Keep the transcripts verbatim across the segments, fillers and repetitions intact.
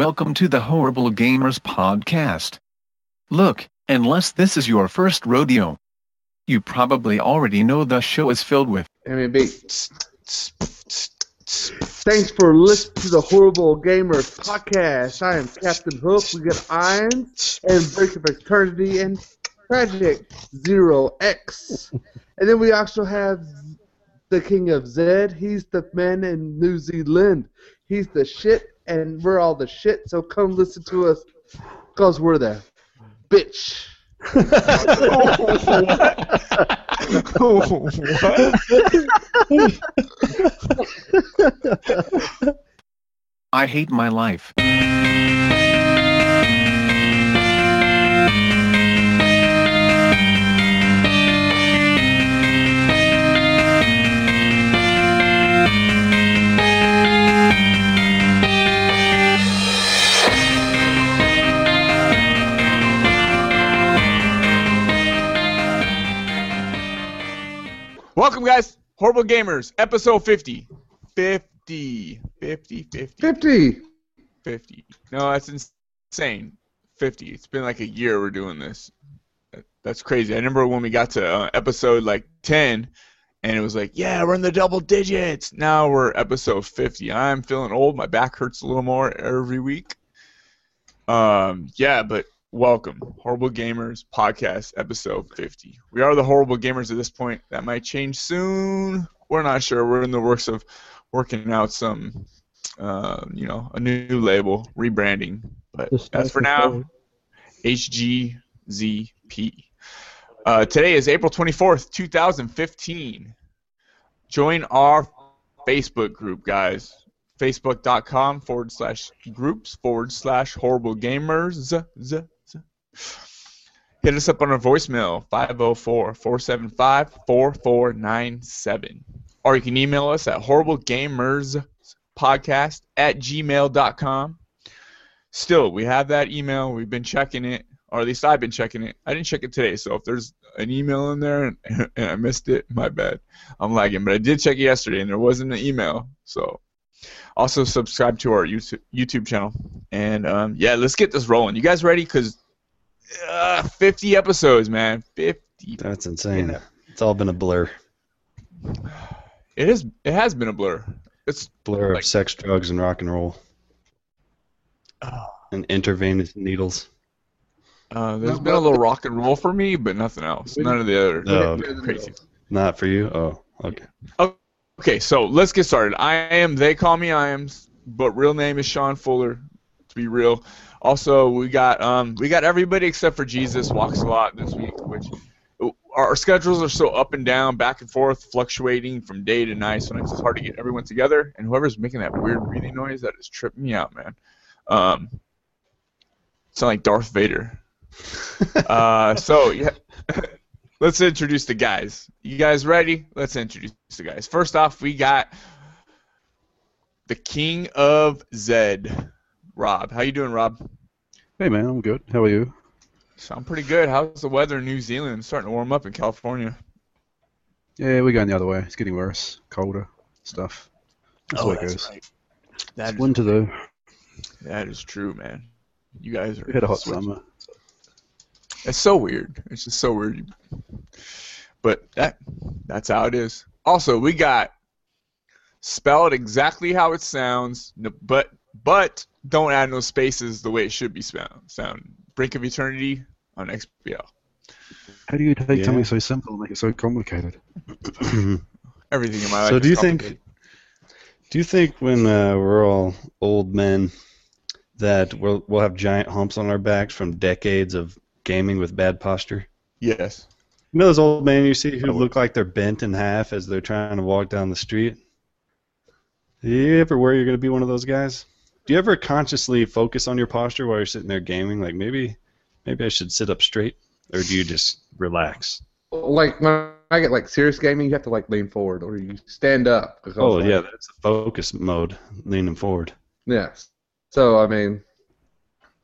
Welcome to the Horrible Gamers podcast. Look, unless this is your first rodeo, you probably already know the show is filled with... Thanks for listening to the Horrible Gamers podcast. I am Captain Hook. We got Iams and Break of Eternity and Tragic Zero X. And then we also have the King of Zed. He's the man in New Zealand. He's the shit. And we're all the shit, so come listen to us, because we're the bitch. What? I hate my life. Welcome, guys. Horrible Gamers, episode fifty. fifty. fifty. fifty. fifty. fifty. No, that's insane. fifty. It's been like a year we're doing this. That's crazy. I remember when we got to uh, episode like ten, and it was like, yeah, we're in the double digits. Now we're episode fifty. I'm feeling old. My back hurts a little more every week. Um, yeah, but welcome, Horrible Gamers podcast, episode fifty. We are the Horrible Gamers at this point. That might change soon. We're not sure. We're in the works of working out some, uh, you know, a new label, rebranding. But as for now, H G Z P. Uh, today is April twenty-fourth, twenty fifteen. Join our Facebook group, guys. Facebook.com forward slash groups forward slash Horrible Gamers. Z- Hit us up on our voicemail, five oh four, four seven five, four four nine seven. Or you can email us at horriblegamerspodcast at gmail dot com. Still, we have that email. We've been checking it, or at least I've been checking it. I didn't check it today, so if there's an email in there and, and I missed it, my bad. I'm lagging. But I did check it yesterday, and there wasn't an email. So also subscribe to our YouTube channel. And, um, yeah, let's get this rolling. You guys ready? Because... Uh, fifty episodes, man. fifty. That's insane. Yeah. It's all been a blur. It is. It has been a blur. It's blur like, of sex, drugs, and rock and roll, uh, and intravenous needles. Uh, there's been a little rock and roll for me, but nothing else. None of the other no, crazy. Not for you. Oh, okay. Okay, so let's get started. I am. They call me Iams, but real name is Sean Fuller. To be real. Also, we got um, we got everybody except for Jesus Walks a Lot this week, which our schedules are so up and down, back and forth, fluctuating from day to night, so it's just hard to get everyone together. And whoever's making that weird breathing noise, that is tripping me out, man. Um, sound like Darth Vader. uh, so yeah, let's introduce the guys. You guys ready? Let's introduce the guys. First off, we got the King of Zed. Rob, how you doing, Rob? Hey, man, I'm good. How are you? So I'm pretty good. How's the weather in New Zealand? It's starting to warm up in California. Yeah, we're going the other way. It's getting worse, colder stuff. That's oh, the way that's it goes. Right. That it's winter true. Though. That is true, man. You guys are. We had a hot switching. Summer. It's so weird. It's just so weird. But that that's how it is. Also, we got spelled exactly how it sounds, but but. Don't add no spaces the way it should be sound. Sound. Brink of Eternity on X B L. How do you take yeah. something so simple and make it so complicated? Everything in my life. So do you think? Do you think when uh, we're all old men that we'll we'll have giant humps on our backs from decades of gaming with bad posture? Yes. You know those old men you see who look like they're bent in half as they're trying to walk down the street. Do you ever worry you're going to be one of those guys? Do you ever consciously focus on your posture while you're sitting there gaming? Like, maybe maybe I should sit up straight? Or do you just relax? Like, when I get, like, serious gaming, you have to, like, lean forward. Or you stand up. Oh, yeah, like, that's the focus mode, leaning forward. Yeah. So, I mean,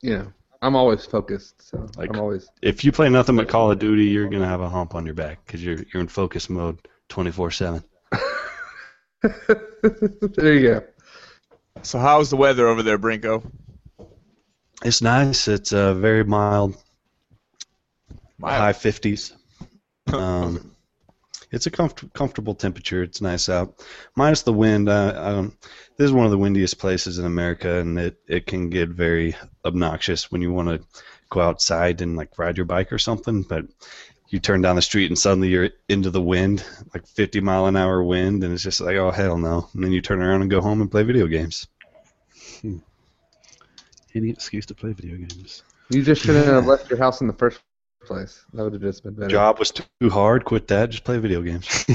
you know, I'm always focused. So like, I'm always... If you play nothing but Call of Duty, you're going to have a hump on your back because you're, you're in focus mode twenty-four seven. There you go. So how's the weather over there, Brinko? It's nice. It's uh, very mild, mild, high fifties. Um, it's a comf comfortable temperature. It's nice out, minus the wind. Uh, um, this is one of the windiest places in America, and it, it can get very obnoxious when you want to go outside and like ride your bike or something, but you turn down the street and suddenly you're into the wind, like fifty mile an hour wind, and it's just like, oh, hell no. And then you turn around and go home and play video games. Hmm. Any excuse to play video games. You just shouldn't have left your house in the first place. That would have just been better. Job was too hard. Quit that. Just play video games.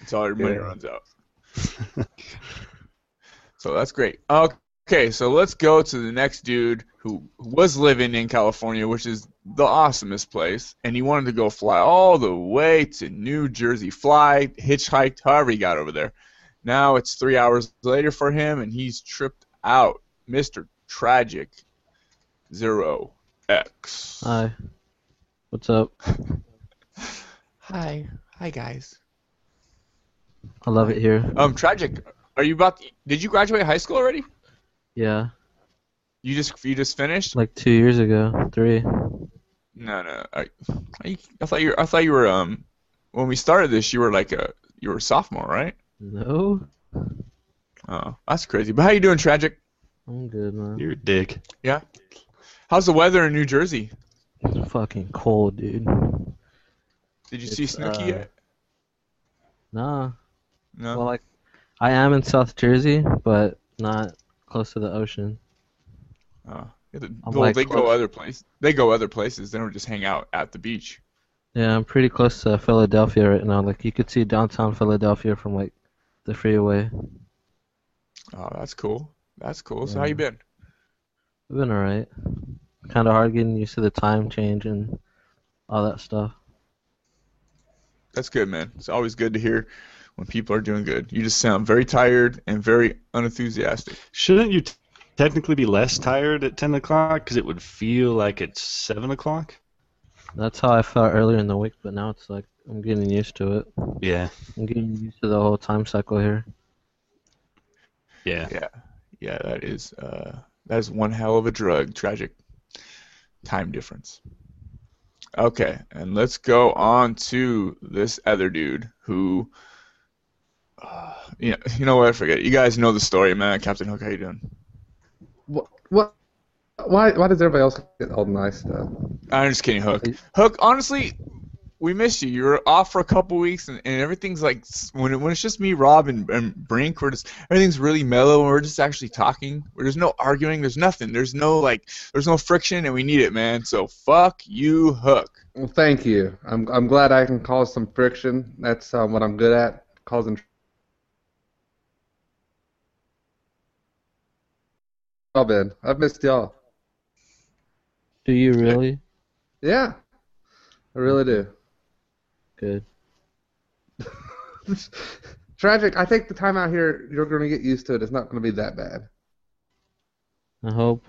That's all your money yeah. runs out. So that's great. Okay, so let's go to the next dude who was living in California, which is the awesomest place, and he wanted to go fly all the way to New Jersey. Fly, hitchhiked, however he got over there. Now it's three hours later for him, and he's tripped out. Mister Tragic Zero X. Hi. What's up? Hi. Hi, guys. I love it here. Um, Tragic, are you about to, did you graduate high school already? Yeah. You just you just finished? Like two years ago, three. No, no. I, I thought you were, I thought you were um when we started this you were like a you were a sophomore, right? No. Oh, that's crazy. But how you doing, Tragic? I'm good, man. You're a dick. Yeah. How's the weather in New Jersey? It's fucking cold, dude. Did you it's, see Snooki uh, yet? Nah. No. Well, like, I am in South Jersey, but not close to the ocean. Oh. Yeah, the, well, like, they go other places. They go other places. They don't just hang out at the beach. Yeah, I'm pretty close to Philadelphia right now. Like, you could see downtown Philadelphia from like the freeway. Oh, that's cool. That's cool. So yeah. How you been? I've been alright. Kind of hard getting used to the time change and all that stuff. That's good, man. It's always good to hear when people are doing good. You just sound very tired and very unenthusiastic. Shouldn't you t technically be less tired at ten o'clock because it would feel like it's seven o'clock? That's how I felt earlier in the week, but now it's like I'm getting used to it. Yeah. I'm getting used to the whole time cycle here. Yeah. Yeah. Yeah, that is uh, that is one hell of a drug. Tragic time difference. Okay, and let's go on to this other dude who, uh, you know, you know what? I forget. You guys know the story, man. Captain Hook, how you doing? What? What? Why? Why does everybody else get all nice stuff? I'm just kidding, Hook. Hook, honestly, we missed you. You were off for a couple weeks, and, and everything's like when it, when it's just me, Rob, and, and Brink. We're just everything's really mellow, and we're just actually talking. We're, there's no arguing. There's nothing. There's no like. There's no friction, and we need it, man. So fuck you, Hook. Well, thank you. I'm I'm glad I can cause some friction. That's um, what I'm good at, causing trouble. Ben, I've missed y'all. Do you really? Yeah, I really do. Good. Tragic, I think the time out here, you're going to get used to it. It's not going to be that bad. I hope.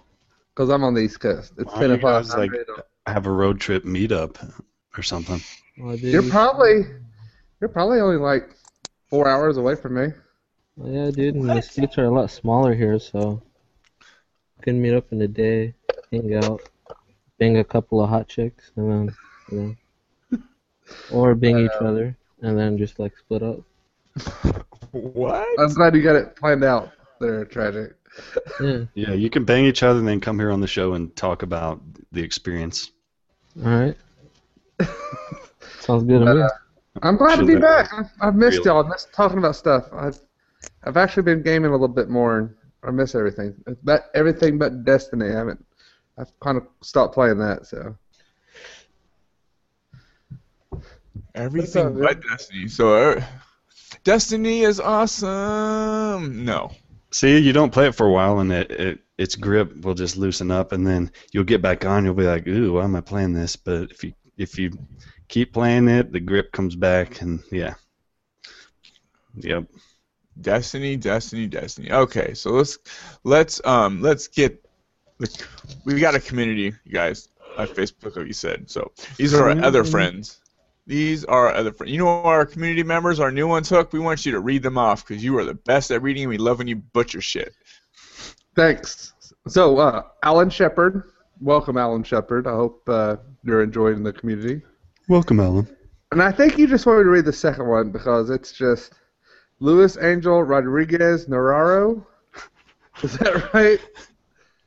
Because I'm on the East Coast. It's been a while. Like, have a road trip meetup or something. Well, you're probably you're probably only like four hours away from me. Well, yeah, dude, and the streets are a lot smaller here, so I can meet up in a day, hang out, bang a couple of hot chicks, and then, you know, or bang uh, each other, and then just like split up. What? I'm glad you got it planned out there, Tragic. Yeah. Yeah, you can bang each other and then come here on the show and talk about the experience. All right. Sounds good to me. Uh, I'm glad to be back. I've, I've missed y'all. I missed talking about stuff. I've I've actually been gaming a little bit more, and I miss everything. But everything but Destiny. I haven't. I've kind of stopped playing that, so. Everything up, but man? Destiny. So, uh, Destiny is awesome. No. See, you don't play it for a while, and it, it its grip will just loosen up, and then you'll get back on. You'll be like, "Ooh, why am I playing this?" But if you if you keep playing it, the grip comes back, and yeah. Yep. Destiny, Destiny, Destiny. Okay, so let's let's um let's get. The, we've got a community, you guys, on Facebook, like you said. So these are our other friends. These are our other friends. You know our community members, our new ones, Hook? We want you to read them off because you are the best at reading, and we love when you butcher shit. Thanks. So, uh, Alan Shepherd. Welcome, Alan Shepherd. I hope uh, you're enjoying the community. Welcome, Alan. And I think you just wanted to read the second one because it's just Luis Angel Rodriguez Navarro. Is that right?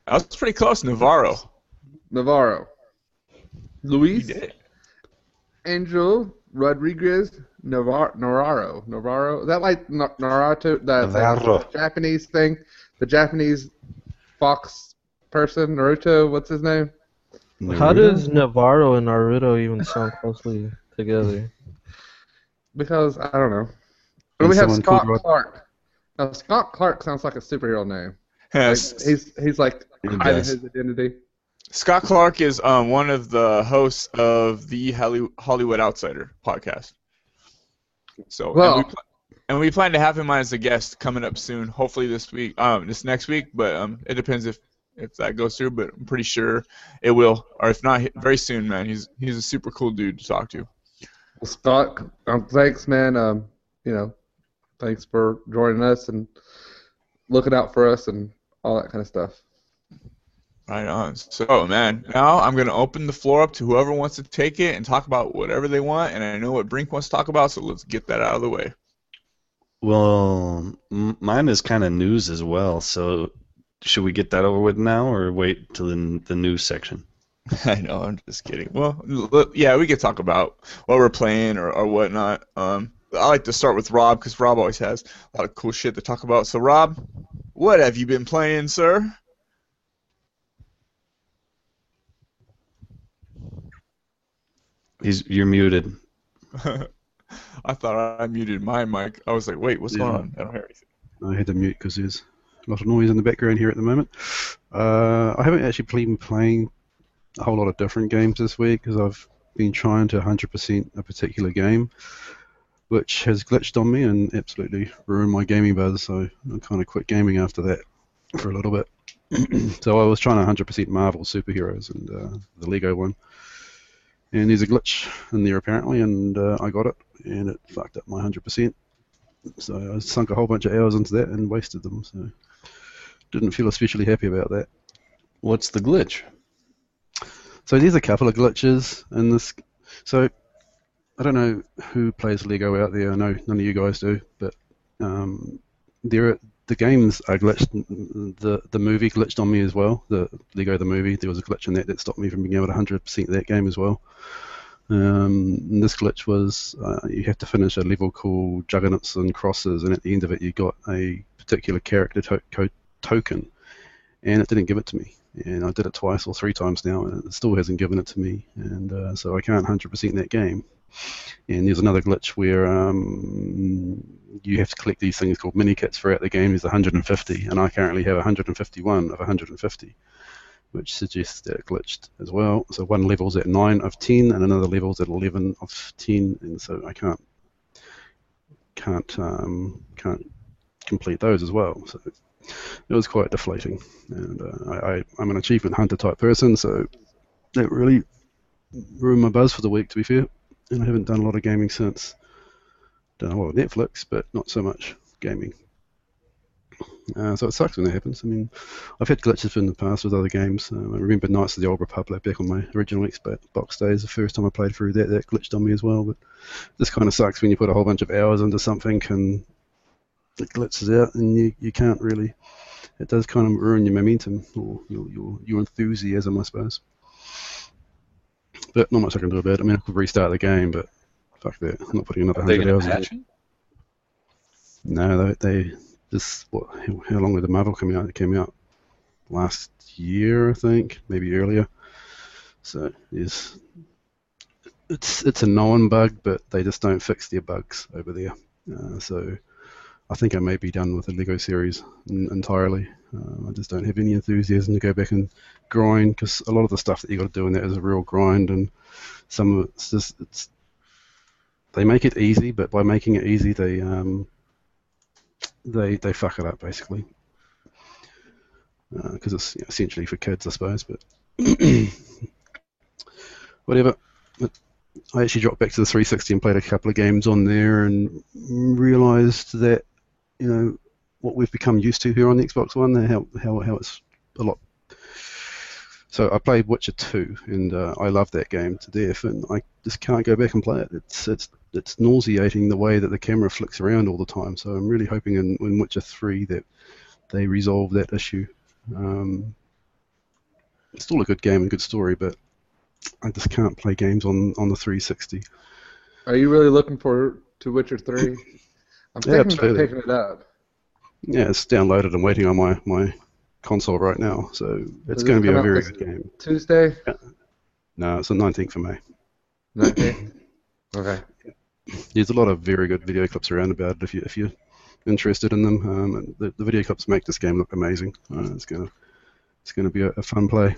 That was pretty close. Navarro. Navarro. Luis Angel Rodriguez Navar Navarro. Navarro. Is that like Naruto? That Navarro. Like Japanese thing? The Japanese fox person? Naruto? What's his name? Naruto? How does Navarro and Naruto even sound closely together? Because, I don't know. And we have Scott Clark. Now, Scott Clark sounds like a superhero name. Yes. Like, he's, he's like hiding his identity. Scott Clark is um, one of the hosts of the Hollywood Outsider podcast. So, well, and, we pl and we plan to have him on as a guest coming up soon, hopefully this week, um, this next week, but um, it depends if, if that goes through, but I'm pretty sure it will, or if not, very soon, man. He's he's a super cool dude to talk to. Well, Scott, um, thanks, man. Um, you know, thanks for joining us and looking out for us and all that kind of stuff. Right on. So, man, now I'm going to open the floor up to whoever wants to take it and talk about whatever they want, and I know what Brink wants to talk about, so let's get that out of the way. Well, mine is kind of news as well, so should we get that over with now or wait till the, the news section? I know, I'm just kidding. Well, yeah, we could talk about what we're playing or, or whatnot. Um, I like to start with Rob because Rob always has a lot of cool shit to talk about. So, Rob, what have you been playing, sir? He's, you're muted. I thought I muted my mic. I was like, wait, what's yeah. going on? I don't hear anything. I had to mute because there's a lot of noise in the background here at the moment. Uh, I haven't actually been playing a whole lot of different games this week because I've been trying to one hundred percent a particular game, which has glitched on me and absolutely ruined my gaming buzz, so I kind of quit gaming after that for a little bit. So I was trying to one hundred percent Marvel Superheroes and uh, the Lego one. And there's a glitch in there apparently, and uh, I got it, and it fucked up my one hundred percent. So I sunk a whole bunch of hours into that and wasted them, so didn't feel especially happy about that. What's the glitch? So there's a couple of glitches in this. So I don't know who plays Lego out there. I know none of you guys do, but um, there are, the games are glitched. The, the movie glitched on me as well. The Lego the movie, there was a glitch in that that stopped me from being able to one hundred percent that game as well. Um, this glitch was uh, you have to finish a level called Juggernauts and Crosses, and at the end of it you got a particular character to code token, and it didn't give it to me. And I did it twice or three times now, and it still hasn't given it to me, and uh, so I can't one hundred percent that game. And there's another glitch where um, you have to collect these things called mini-kits throughout the game. There's one hundred fifty, and I currently have one hundred fifty-one of one hundred fifty, which suggests that it glitched as well. So one level's at nine of ten, and another level's at eleven of ten, and so I can't can't um, can't complete those as well. So it was quite deflating. And uh, I, I, I'm an achievement hunter type person, so that really ruined my buzz for the week, to be fair. And I haven't done a lot of gaming since. Done a lot of Netflix, but not so much gaming. Uh, so it sucks when that happens. I mean, I've had glitches in the past with other games. Um, I remember Knights of the Old Republic back on my original Xbox days. The first time I played through that, that glitched on me as well. But this kind of sucks when you put a whole bunch of hours into something and it glitches out and you, you can't really... It does kind of ruin your momentum or your, your, your enthusiasm, I suppose. But not much I can do about it. I mean, I could restart the game, but fuck that. I'm not putting another one hundred hours in it. No, they, they just, what, how, how long did the Marvel come out? It came out last year, I think, maybe earlier. So yes, it's, it's a known bug, but they just don't fix their bugs over there. Uh, so I think I may be done with the Lego series entirely. Uh, I just don't have any enthusiasm to go back and grind, because a lot of the stuff that you got to do in that is a real grind, and some of it's just it's they make it easy, but by making it easy, they um they they fuck it up basically, because uh, it's, you know, essentially for kids, I suppose. But whatever. But I actually dropped back to the three sixty and played a couple of games on there, and realised that, you know, what we've become used to here on the Xbox One, how, how, how it's a lot So I played Witcher two, and uh, I love that game to death, and I just can't go back and play it. It's it's it's nauseating the way that the camera flicks around all the time. So I'm really hoping in, in Witcher three that they resolve that issue. Um, it's still a good game and good story, but I just can't play games on on the three sixty. Are you really looking forward to Witcher three? I'm thinking yeah, absolutely. About picking it up. Yeah, it's downloaded and waiting on my my console right now, so it's going to be a very good game. Tuesday? Yeah. No, it's the nineteenth of May. nineteenth? Okay. There's a lot of very good video clips around about it if you if you're interested in them. Um, the, the video clips make this game look amazing. Uh, it's gonna it's gonna be a, a fun play.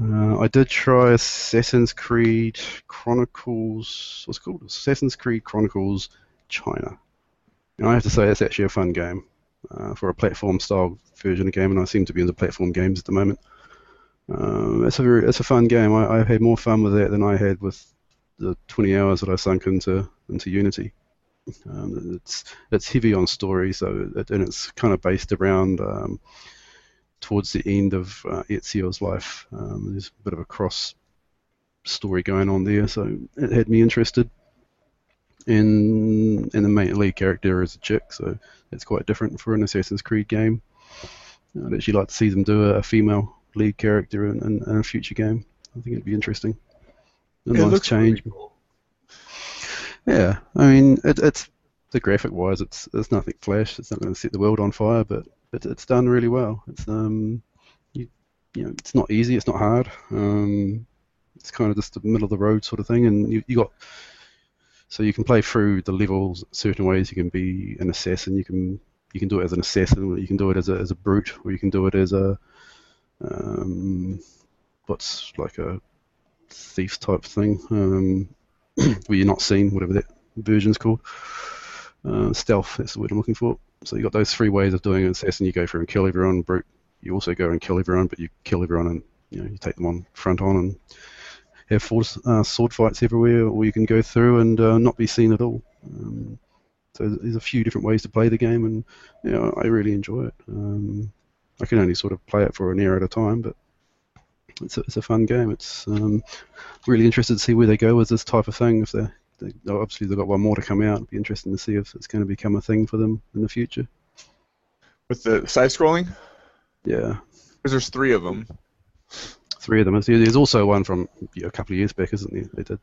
Uh, I did try Assassin's Creed Chronicles. What's it called? Assassin's Creed Chronicles China. And I have to say, it's actually a fun game uh, for a platform-style version of game, and I seem to be into platform games at the moment. Um, it's a very, it's a fun game. I, I've had more fun with that than I had with the twenty hours that I sunk into into Unity. Um, it's it's heavy on story, so it, and it's kind of based around. Um, towards the end of uh, Ezio's life. Um, there's a bit of a cross story going on there, so it had me interested. And, and the main lead character is a chick, so that's quite different for an Assassin's Creed game. I'd actually like to see them do a, a female lead character in, in, in a future game. I think it'd be interesting. A yeah, nice it looks change. Really cool. Yeah, I mean, it, it's the graphic-wise, it's, it's nothing flash. It's not going to set the world on fire, but It, it's done really well. It's um, you, you know, it's not easy. It's not hard. Um, it's kind of just the middle of the road sort of thing, and you, you got so you can play through the levels certain ways. You can be an assassin. You can you can do it as an assassin, or you can do it as a as a brute, or you can do it as a um, what's like a thief type thing, um, where you're not seen, whatever that version's called. Uh, stealth. That's the word I'm looking for. So you got those three ways of doing an assassin. You go through and kill everyone. Brute, you also go and kill everyone, but you kill everyone and you know you take them on front on and have four, uh, sword fights everywhere, or you can go through and uh, not be seen at all. Um, so there's a few different ways to play the game, and you know I really enjoy it. Um, I can only sort of play it for an hour at a time, but it's a, it's a fun game. It's um, really interested to see where they go with this type of thing. If they They, obviously, they've got one more to come out. It'd be interesting to see if it's going to become a thing for them in the future. With the side-scrolling? Yeah. Because there's three of them. Three of them. There's also one from you know, a couple of years back, isn't there? They did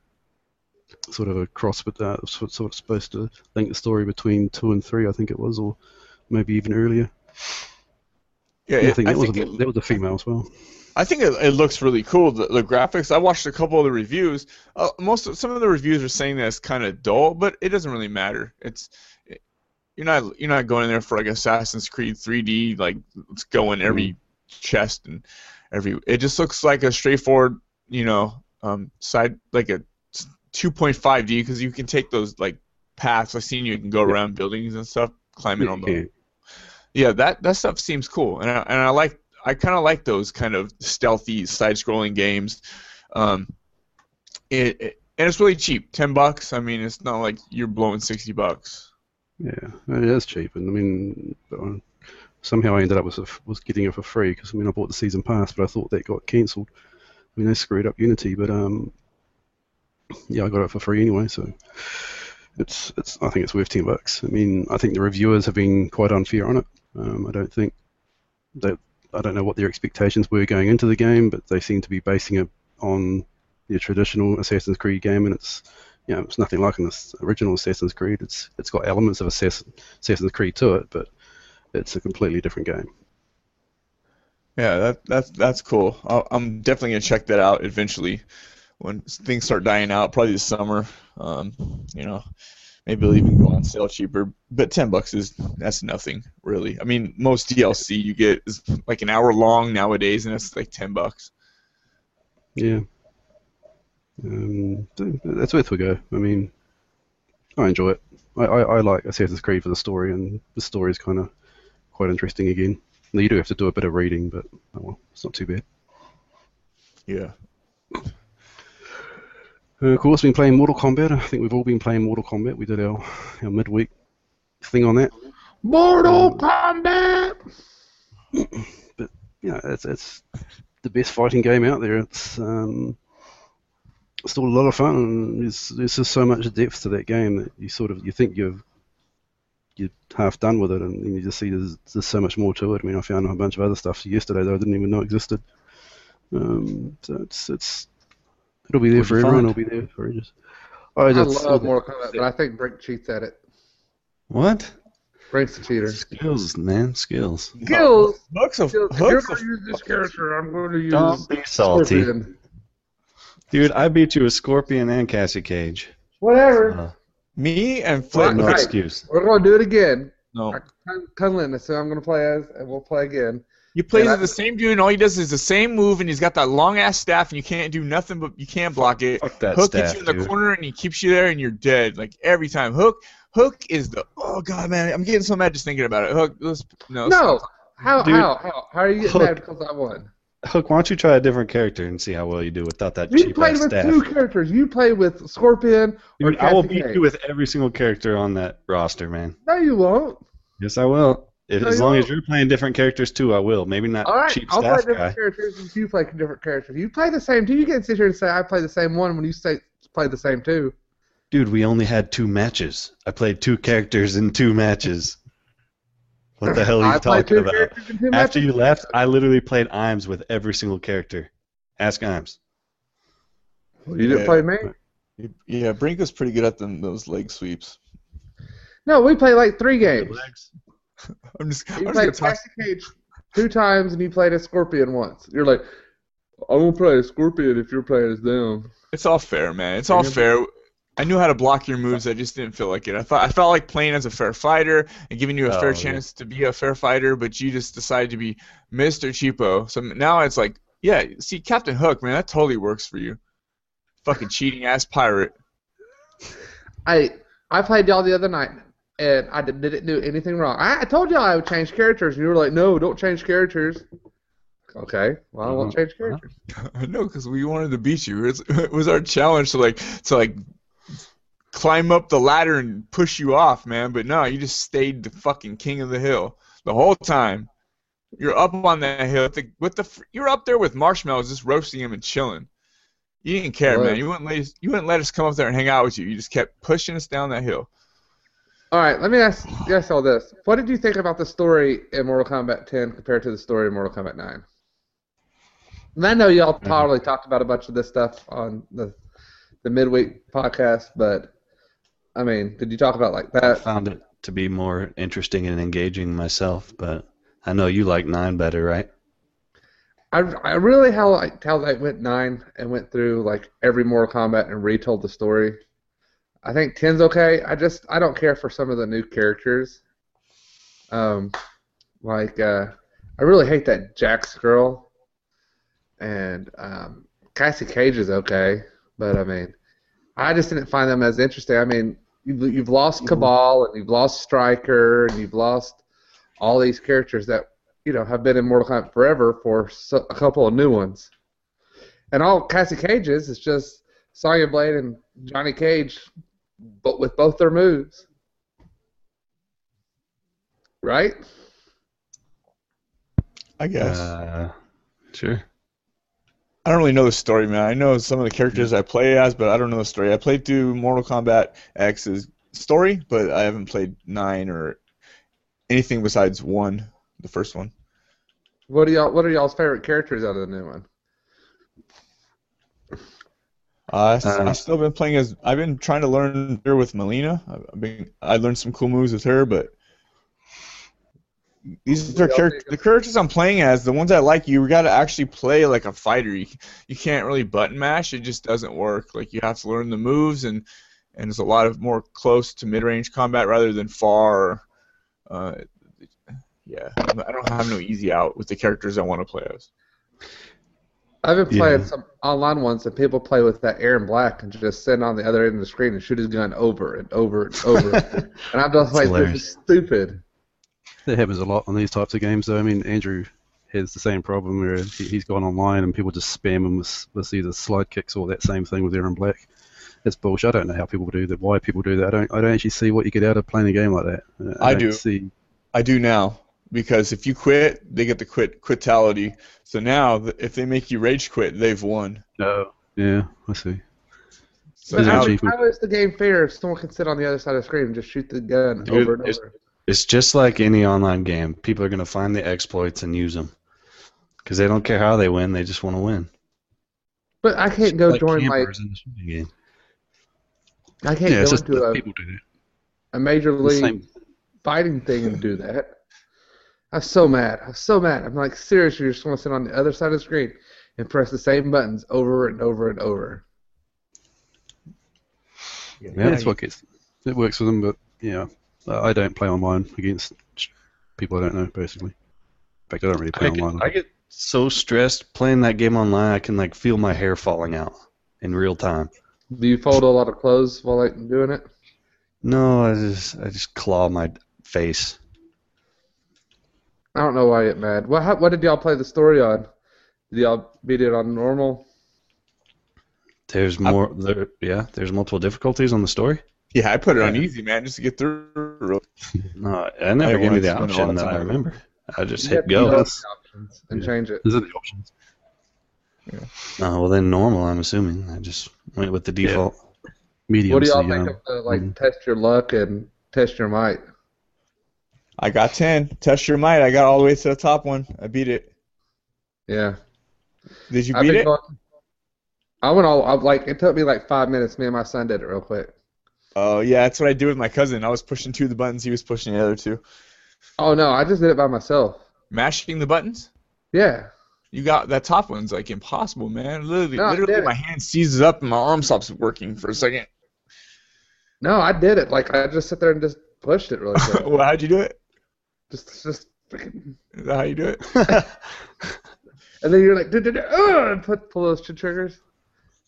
sort of a cross, but uh, sort of supposed to link the story between two and three, I think it was, or maybe even earlier. Yeah, yeah I think, I that, think was a, it, that was a female as well. I think it, it looks really cool. The, the graphics. I watched a couple of the reviews. Uh, most of, some of the reviews are saying that it's kind of dull, but it doesn't really matter. It's it, you're not you're not going in there for like Assassin's Creed three D. Like let's go in every chest and every. It just looks like a straightforward, you know, um, side like a two point five D because you can take those like paths. I've seen you can go around buildings and stuff, climbing on them. Yeah, that that stuff seems cool, and I, and I like. I kind of like those kind of stealthy side-scrolling games. Um, it, it and it's really cheap, ten bucks. I mean, it's not like you're blowing sixty bucks. Yeah, it is cheap, and I mean, somehow I ended up with was getting it for free because I mean I bought the season pass, but I thought that got cancelled. I mean, they screwed up Unity, but um, yeah, I got it for free anyway, so. It's, it's. I think it's worth ten bucks. I mean, I think the reviewers have been quite unfair on it. Um, I don't think that. I don't know what their expectations were going into the game, but they seem to be basing it on the traditional Assassin's Creed game, and it's, you know, it's nothing like an original Assassin's Creed. It's, it's got elements of Assassin, Assassin's Creed to it, but it's a completely different game. Yeah, that, that's that's cool. I'll, I'm definitely gonna check that out eventually when things start dying out, probably this summer. Um, you know. Maybe it'll even go on sale cheaper, but ten bucks is that's nothing really. I mean, most D L C you get is like an hour long nowadays, and it's like ten bucks. Yeah, um, that's worth a go. I mean, I enjoy it. I, I, I like Assassin's Creed for the story, and the story is kind of quite interesting again. Now, you do have to do a bit of reading, but oh well, it's not too bad. Yeah. Uh, of course, we've been playing Mortal Kombat. I think we've all been playing Mortal Kombat. We did our, our midweek thing on that. Mortal um, Kombat! But, you know, it's, it's the best fighting game out there. It's um, still a lot of fun, and there's, there's just so much depth to that game that you sort of you think you've you're half done with it, and, and you just see there's, there's so much more to it. I mean, I found a bunch of other stuff yesterday that I didn't even know existed. Um, so it's it's it'll be there for everyone. It'll be there for ages. I, just, I love Mortal Kombat, but I think Brink cheats at it. What? Brink's a cheater. Skills, man, skills. Skills. Oh, looks of, skills. Looks you're going to use this character. I'm going to use. Don't be salty, Scorpion. Dude. I beat you with Scorpion and Cassie Cage. Whatever. Uh, Me and Flint. No right. excuse. We're going to do it again. No. Kunlin, so I'm going to play as, and we'll play again. You play as I, the same dude, and all he does is the same move, and he's got that long-ass staff, and you can't do nothing, but you can't block it. Fuck that Hook staff, hits you in the dude. corner, and he keeps you there, and you're dead. Like, every time. Hook Hook is the... Oh, God, man. I'm getting so mad just thinking about it. Hook, let's... No. No. How, dude, how? How? How are you getting Hook, mad because I won? Hook, why don't you try a different character and see how well you do without that cheap-ass staff. You play with two characters. You play with Scorpion or Dude, I will beat you with every single character on that roster, man. No, you won't. Yes, I will. If, no, as long won't. as you're playing different characters, too, I will. Maybe not All right, cheap I'll staff guy. I'll play different guy. characters and you play different characters. You play the same two. You can't sit here and say, I play the same one when you say play the same two. Dude, we only had two matches. I played two characters in two matches. What the hell are you I talking about? After matches. you left, I literally played Iams with every single character. Ask Iams. Well, you yeah. didn't play me? Yeah, Brink was pretty good at them, those leg sweeps. No, we played like three games. I'm just, you I'm played just Cassie Cage two times, and you played a Scorpion once. You're like, I'm going to play a Scorpion if you're playing as them. It's all fair, man. It's all fair. I knew how to block your moves. I just didn't feel like it. I thought I felt like playing as a fair fighter and giving you a oh, fair yeah. chance to be a fair fighter, but you just decided to be Mister Cheapo. So now it's like, yeah, see, Captain Hook, man, that totally works for you. Fucking cheating ass pirate. I I played y'all the other night, and I didn't do anything wrong. I, I told y'all I would change characters, and you were like, no, don't change characters. Okay, well, I won't mm-hmm. change characters. No, because we wanted to beat you. It's, it was our challenge to like to like. climb up the ladder and push you off, man. But no, you just stayed the fucking king of the hill the whole time. You're up on that hill. With the, with the, you're up there with marshmallows, just roasting him and chilling. You didn't care, right. man. You wouldn't let us, you wouldn't let us come up there and hang out with you. You just kept pushing us down that hill. All right, let me ask you all this. What did you think about the story in Mortal Kombat ten compared to the story in Mortal Kombat nine? And I know y'all probably mm-hmm. talked about a bunch of this stuff on the the midweek podcast, but I mean, did you talk about like that? I found it to be more interesting and engaging myself, but I know you like nine better, right? I, I really how like how they went nine and went through like every Mortal Kombat and retold the story. I think ten's okay. I just I don't care for some of the new characters. Um, like uh, I really hate that Jax girl, and um, Cassie Cage is okay, but I mean, I just didn't find them as interesting. I mean. You've lost Cabal, and you've lost Striker, and you've lost all these characters that you know have been in Mortal Kombat forever for so, a couple of new ones. And all Cassie Cage is is just Sonya Blade and Johnny Cage, but with both their moves, right? I guess. Uh, sure. I don't really know the story, man. I know some of the characters I play as, but I don't know the story. I played through Mortal Kombat X's story, but I haven't played nine or anything besides one, the first one. What are y'all? What are y'all's favorite characters out of the new one? Uh, uh, I've still been playing as. I've been trying to learn here with Melina. I've been. I learned some cool moves with her, but. These are characters. The characters I'm playing as, the ones I like, you got to actually play like a fighter. You, you can't really button mash. It just doesn't work. Like you have to learn the moves, and and it's a lot of more close to mid-range combat rather than far. Uh, yeah, I don't have no easy out with the characters I want to play as. I've been playing yeah. some online ones that people play with that Aaron Black and just sit on the other end of the screen and shoot his gun over and over and over. And I'm just like, this is stupid. That happens a lot on these types of games, though. I mean, Andrew has the same problem where he's gone online and people just spam him with, with either slide kicks or that same thing with Aaron Black. It's bullshit. I don't know how people do that, why people do that. I don't. I don't actually see what you get out of playing a game like that. I, I do. See. I do now. because if you quit, they get the quit quitality. So now, if they make you rage quit, they've won. Oh, yeah, I see. So but how, how is the game fair if someone can sit on the other side of the screen and just shoot the gun Dude, over and it's, over? It's just like any online game. People are going to find the exploits and use them. Because they don't care how they win, they just want to win. But I can't go like join, like... In the shooting game. I can't yeah, go into a, a major league fighting thing and do that. I'm so mad. I'm so mad. I'm like, seriously, you just want to sit on the other side of the screen and press the same buttons over and over and over. Yeah, yeah, that's what gets, it works for them, but yeah, I don't play online against people I don't know, basically. In fact, I don't really play I online. Get, I get so stressed playing that game online, I can like feel my hair falling out in real time. Do you fold a lot of clothes while I'm doing it? No, I just I just claw my face. I don't know why I get mad. What how, what did y'all play the story on? Did y'all beat it on normal? There's more. There, yeah, there's multiple difficulties on the story. Yeah, I put it on easy, man, just to get through. No, I never I gave me the option that I remember. I just you hit go. Options and yeah. change it. These are the options. Yeah. Uh, well, then normal, I'm assuming. I just went with the default. Yeah. Medium, what do y'all so, think know. Of the, like, mm-hmm. test your luck and test your might? I got ten. Test your might. I got all the way to the top one. I beat it. Yeah. Did you I've beat it? Going, I went all, I, like, it took me like five minutes. Me and my son did it real quick. Oh, yeah, that's what I do with my cousin. I was pushing two of the buttons. He was pushing the other two. Oh, no, I just did it by myself. Mashing the buttons? Yeah. You got that top one's like impossible, man. Literally, no, literally my hand seizes up and my arm stops working for a second. No, I did it. Like I just sat there and just pushed it really quick. Well, how'd you do it? Just, just. Freaking... Is that how you do it? And then you're like, duh, duh, duh, oh, and put pull those two triggers.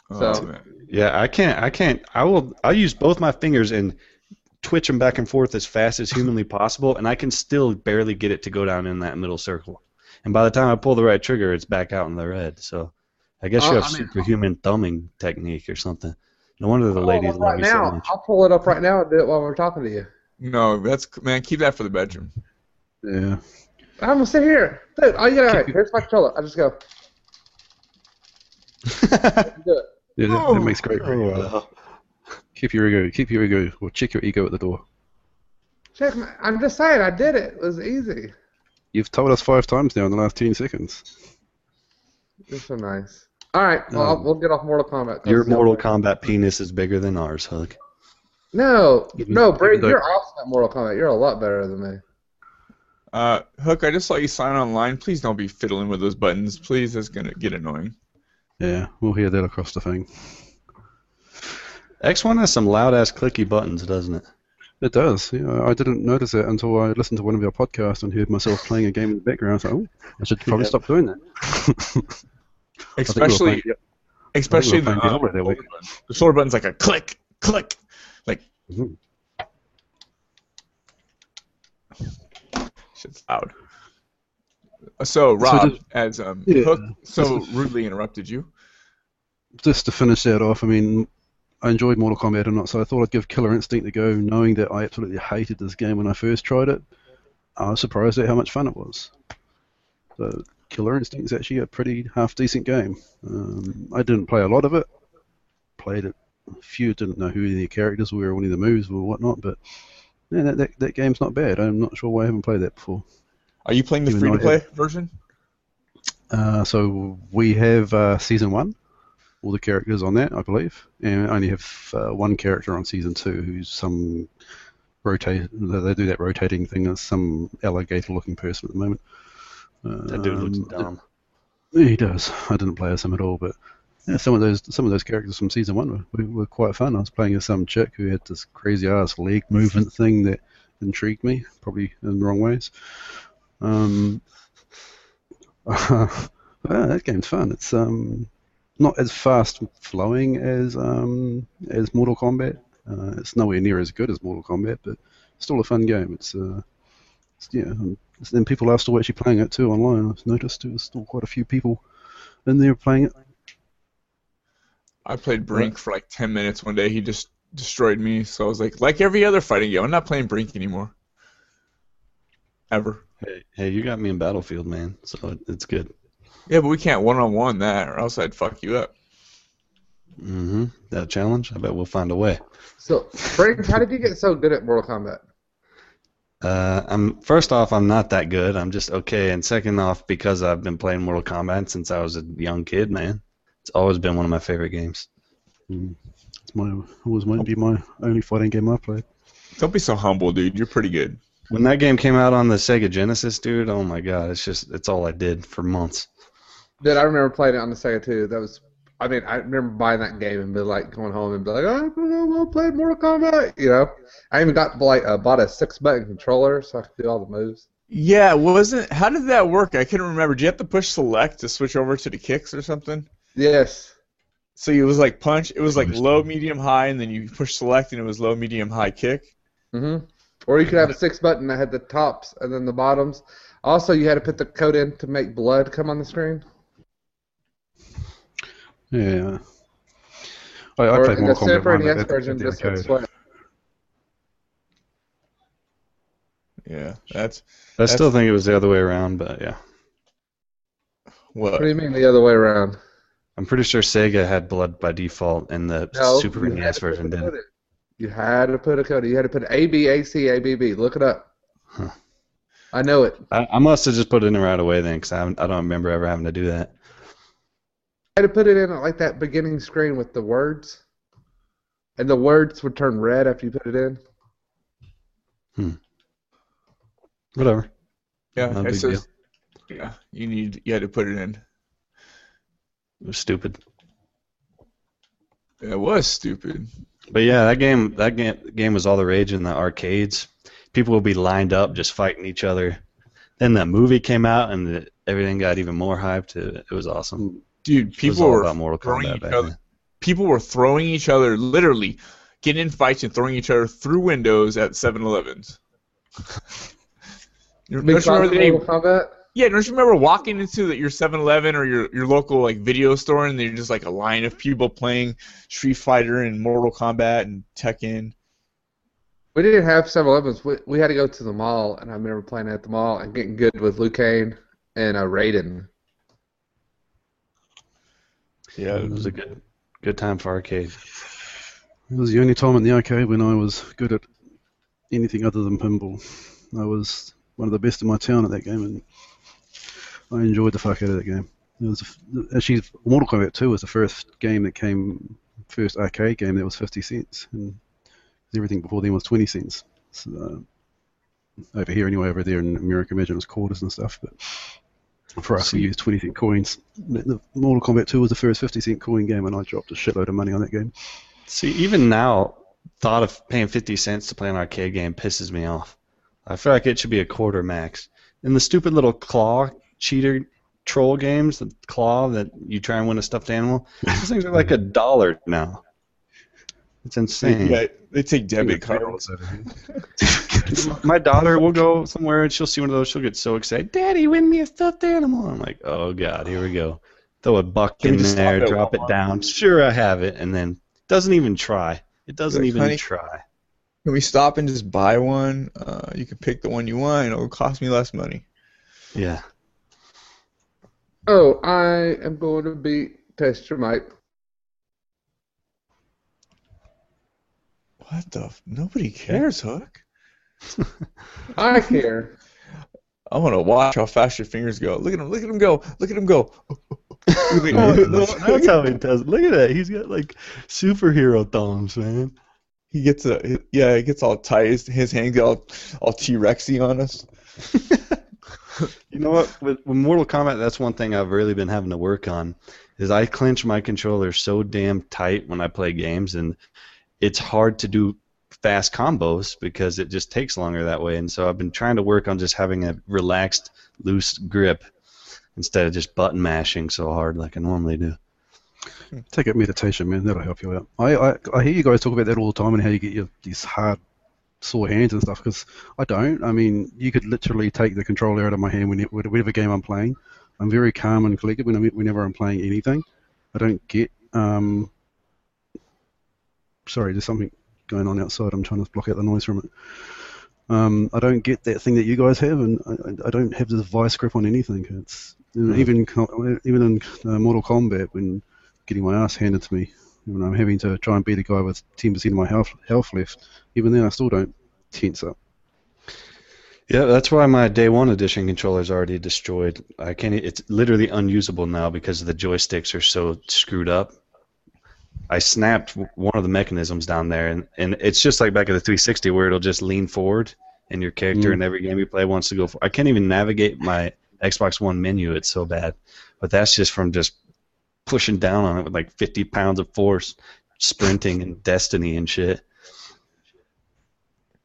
Oh, so man. Yeah, I can't. I can't. I will. I use both my fingers and twitch them back and forth as fast as humanly possible, and I can still barely get it to go down in that middle circle. And by the time I pull the right trigger, it's back out in the red. So I guess uh, you have I mean, superhuman thumbing technique or something. No wonder the ladies love right you now. So much. I'll pull it up right now and do it while we're talking to you. No, that's man, keep that for the bedroom. Yeah. I'm gonna sit here. Dude, all you gotta right, here's my controller. I just go. do it. Yeah, that, that makes great. Oh, wow. Keep your ego. Keep your ego. Or check your ego at the door. Check my, I'm just saying, I did it. It was easy. You've told us five times now in the last ten seconds. You're so nice. All right, well, um, we'll get off Mortal Kombat. That's your Mortal Kombat penis is bigger than ours, Hug. No, no, Brink, you're awesome at Mortal Kombat. You're a lot better than me. Uh, Hook, I just saw you sign online. Please don't be fiddling with those buttons. Please, that's going to get annoying. Yeah, we'll hear that across the thing. X one has some loud-ass clicky buttons, doesn't it? It does. Yeah, I didn't notice it until I listened to one of your podcasts and heard myself playing a game in the background. I was like, oh, I should probably yeah. stop doing that. especially we playing, especially the, uh, the, button. the shoulder button's like a click, click. Like, mm-hmm. Shit's loud. So, Rob, so just, as um, yeah. Hook so rudely interrupted you. Just to finish that off, I mean... I enjoyed Mortal Kombat or not, so I thought I'd give Killer Instinct a go, knowing that I absolutely hated this game when I first tried it. I was surprised at how much fun it was. So Killer Instinct is actually a pretty half-decent game. Um, I didn't play a lot of it. Played it a few, didn't know who any of the characters were or any of the moves or whatnot, but yeah, that, that, that game's not bad. I'm not sure why I haven't played that before. Are you playing the free-to-play version? Uh, so we have uh, Season one. All the characters on that, I believe, and I only have uh, one character on season two, who's some rotate. They do that rotating thing as some alligator-looking person at the moment. Um, that dude looks dumb. He does. I didn't play as him at all, but yeah, some of those some of those characters from season one were, were quite fun. I was playing as some chick who had this crazy-ass leg movement thing that intrigued me, probably in the wrong ways. Um, yeah, that game's fun. It's um. Not as fast-flowing as um, as Mortal Kombat. Uh, it's nowhere near as good as Mortal Kombat, but still a fun game. It's, uh, it's yeah. And then people are still actually playing it too online. I've noticed there's still quite a few people in there playing it. I played Brink for like ten minutes one day. He just destroyed me. So I was like, like every other fighting game, I'm not playing Brink anymore. Ever. Hey, hey, you got me in Battlefield, man, so it, it's good. Yeah, but we can't one-on-one that, or else I'd fuck you up. Mm-hmm. That challenge? I bet we'll find a way. So, Brink, how did you get so good at Mortal Kombat? Uh, I'm first off, I'm not that good. I'm just okay. And second off, because I've been playing Mortal Kombat since I was a young kid, man. It's always been one of my favorite games. Mm. It's my always might be my only fighting game I played. Don't be so humble, dude. You're pretty good. When that game came out on the Sega Genesis, dude, oh my god, it's just it's all I did for months. Dude, I remember playing it on the Sega too. That was, I mean, I remember buying that game and be like going home and be like, oh, I'm gonna play Mortal Kombat, you know. I even got like uh, bought a six-button controller so I could do all the moves. Yeah, wasn't? How did that work? I couldn't remember. Did you have to push select to switch over to the kicks or something? Yes. So it was like punch. It was like low, medium, high, and then you push select, and it was low, medium, high kick. Mm-hmm. Or you could have a six-button that had the tops and then the bottoms. Also, you had to put the code in to make blood come on the screen. Yeah. I, I or played Mortal Kombat Super N E S version just had sweat. Yeah, that's, that's... I still think it was the other way around, but yeah. What? What do you mean the other way around? I'm pretty sure Sega had blood by default, and the no, Super N E S version didn't. You had to put a code. You had to put A B A C A B B. Look it up. Huh. I know it. I, I must have just put it in right away then, because I, I don't remember ever having to do that. I had to put it in at like that beginning screen with the words, and the words would turn red after you put it in. Hmm. Whatever. Yeah. No big deal. Yeah. You need. You had to put it in. It was stupid. It was stupid. But yeah, that game that game game was all the rage in the arcades. People would be lined up just fighting each other. Then that movie came out and the, everything got even more hyped. It, it was awesome. Dude, people were about Mortal Kombat back then. People were throwing each other, literally getting in fights and throwing each other through windows at seven elevens. Don't you remember the name? Yeah, don't you remember walking into the, your seven eleven or your, your local like video store, and they're just like a line of people playing Street Fighter and Mortal Kombat and Tekken? We didn't have seven elevens. We, we had to go to the mall, and I remember playing at the mall and getting good with Liu Kang and uh, Raiden. Yeah, it was a good good time for arcade. It was the only time in the arcade when I was good at anything other than pinball. I was one of the best in my town at that game, and I enjoyed the fuck out of that game. It was a, actually Mortal Kombat two was the first game that came, first arcade game that was fifty cents, and everything before then was twenty cents. So, uh, over here anyway, over there in America, imagine it was quarters and stuff. But for us, we used twenty cent coins. The Mortal Kombat two was the first fifty cent coin game, and I dropped a shitload of money on that game. See, even now, thought of paying fifty cents to play an arcade game pisses me off. I feel like it should be a quarter max. And the stupid little claw. Cheater troll games, the claw that you try and win a stuffed animal. Those things are like a dollar now. It's insane. Yeah, they take debit cards. My daughter will go somewhere and she'll see one of those. She'll get so excited. Daddy, win me a stuffed animal. I'm like, oh god, here we go. Throw a buck in there, drop it down. Sure, I have it, and then doesn't even try. It doesn't even try. Can we stop and just buy one? Uh, you can pick the one you want. It'll cost me less money. Yeah. Oh, I am going to beat Test Your Might. What the? F Nobody cares, Hook. I care. I want to watch how fast your fingers go. Look at him! Look at him go! Look at him go! That's how he does. Look at that! He's got like superhero thumbs, man. He gets a yeah. He gets all tight. His, his hand got all, all T-Rexy on us. You know what? With, with Mortal Kombat, that's one thing I've really been having to work on. Is I clench my controller so damn tight when I play games, and it's hard to do fast combos because it just takes longer that way. And so I've been trying to work on just having a relaxed, loose grip instead of just button mashing so hard like I normally do. Take up meditation, man. That'll help you out. I, I I hear you guys talk about that all the time and how you get your these hard. sore hands and stuff, because I don't. I mean, you could literally take the controller out of my hand whenever, whatever game I'm playing. I'm very calm and collected when I'm, whenever I'm playing anything. I don't get... Um, sorry, there's something going on outside. I'm trying to block out the noise from it. Um, I don't get that thing that you guys have, and I, I don't have this vice grip on anything. It's mm. even even in uh, Mortal Kombat, when getting my ass handed to me, when I'm having to try and beat a guy with ten percent of my health health left, even then I still don't tense up. Yeah, that's why my day one edition controller is already destroyed. I can't. It's literally unusable now because the joysticks are so screwed up. I snapped one of the mechanisms down there, and, and it's just like back at the three sixty where it'll just lean forward, and your character mm. in every game you play wants to go forward. I can't even navigate my Xbox One menu. It's so bad. But that's just from just pushing down on it with like fifty pounds of force, sprinting and Destiny and shit.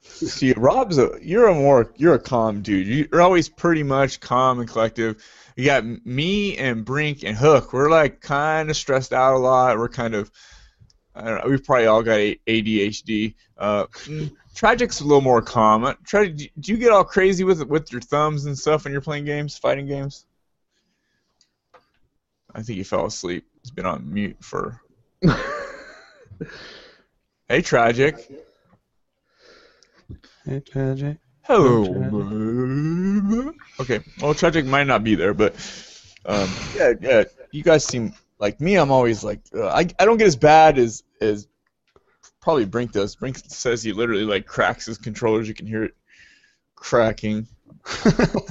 See, Rob's a you're a more you're a calm dude. You're always pretty much calm and collective. You got me and Brink and Hook. We're like kind of stressed out a lot. We're kind of I don't know. We've probably all got A D H D. Uh, Tragic's a little more calm. Tragic, do you get all crazy with with your thumbs and stuff when you're playing games, fighting games? I think he fell asleep. He's been on mute for. Hey, Tragic. Hey, Tragic. Hello. Tragic. Okay. Well, Tragic might not be there, but um, yeah, yeah. You guys seem like me. I'm always like, uh, I I don't get as bad as as probably Brink does. Brink says he literally like cracks his controllers. You can hear it cracking.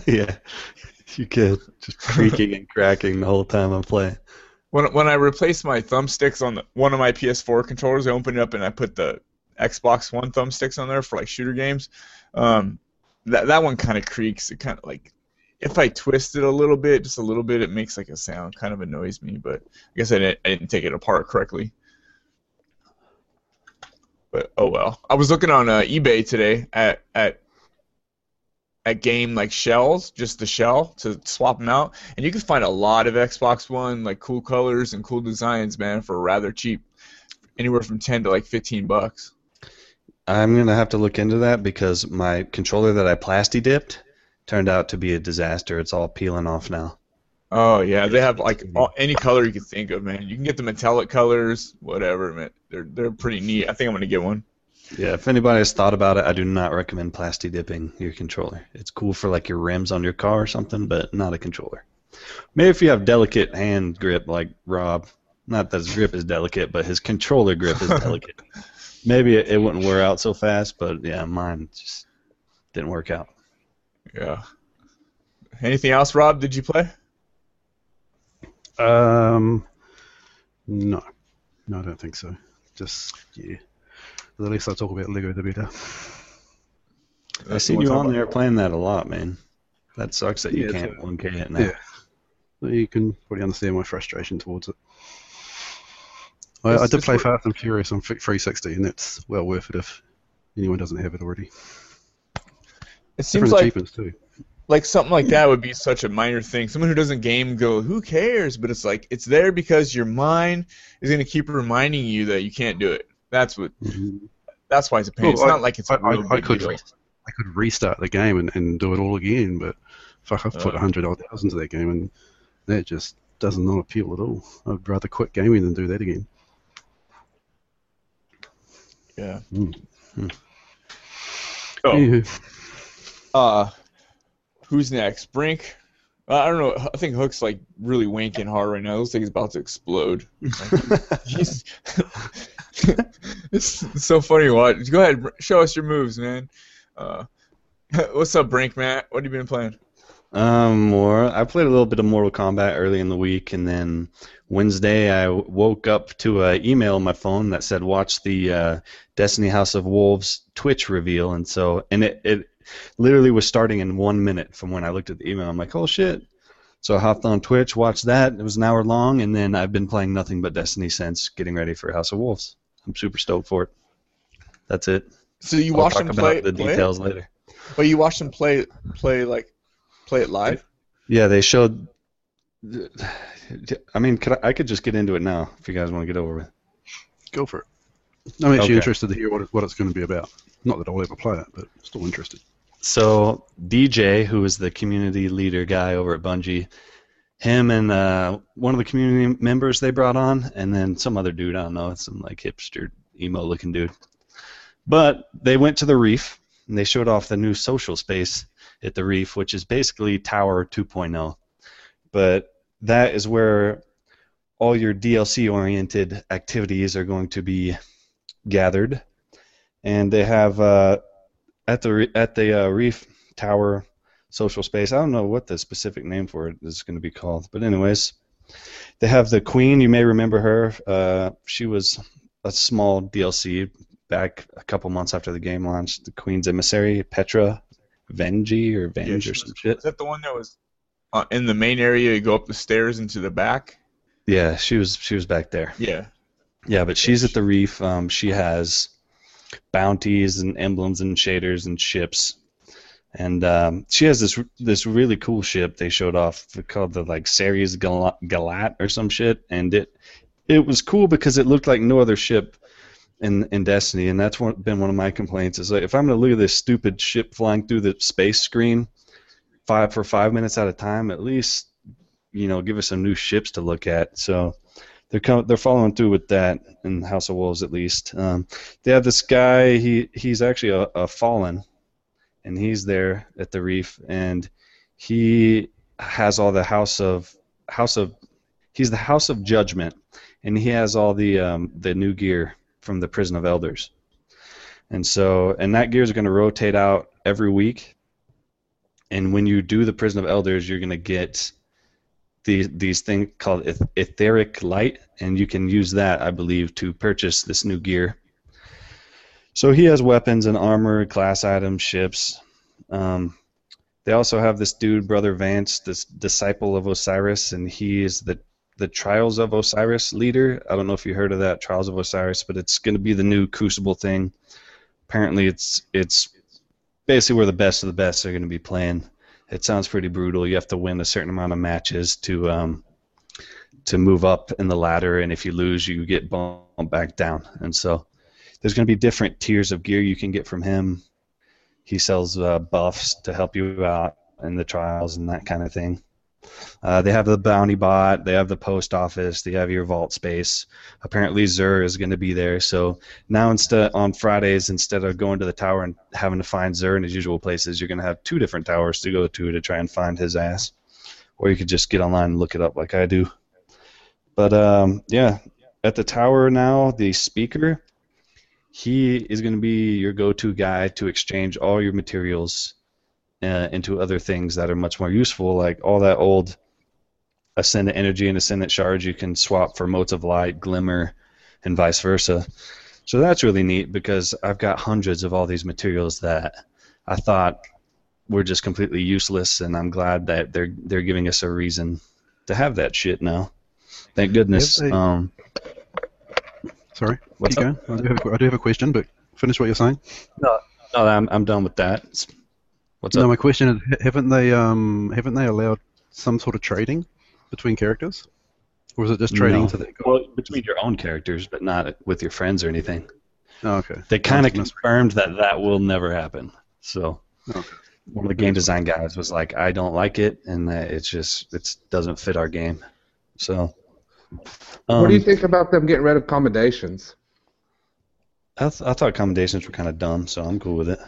Yeah, you can just creaking and cracking the whole time I'm playing. When when I replace my thumbsticks on the, one of my P S four controllers, I open it up and I put the Xbox One thumbsticks on there for like shooter games. Um, that that one kind of creaks. It kind of like if I twist it a little bit, just a little bit, it makes like a sound. Kind of annoys me, but I guess I didn't I didn't take it apart correctly. But oh well. I was looking on uh, eBay today at at at game like shells, just the shell to swap them out, and you can find a lot of Xbox One like cool colors and cool designs, man, for rather cheap, anywhere from ten to like fifteen bucks. I'm going to have to look into that because my controller that I plasti-dipped turned out to be a disaster. It's all peeling off now. Oh, yeah. They have, like, all, any color you can think of, man. You can get the metallic colors, whatever, man. They're, they're pretty neat. I think I'm going to get one. Yeah, if anybody has thought about it, I do not recommend plasti-dipping your controller. It's cool for, like, your rims on your car or something, but not a controller. Maybe if you have delicate hand grip like Rob. Not that his grip is delicate, but his controller grip is delicate. Maybe it, it wouldn't wear out so fast, but yeah, mine just didn't work out. Yeah. Anything else, Rob? Did you play? Um, no, no, I don't think so. Just yeah. The less I talk about Lego, the better. I see you on there playing that a lot, man. That sucks that you yeah, can't one K it now. Yeah. You can probably understand my frustration towards it. I, I did play Fast and Furious on three sixty, and that's well worth it if anyone doesn't have it already. It seems like, too. like something like that would be such a minor thing. Someone who doesn't game go, who cares? But it's like it's there because your mind is going to keep reminding you that you can't do it. That's what. Mm-hmm. That's why it's a pain. Well, it's I, not like it's a I, I, I could deal. I could restart the game and, and do it all again, but fuck, I've put a uh, hundred odd thousand to that game, and that just does not appeal at all. I'd rather quit gaming than do that again. Yeah. Mm-hmm. Oh. Yeah. Uh, who's next? Brink? Uh, I don't know. I think Hook's like really winking hard right now. It looks like he's about to explode. He's it's, it's so funny to watch. Go ahead, show us your moves, man. Uh, what's up, Brink, man? What have you been playing? Um, more. I played a little bit of Mortal Kombat early in the week, and then Wednesday I woke up to an email on my phone that said, "Watch the uh, Destiny House of Wolves Twitch reveal," and so and it it literally was starting in one minute from when I looked at the email. I'm like, "Oh shit!" So I hopped on Twitch, watched that. It was an hour long, and then I've been playing nothing but Destiny since getting ready for House of Wolves. I'm super stoked for it. That's it. So you watched them play. I'll talk about the details later. But you watched them play play like. Play it live? Yeah, they showed. I mean, could I, I could just get into it now if you guys want to get over with. Go for it. I'm actually okay. interested to hear what, it, what it's going to be about. Not that I'll ever play it, but still interested. So D J, who is the community leader guy over at Bungie, him and uh, one of the community members they brought on, and then some other dude, I don't know, some like hipster emo-looking dude. But they went to the reef, and they showed off the new social space at the Reef, which is basically Tower two point oh. But that is where all your D L C-oriented activities are going to be gathered. And they have uh, at the at the uh, Reef Tower social space, I don't know what the specific name for it is going to be called, but anyways, they have the Queen. You may remember her. Uh, she was a small D L C back a couple months after the game launched. The Queen's Emissary, Petra, Vengi or Venge yeah, she or some was, shit. Is that the one that was uh, in the main area? You go up the stairs into the back. Yeah, she was she was back there. Yeah, yeah, but she's at the Reef. Um, she has bounties and emblems and shaders and ships. And um, she has this this really cool ship they showed off called the like Ceres Gal Galat or some shit, and it it was cool because it looked like no other ship in in Destiny, and that's one, been one of my complaints. Is like if I'm gonna look at this stupid ship flying through the space screen five for five minutes at a time, at least you know give us some new ships to look at. So they're com they're following through with that in House of Wolves at least. Um, they have this guy. He he's actually a, a fallen. And he's there at the Reef, and he has all the house of house of he's the House of Judgment, and he has all the um, the new gear from the Prison of Elders, and so and that gear is going to rotate out every week, and when you do the Prison of Elders, you're going to get these these things called Etheric light, and you can use that, I believe, to purchase this new gear. So he has weapons and armor, class items, ships. Um, they also have this dude, Brother Vance, this disciple of Osiris, and he is the, the Trials of Osiris leader. I don't know if you heard of that, Trials of Osiris, but it's going to be the new Crucible thing. Apparently it's, it's basically where the best of the best are going to be playing. It sounds pretty brutal. You have to win a certain amount of matches to, um, to move up in the ladder, and if you lose, you get bumped back down. And so there's going to be different tiers of gear you can get from him. He sells uh, buffs to help you out in the trials and that kind of thing. Uh, they have the bounty bot. They have the post office. They have your vault space. Apparently Xur is going to be there. So now instead on Fridays, instead of going to the tower and having to find Xur in his usual places, you're going to have two different towers to go to to try and find his ass. Or you could just get online and look it up like I do. But, um, yeah, at the tower now, the speaker, he is going to be your go-to guy to exchange all your materials uh, into other things that are much more useful, like all that old Ascendant Energy and Ascendant Shards you can swap for Motes of Light, Glimmer, and vice versa. So that's really neat because I've got hundreds of all these materials that I thought were just completely useless, and I'm glad that they're they're giving us a reason to have that shit now. Thank goodness. Yep, they... um, Sorry, what's keep up? Going. I do, have a, I do have a question, but finish what you're saying. No, no, I'm I'm done with that. What's no, up? No, my question is, haven't they um haven't they allowed some sort of trading between characters, or is it just trading no. to the well between your own characters, but not with your friends or anything? Oh, okay. They kind of confirmed that that will never happen. So okay. One of the game design guys was like, "I don't like it, and it's just it doesn't fit our game." So. Um, what do you think about them getting rid of commendations? I, th I thought commendations were kind of dumb, so I'm cool with it.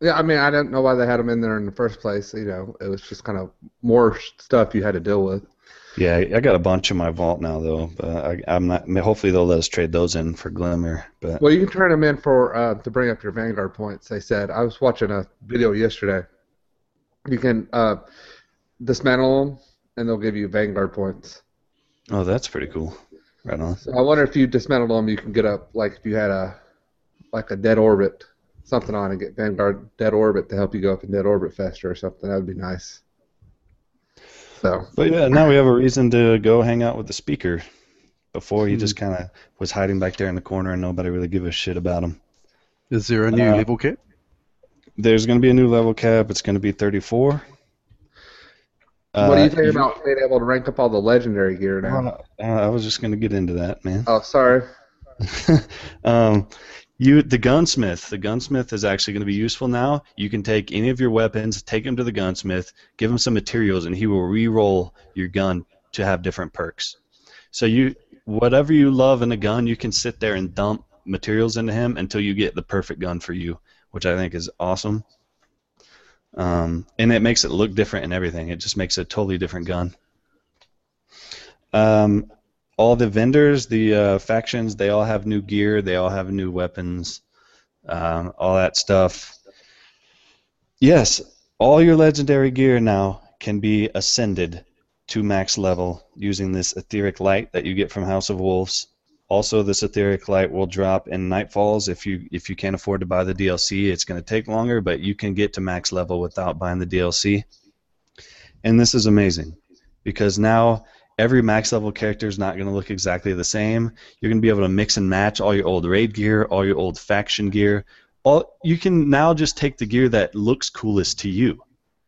Yeah, I mean, I don't know why they had them in there in the first place. You know, it was just kind of more stuff you had to deal with. Yeah, I got a bunch in my vault now, though. But I, I'm not. I mean, hopefully, they'll let us trade those in for Glimmer. But well, you can turn them in for uh, to bring up your Vanguard points. They said I was watching a video yesterday. You can uh, dismantle them, and they'll give you Vanguard points. Oh, that's pretty cool. Right on. So I wonder if you dismantled them, you can get up like if you had a like a Dead Orbit something on and get Vanguard Dead Orbit to help you go up in Dead Orbit faster or something. That would be nice. So. But yeah, now we have a reason to go hang out with the speaker. Before he mm-hmm. just kind of was hiding back there in the corner and nobody really gave a shit about him. Is there a new uh, level cap? There's going to be a new level cap. It's going to be thirty-four. What do you think uh, about being able to rank up all the legendary gear now? Uh, I was just going to get into that, man. Oh, sorry. um, you, the gunsmith. The gunsmith is actually going to be useful now. You can take any of your weapons, take them to the gunsmith, give him some materials, and he will re-roll your gun to have different perks. So you, whatever you love in a gun, you can sit there and dump materials into him until you get the perfect gun for you, which I think is awesome. Um, and it makes it look different and everything. It just makes a totally different gun. Um, all the vendors, the uh, factions, they all have new gear. They all have new weapons, um, all that stuff. Yes, all your legendary gear now can be ascended to max level using this etheric light that you get from House of Wolves. Also, this etheric light will drop in Nightfalls. If you if you can't afford to buy the D L C, it's going to take longer, but you can get to max level without buying the D L C. And this is amazing because now every max level character is not going to look exactly the same. You're going to be able to mix and match all your old raid gear, all your old faction gear. All you can now just take the gear that looks coolest to you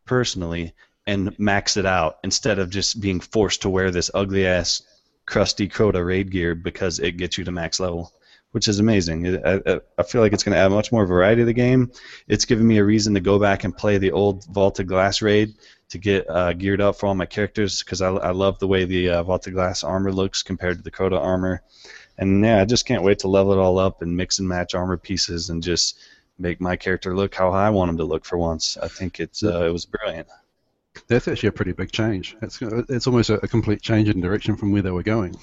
personally and max it out instead of just being forced to wear this ugly-ass crusty Crota raid gear because it gets you to max level, which is amazing. I, I feel like it's going to add much more variety to the game. It's given me a reason to go back and play the old Vault of Glass raid to get uh, geared up for all my characters because I, I love the way the uh, Vault of Glass armor looks compared to the Crota armor. And yeah, I just can't wait to level it all up and mix and match armor pieces and just make my character look how I want him to look for once. I think it's uh, it was brilliant. That's actually a pretty big change. It's it's almost a, a complete change in direction from where they were going.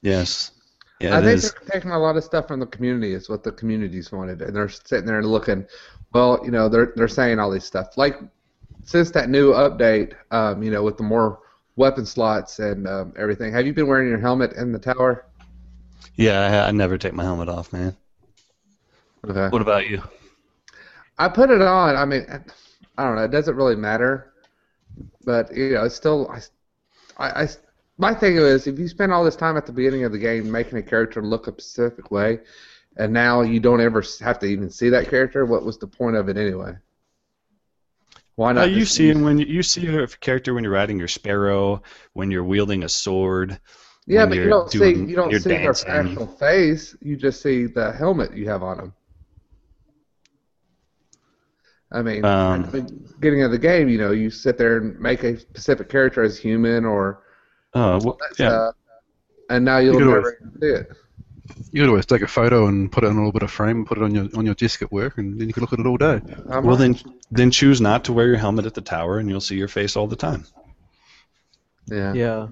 Yes. Yeah, I think they're taking a lot of stuff from the community. Is what the communities wanted, and they're sitting there and looking. Well, you know, they're they're saying all this stuff. Like since that new update, um, you know, with the more weapon slots and um, everything. Have you been wearing your helmet in the tower? Yeah, I, I never take my helmet off, man. Okay. What about you? I put it on. I mean, I don't know. It doesn't really matter. But you know, it's still, I, I, my thing is, if you spend all this time at the beginning of the game making a character look a specific way, and now you don't ever have to even see that character, what was the point of it anyway? Why not? Uh, you see him when you see a character when you're riding your sparrow, when you're wielding a sword. Yeah, but you don't doing, see you don't see dancing. Their actual face. You just see the helmet you have on them. I mean, um, at the beginning of the game, you know, you sit there and make a specific character as human or... Uh, well, yeah. Uh, and now you'll you never always, see it. You could always take a photo and put it in a little bit of frame, put it on your on your desk at work, and then you could look at it all day. I'm well, right. then then choose not to wear your helmet at the tower, and you'll see your face all the time. Yeah. Yeah.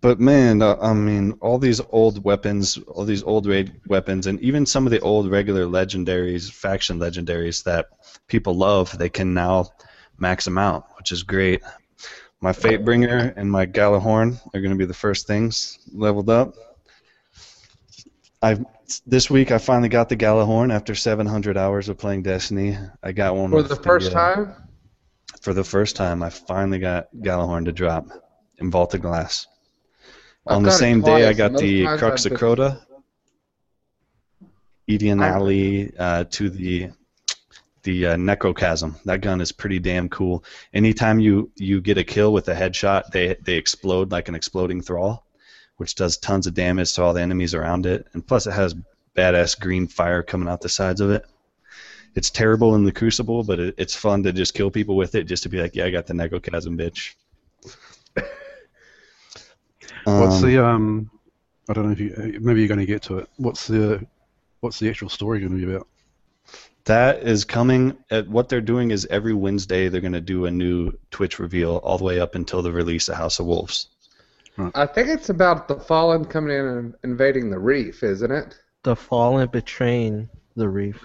But man, uh, I mean, all these old weapons, all these old raid weapons, and even some of the old regular legendaries, faction legendaries that people love, they can now max them out, which is great. My Fatebringer and my Gjallarhorn are going to be the first things leveled up. I've this week I finally got the Gjallarhorn after seven hundred hours of playing Destiny. I got one for the first the, uh, time. For the first time, I finally got Gjallarhorn to drop in Vault of Glass. On the same day, I got the Crux of Crota, Edian Alley uh, to the the uh, Necrochasm. That gun is pretty damn cool. Anytime you, you get a kill with a headshot, they they explode like an exploding thrall, which does tons of damage to all the enemies around it. And plus, it has badass green fire coming out the sides of it. It's terrible in the Crucible, but it, it's fun to just kill people with it, just to be like, yeah, I got the Necrochasm, bitch. What's the um? I don't know if you maybe you're going to get to it. What's the what's the actual story going to be about? That is coming. At what they're doing is every Wednesday they're going to do a new Twitch reveal all the way up until the release of House of Wolves. Right. I think it's about the Fallen coming in and invading the Reef, isn't it? The Fallen betraying the Reef.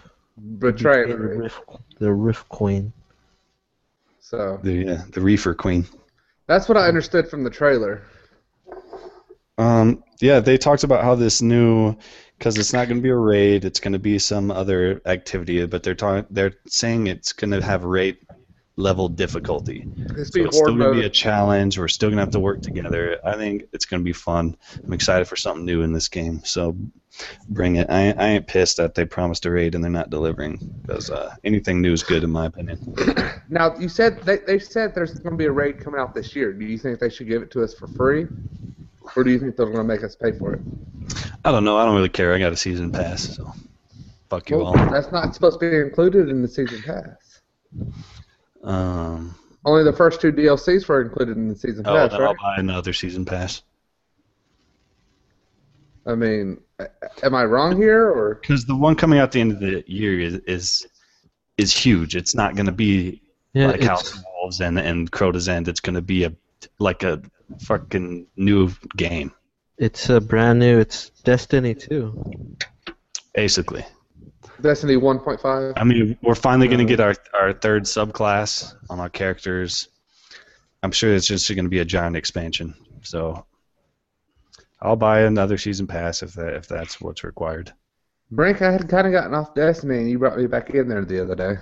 Betraying the Reef. The Reef Queen. So. The yeah, the Reefer Queen. That's what I understood from the trailer. Um, yeah, they talked about how this new, because it's not going to be a raid, it's going to be some other activity, but they're talking, they're saying it's going to have raid level difficulty. It's, so it's still going to be a challenge. We're still going to have to work together. I think it's going to be fun. I'm excited for something new in this game. So bring it. I, I ain't pissed that they promised a raid and they're not delivering because uh, anything new is good in my opinion. Now you said they they said there's going to be a raid coming out this year. Do you think they should give it to us for free? Or do you think they're going to make us pay for it? I don't know. I don't really care. I got a season pass, so fuck you well, all. That's not supposed to be included in the season pass. Um, Only the first two D L Cs were included in the season oh, pass, then right? I'll buy another season pass. I mean, am I wrong here, or? Because the one coming out at the end of the year is is, is huge. It's not going to be yeah, like House of Wolves and and Crota's End. It's going to be a like a fucking new game. It's a brand new. It's Destiny two. Basically. Destiny one point five. I mean, we're finally going to get our our third subclass on our characters. I'm sure it's just going to be a giant expansion. So I'll buy another season pass if that, if that's what's required. Brink, I had kind of gotten off Destiny, and you brought me back in there the other day.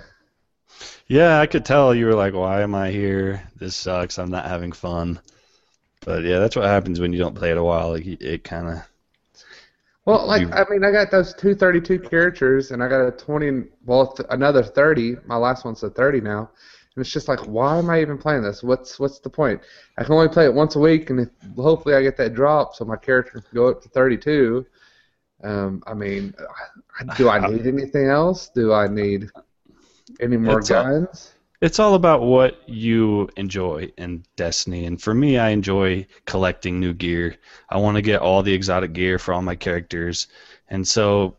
Yeah, I could tell you were like, "Why am I here? This sucks. I'm not having fun." But yeah, that's what happens when you don't play it a while. It, it kind of. Well, like you, I mean, I got those two thirty-two characters, and I got a twenty, well, th- another thirty. My last one's a thirty now. And it's just like, why am I even playing this? What's what's the point? I can only play it once a week, and if, hopefully I get that drop so my character can go up to thirty-two. Um, I mean, do I need anything else? Do I need any more it's guns? All, it's all about what you enjoy in Destiny. And for me, I enjoy collecting new gear. I want to get all the exotic gear for all my characters. And so...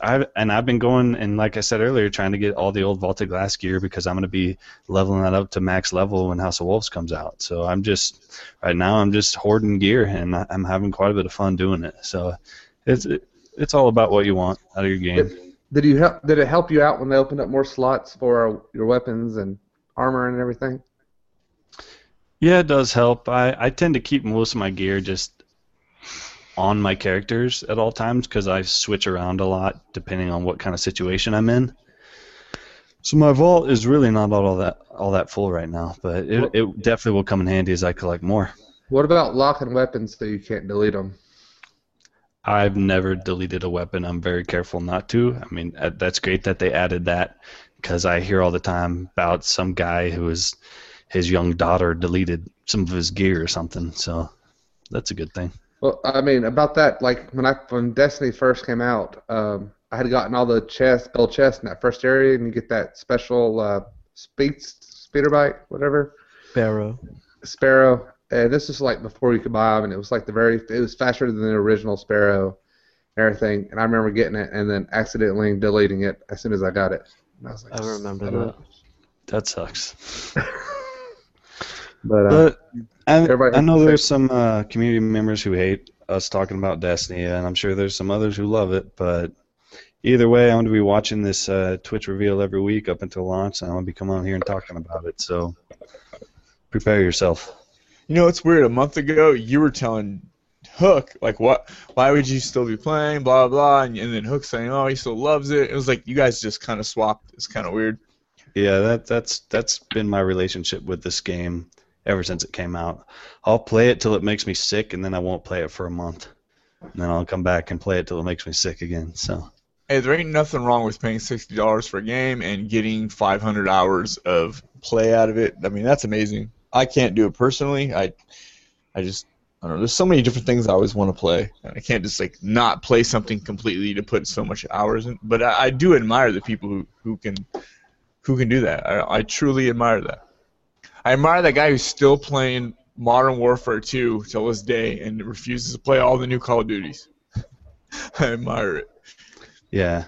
I've, and I've been going, and like I said earlier, trying to get all the old Vault of Glass gear because I'm going to be leveling that up to max level when House of Wolves comes out. So I'm just, right now I'm just hoarding gear, and I'm having quite a bit of fun doing it. So it's it's all about what you want out of your game. Did, did you help? Did it help you out when they opened up more slots for your weapons and armor and everything? Yeah, it does help. I, I tend to keep most of my gear just on my characters at all times because I switch around a lot depending on what kind of situation I'm in. So my vault is really not all that all that full right now, but it, it definitely will come in handy as I collect more. What about locking weapons so you can't delete them? I've never deleted a weapon. I'm very careful not to. I mean, that's great that they added that because I hear all the time about some guy who is, his young daughter deleted some of his gear or something, so that's a good thing. Well, I mean, about that, like, when I when Destiny first came out, um, I had gotten all the chests, gold chests in that first area, and you get that special uh, speed, speeder bike, whatever. Sparrow. Sparrow. And this was, like, before you could buy them, and it was, like, the very, it was faster than the original Sparrow and everything, and I remember getting it and then accidentally deleting it as soon as I got it. And I was like, I remember that. That sucks. But, uh, but I, I know there's some uh, community members who hate us talking about Destiny, and I'm sure there's some others who love it. But either way, I'm going to be watching this uh, Twitch reveal every week up until launch, and I'm going to be coming on here and talking about it. So prepare yourself. You know, it's weird. A month ago, you were telling Hook, like, what? Why would you still be playing, blah, blah, and, and then Hook saying, oh, he still loves it. It was like you guys just kind of swapped. It's kind of weird. Yeah, that that's that's been my relationship with this game ever since it came out. I'll play it till it makes me sick, and then I won't play it for a month. And then I'll come back and play it till it makes me sick again. So, hey, there ain't nothing wrong with paying sixty dollars for a game and getting five hundred hours of play out of it. I mean, that's amazing. I can't do it personally. I I just, I don't know. There's so many different things I always want to play. I can't just, like, not play something completely to put so much hours in. But I, I do admire the people who, who, can, who can do that. I, I truly admire that. I admire that guy who's still playing Modern Warfare two till this day and refuses to play all the new Call of Duties. I admire it. Yeah.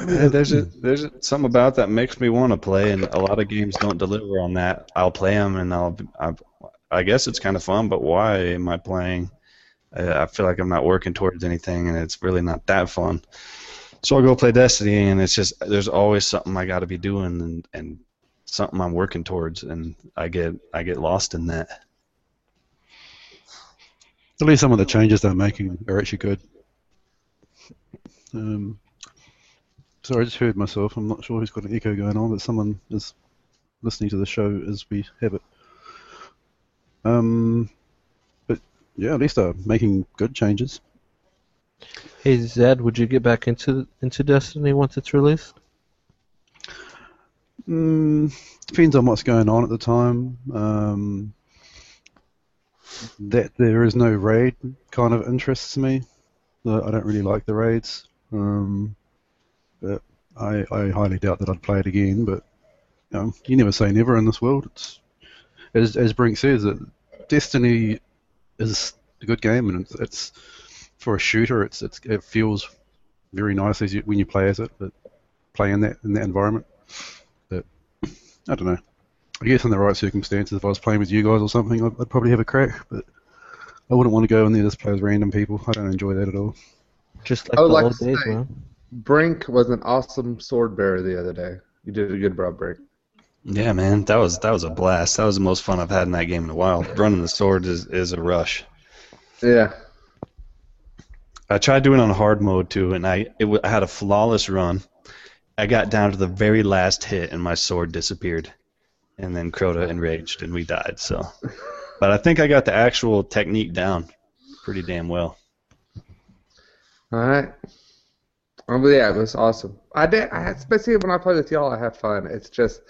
There's a, there's a, something about that makes me want to play, and a lot of games don't deliver on that. I'll play them, and I'll, I, I guess it's kind of fun, but why am I playing? I, I feel like I'm not working towards anything, and it's really not that fun. So I'll go play Destiny, and it's just there's always something I got to be doing, and and. Something I'm working towards, and I get I get lost in that. At least some of the changes they're making are actually good. Um, sorry, I just heard myself. I'm not sure who's got an echo going on, but someone is listening to the show as we have it. Um, but yeah, at least they're making good changes. Hey Zed, would you get back into into Destiny once it's released? Mm, depends on what's going on at the time. Um, that there is no raid kind of interests me. I don't really like the raids. Um, but I, I highly doubt that I'd play it again. But you know, you never say never in this world. It's as as Brink says, it, Destiny is a good game, and it's, it's for a shooter, it's, it's it feels very nice as you, when you play as it, but play in that in that environment. But I don't know. I guess in the right circumstances, if I was playing with you guys or something, I'd, I'd probably have a crack. But I wouldn't want to go in there just play with random people. I don't enjoy that at all. Just like I would the like old to days, say, man. Brink was an awesome sword bearer the other day. You did a good job, Brink. Yeah, man, that was that was a blast. That was the most fun I've had in that game in a while. Running the sword is, is a rush. Yeah. I tried doing it on hard mode too, and I it w I had a flawless run. I got down to the very last hit, and my sword disappeared. And then Crota enraged, and we died. So, but I think I got the actual technique down pretty damn well. All right. Oh, but yeah, it was awesome. I did. I had, especially when I played with y'all, I had fun. It's just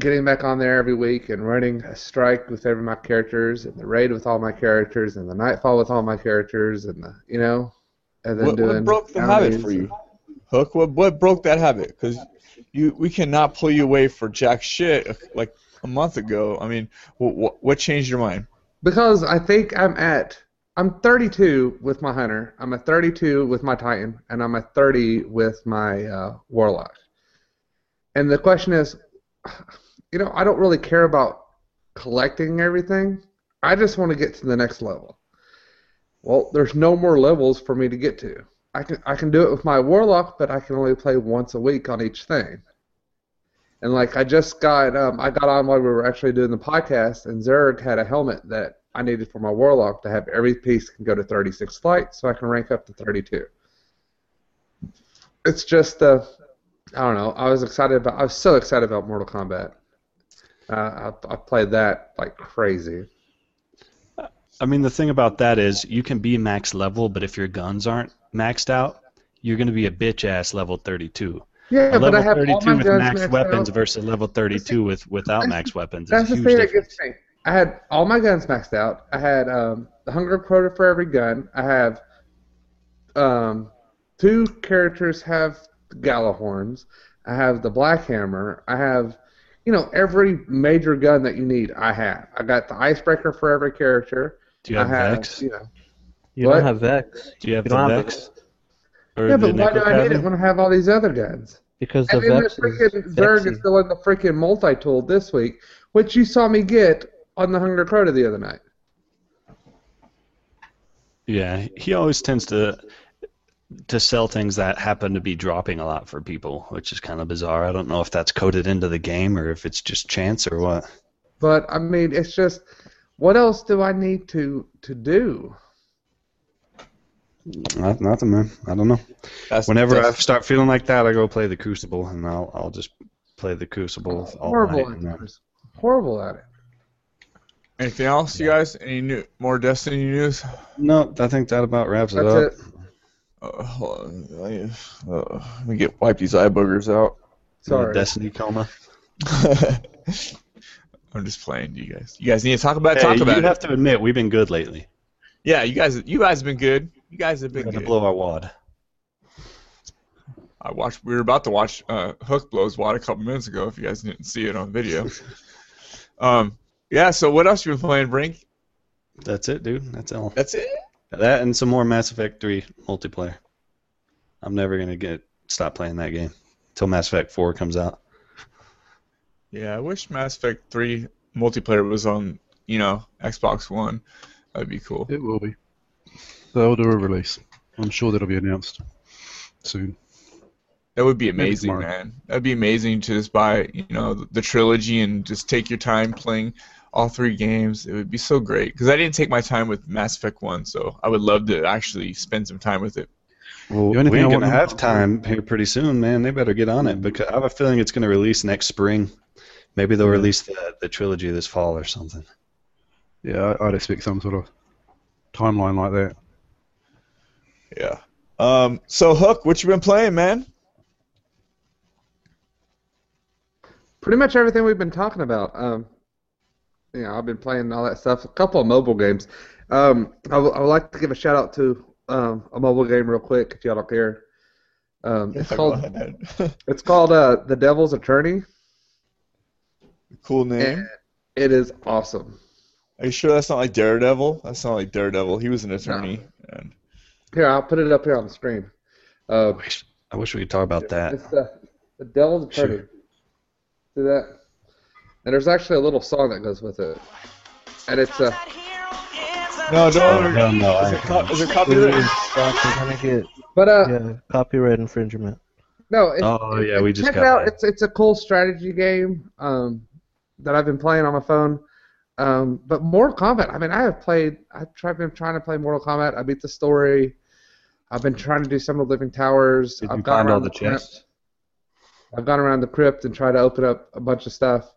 getting back on there every week and running a strike with every my characters, and the raid with all my characters, and the nightfall with all my characters, and the, you know, and then what, doing. What broke the habit for you, Hook? What what broke that habit? Because you we cannot pull you away for jack shit like a month ago. I mean, what what changed your mind? Because I think I'm at I'm thirty-two with my hunter. I'm a thirty-two with my titan, and I'm a thirty with my uh, warlock. And the question is, you know, I don't really care about collecting everything. I just want to get to the next level. Well, there's no more levels for me to get to. I can I can do it with my warlock, but I can only play once a week on each thing. And like I just got um, I got on while we were actually doing the podcast, and Zerg had a helmet that I needed for my warlock to have every piece can go to thirty-six light, so I can rank up to thirty-two. It's just uh I don't know. I was excited about. I was so excited about Mortal Kombat. Uh, I, I played that like crazy. I mean, the thing about that is you can be max level, but if your guns aren't maxed out, you're going to be a bitch ass level thirty-two. Yeah, a level but I have thirty-two all my with guns max maxed weapons out. Versus level thirty-two with without that's, max weapons. That's the thing that gets me. I had all my guns maxed out. I had um, the hunger quota for every gun. I have um, two characters have Gjallarhorns. I have the Black Hammer. I have, you know, every major gun that you need. I have. I got the Icebreaker for every character. Do you have, have Vex? You, know, you don't have Vex. Do you have you the Vex? Have yeah, but why do I need it when I have all these other guns? Because the and Vex then the freaking Zerg is still in the freaking multi-tool this week, which you saw me get on the Hunger Crota the other night. Yeah, he always tends to. to sell things that happen to be dropping a lot for people, which is kind of bizarre. I don't know if that's coded into the game or if it's just chance or what. But, I mean, it's just, what else do I need to, to do? Not, nothing, man. I don't know. That's, Whenever that's, I start feeling like that, I go play the Crucible, and I'll, I'll just play the Crucible all horrible night. At it. Horrible at it. Anything else, yeah. you guys? Any new, more Destiny news? No, I think that about wraps that's it up. It. Uh, hold on. Uh, let me get wipe these eye boogers out. Sorry, Destiny coma. I'm just playing, you guys. You guys need to talk about hey, talk about. You it. have to admit we've been good lately. Yeah, you guys, you guys have been good. You guys have been we're gonna good. Blow our wad. I watched. We were about to watch uh, Hook blows wad a couple minutes ago. If you guys didn't see it on video. um. Yeah. So what else you been playing, Brink? That's it, dude. That's all. That's it. That and some more Mass Effect three multiplayer. I'm never going to get stop playing that game until Mass Effect four comes out. Yeah, I wish Mass Effect three multiplayer was on, you know, Xbox One. That would be cool. It will be. They'll do a release. I'm sure that'll be announced soon. That would be amazing, man. That would be amazing to just buy, you know, the trilogy and just take your time playing all three games. It would be so great because I didn't take my time with Mass Effect one, so I would love to actually spend some time with it. Well, we ain't going to have time here pretty soon, man. They better get on it because I have a feeling it's going to release next spring. Maybe they'll release the, the trilogy this fall or something. Yeah, I'd expect some sort of timeline like that. Yeah. Um, so, Hook, what you been playing, man? Pretty much everything we've been talking about. Um, Yeah, you know, I've been playing all that stuff. A couple of mobile games. Um, I, w I would like to give a shout out to um, a mobile game real quick if y'all don't care. Um, it's, called, it's called uh, The Devil's Attorney. Cool name. And it is awesome. Are you sure that's not like Daredevil? That's not like Daredevil. He was an attorney. And here, I'll put it up here on the screen. Uh, I, wish, I wish we could talk about that. It's uh, the Devil's Party. Sure. See that? And there's actually a little song that goes with it. And it's uh, no, don't. No, no, is, no, it, is it copyright? Is get, but uh, yeah, copyright infringement. No. It's, oh yeah, we just check got it out. That. It's it's a cool strategy game um, that I've been playing on my phone. Um, but Mortal Kombat. I mean, I have played. I've tried, been trying to play Mortal Kombat. I beat the story. I've been trying to do some of the Living Towers. Did I've you gone find all the chests? I've gone around the crypt and tried to open up a bunch of stuff,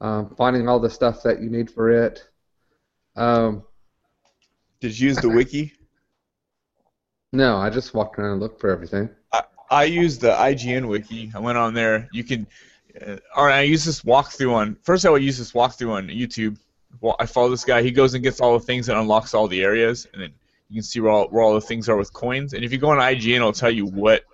um, finding all the stuff that you need for it. Um, Did you use the wiki? No, I just walked around and looked for everything. I, I used the I G N wiki. I went on there. You can. Uh, all right, I use this walkthrough on. First, I would use this walkthrough on YouTube. Well, I follow this guy. He goes and gets all the things and unlocks all the areas, and then you can see where all, where all the things are with coins. And if you go on I G N, it'll tell you what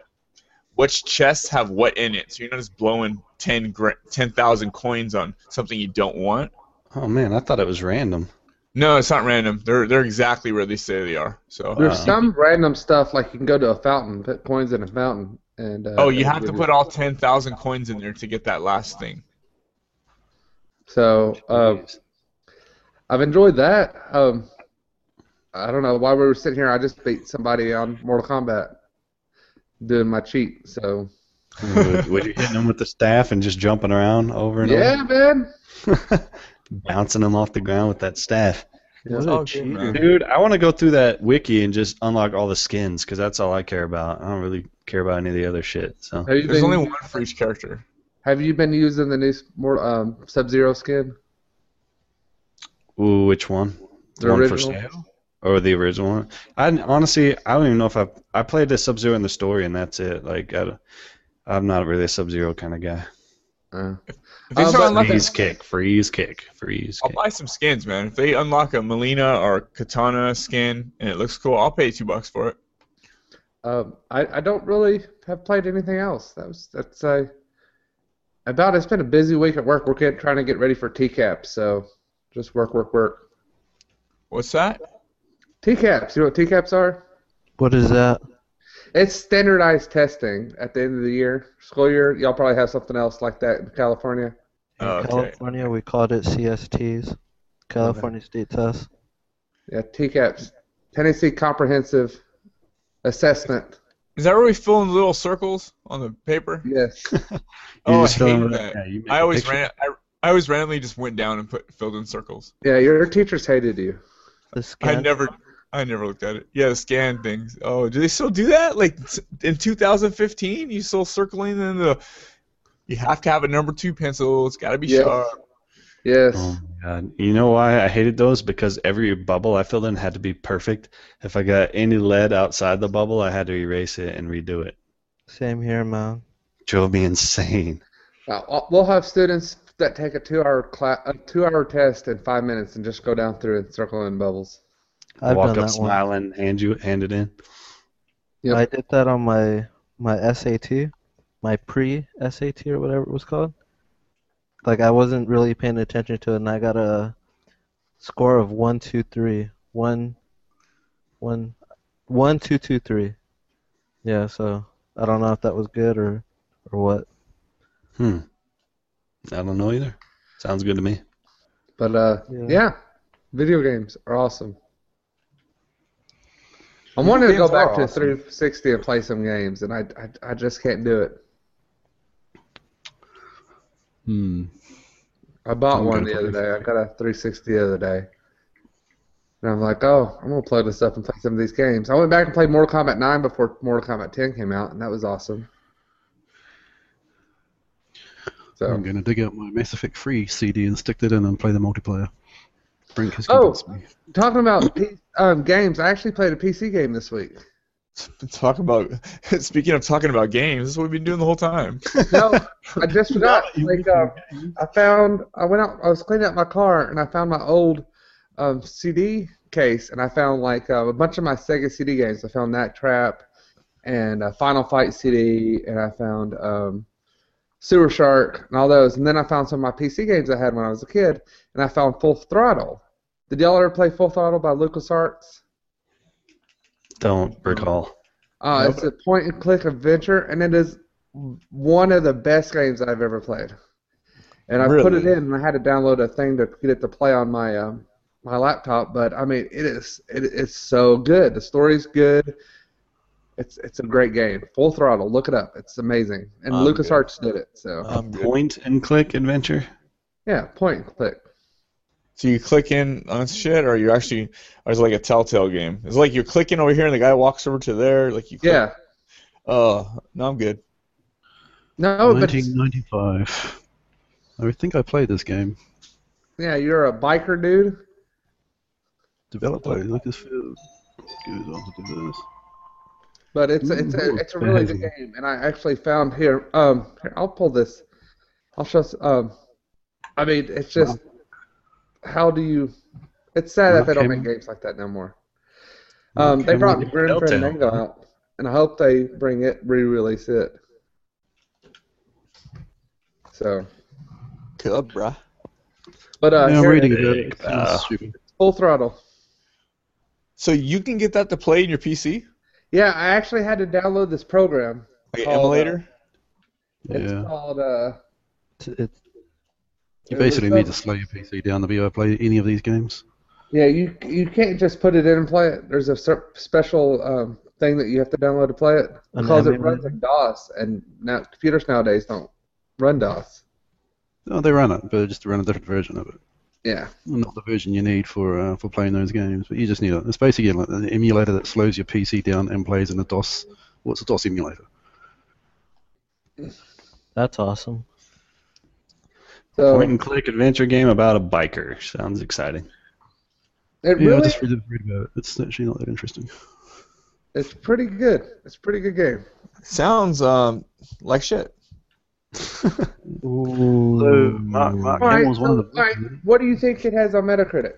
which chests have what in it, so you're not just blowing ten thousand coins on something you don't want. Oh man, I thought it was random. No, it's not random. They're they're exactly where they say they are. So there's uh, some random stuff, like you can go to a fountain, put coins in a fountain, and uh, oh, you have to put all ten thousand coins in there to get that last thing. So uh, I've enjoyed that. Um, I don't know why we were sitting here. I just beat somebody on Mortal Kombat doing my cheat. So were you hitting them with the staff and just jumping around over and yeah, over? Yeah, man. Bouncing them off the ground with that staff. What a cheater. Dude, I want to go through that wiki and just unlock all the skins, because that's all I care about. I don't really care about any of the other shit. So there's been, only one for each character. Have you been using the new um, Sub-Zero skin? Ooh, which one? The one original? For sale? Or the original one? I honestly, I don't even know if I I played the Sub-Zero in the story, and that's it. Like I, I'm not really a Sub-Zero kind of guy. Uh, if, if they uh, unlocking, freeze kick, freeze kick, freeze I'll kick. Buy some skins, man. If they unlock a Melina or Katana skin and it looks cool, I'll pay two bucks for it. Um, I, I don't really have played anything else. That was that's uh, about. It's been a busy week at work. We're trying to get ready for T CAPs, so just work, work, work. What's that? T CAPs. You know what T CAPs are? What is that? It's standardized testing at the end of the year, school year. Y'all probably have something else like that in California. In oh, okay. California, we called it C S Ts, California okay. State Test. Yeah, T CAPs, Tennessee Comprehensive Assessment. Is that where we fill in little circles on the paper? Yes. Oh, I hate that. Yeah, I always ran. I, I always randomly just went down and put filled in circles. Yeah, your teachers hated you. I never. I never looked at it. Yeah, the scan things. Oh, do they still do that? Like in two thousand fifteen, you still circling in the. You have to have a number two pencil. It's got to be yes. sharp. Yes. Oh my God. You know why I hated those? Because every bubble I filled in had to be perfect. If I got any lead outside the bubble, I had to erase it and redo it. Same here, Mom. Drove me insane. Uh, we'll have students that take a two-hour class, a two-hour test in five minutes, and just go down through and circle in bubbles. I've walk up smiling, hand you hand it in. Yep. I did that on my my S A T, my pre-S A T or whatever it was called. Like I wasn't really paying attention to it, and I got a score of one, two, three, one, one, one, two, two, three. Yeah, so I don't know if that was good or or what. Hmm. I don't know either. Sounds good to me. But uh, yeah, yeah. Video games are awesome. I'm wanting to go back awesome. to three sixty and play some games, and I, I, I just can't do it. Hmm. I bought I'm one the other day. I got a three sixty the other day. And I'm like, oh, I'm going to play this up and play some of these games. I went back and played Mortal Kombat nine before Mortal Kombat ten came out, and that was awesome. So I'm going to dig out my Mass Effect three C D and stick that in and play the multiplayer. Brink has convinced me. Talking about um, games, I actually played a P C game this week. Talk about speaking of talking about games, this is what we've been doing the whole time. No, I just forgot. Like, um, I found I went out. I was cleaning out my car, and I found my old um, C D case, and I found like uh, a bunch of my Sega C D games. I found Nat Trap and a Final Fight C D, and I found um, Sewer Shark and all those. And then I found some of my P C games I had when I was a kid, and I found Full Throttle. Did y'all ever play Full Throttle by LucasArts? Don't recall. Uh, nope. It's a point-and-click adventure, and it is one of the best games I've ever played. And I really? put it in, and I had to download a thing to get it to play on my um, my laptop. But I mean, it is it, it's so good. The story's good. It's it's a great game. Full Throttle. Look it up. It's amazing. And I'm LucasArts good. did it. So a point-and-click adventure. Yeah, point-and-click. So you click in on shit, or you actually, or it's like a Telltale game. It's like you're clicking over here, and the guy walks over to there. Like you. Click. Yeah. Oh no, I'm good. No, but nineteen ninety-five. I think I played this game. Yeah, you're a biker dude. Developed by Lucasfilm. But it's Ooh, it's a, it's a really good game, and I actually found here. Um, here, I'll pull this. I'll show. Um, I mean, it's just. Wow. How do you... It's sad that they don't make games like that no more. Um, they brought Grim Fandango out, and I hope they bring it, re-release it. So. Good, bruh. But, uh, I'm reading it. Uh, Full Throttle. So you can get that to play in your P C? Yeah, I actually had to download this program. Like an emulator? Uh, it's yeah. called... Uh, it's... You basically need to slow your P C down to be able to play any of these games. Yeah, you you can't just put it in and play it. There's a special um, thing that you have to download to play it because it runs in DOS, and now computers nowadays don't run DOS. No, they run it, but they just run a different version of it. Yeah, not the version you need for uh, for playing those games, but you just need it. It's basically like an emulator that slows your P C down and plays in a DOS. Well, it's a DOS emulator. That's awesome. So, point-and-click adventure game about a biker. Sounds exciting. It yeah, really, I just read about it. It's actually not that interesting. It's pretty good. It's a pretty good game. Sounds um, like shit. Ooh. So, Mark, Mark all right, was so, one of the all right, what do you think it has on Metacritic?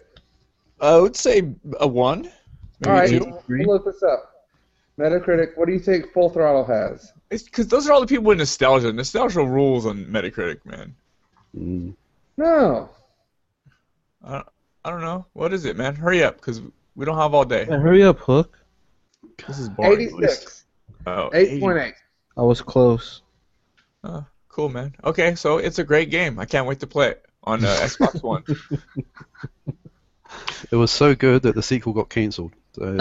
I would say a one. All right, we'll look this up. Metacritic, what do you think Full Throttle has? It's because those are all the people with nostalgia. Nostalgia rules on Metacritic, man. Mm. No. I, I don't know. What is it, man? Hurry up, because we don't have all day. Man, hurry up, Hook. This is boring. eighty-six. Oh, eight point eight. I was close. Uh, cool, man. Okay, so it's a great game. I can't wait to play it on uh, Xbox One. It was so good that the sequel got cancelled. So,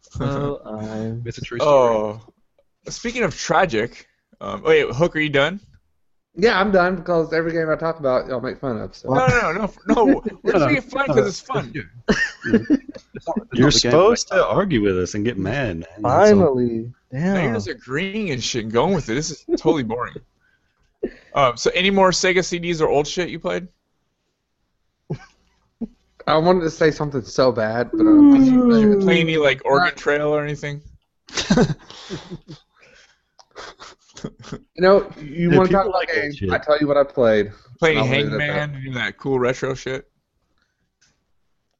so um, it's a true story. Oh, speaking of tragic, um, wait, Hook, are you done? Yeah, I'm done because every game I talk about, y'all make fun of. So. No, no, no, no, no. We're just making fun because it's fun. You're supposed to argue with us and get mad, man. Finally, damn. Now you're just agreeing and shit, and going with it. This is totally boring. Um, so, any more Sega C Ds or old shit you played? I wanted to say something so bad, but um, did you, did you play any like Oregon Trail or anything? You know, you want to talk about games, I tell you what I played. Playing Hangman and that cool retro shit.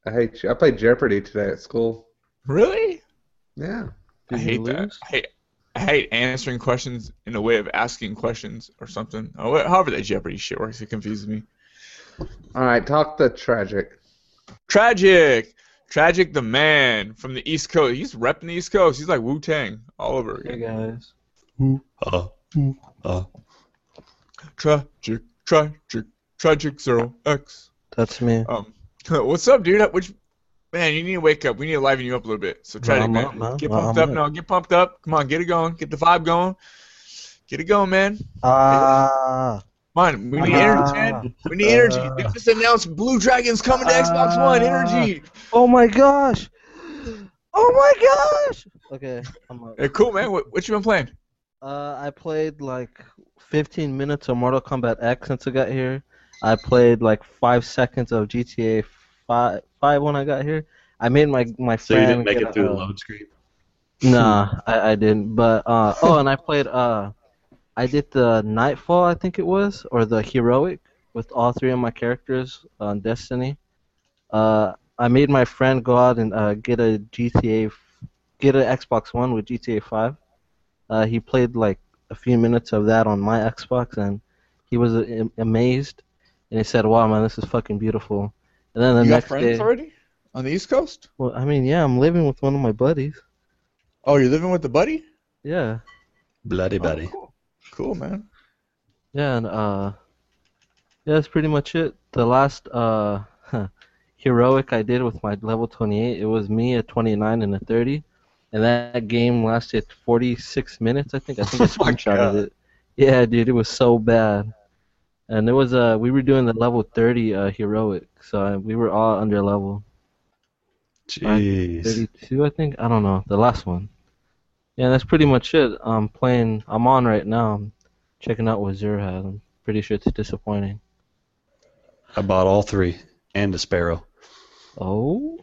I hate you. I played Jeopardy today at school. Really? Yeah. I hate that. I hate, I hate answering questions in a way of asking questions or something. Oh, however that Jeopardy shit works, it confuses me. All right, talk to Tragic. Tragic! Tragic the man from the East Coast. He's repping the East Coast. He's like Wu-Tang all over again. Hey, guys. Ooh, uh, ooh, uh. Tragic, tragic, tragic zero X. That's me. Um, what's up, dude? Which man? You need to wake up. We need to liven you up a little bit. So tragic, no, man. Not, get pumped no, up, no. Get pumped up. Come on, get it going. Get the vibe going. Get it going, man. Ah. Uh, Come on, we need uh, energy. Man. We need energy. Uh, they just announced Blue Dragon's coming to uh, Xbox One. Energy. Oh my gosh. Oh my gosh. Okay. I'm up. Hey, cool, man. What, what you been playing? Uh, I played like fifteen minutes of Mortal Kombat X since I got here. I played like five seconds of G T A five, five when I got here. I made my my so friend. So you didn't make it through a, the load screen? Nah, I, I didn't. But uh, oh, and I played. Uh, I did the Nightfall, I think it was, or the Heroic with all three of my characters on Destiny. Uh, I made my friend go out and uh, get a G T A, get an Xbox One with G T A five. Uh, he played like a few minutes of that on my Xbox, and he was uh, amazed. And he said, "Wow, man, this is fucking beautiful." And then the you next got friends day, already? On the East Coast? Well, I mean, yeah, I'm living with one of my buddies. Oh, you're living with the buddy? Yeah. Bloody buddy. Oh, cool. Cool, man. Yeah, and uh, yeah, that's pretty much it. The last uh, huh, heroic I did with my level twenty-eight, it was me at twenty-nine and a thirty, and that game lasted forty-six minutes, I think. I think I screenshotted it. Yeah, dude, it was so bad. And it was uh, we were doing the level thirty uh, heroic, so we were all under level. Jeez. thirty-two, I think. I don't know. The last one. Yeah, that's pretty much it. I'm playing. I'm on right now. I'm checking out what Zero has. I'm pretty sure it's disappointing. I bought all three and a sparrow. Oh,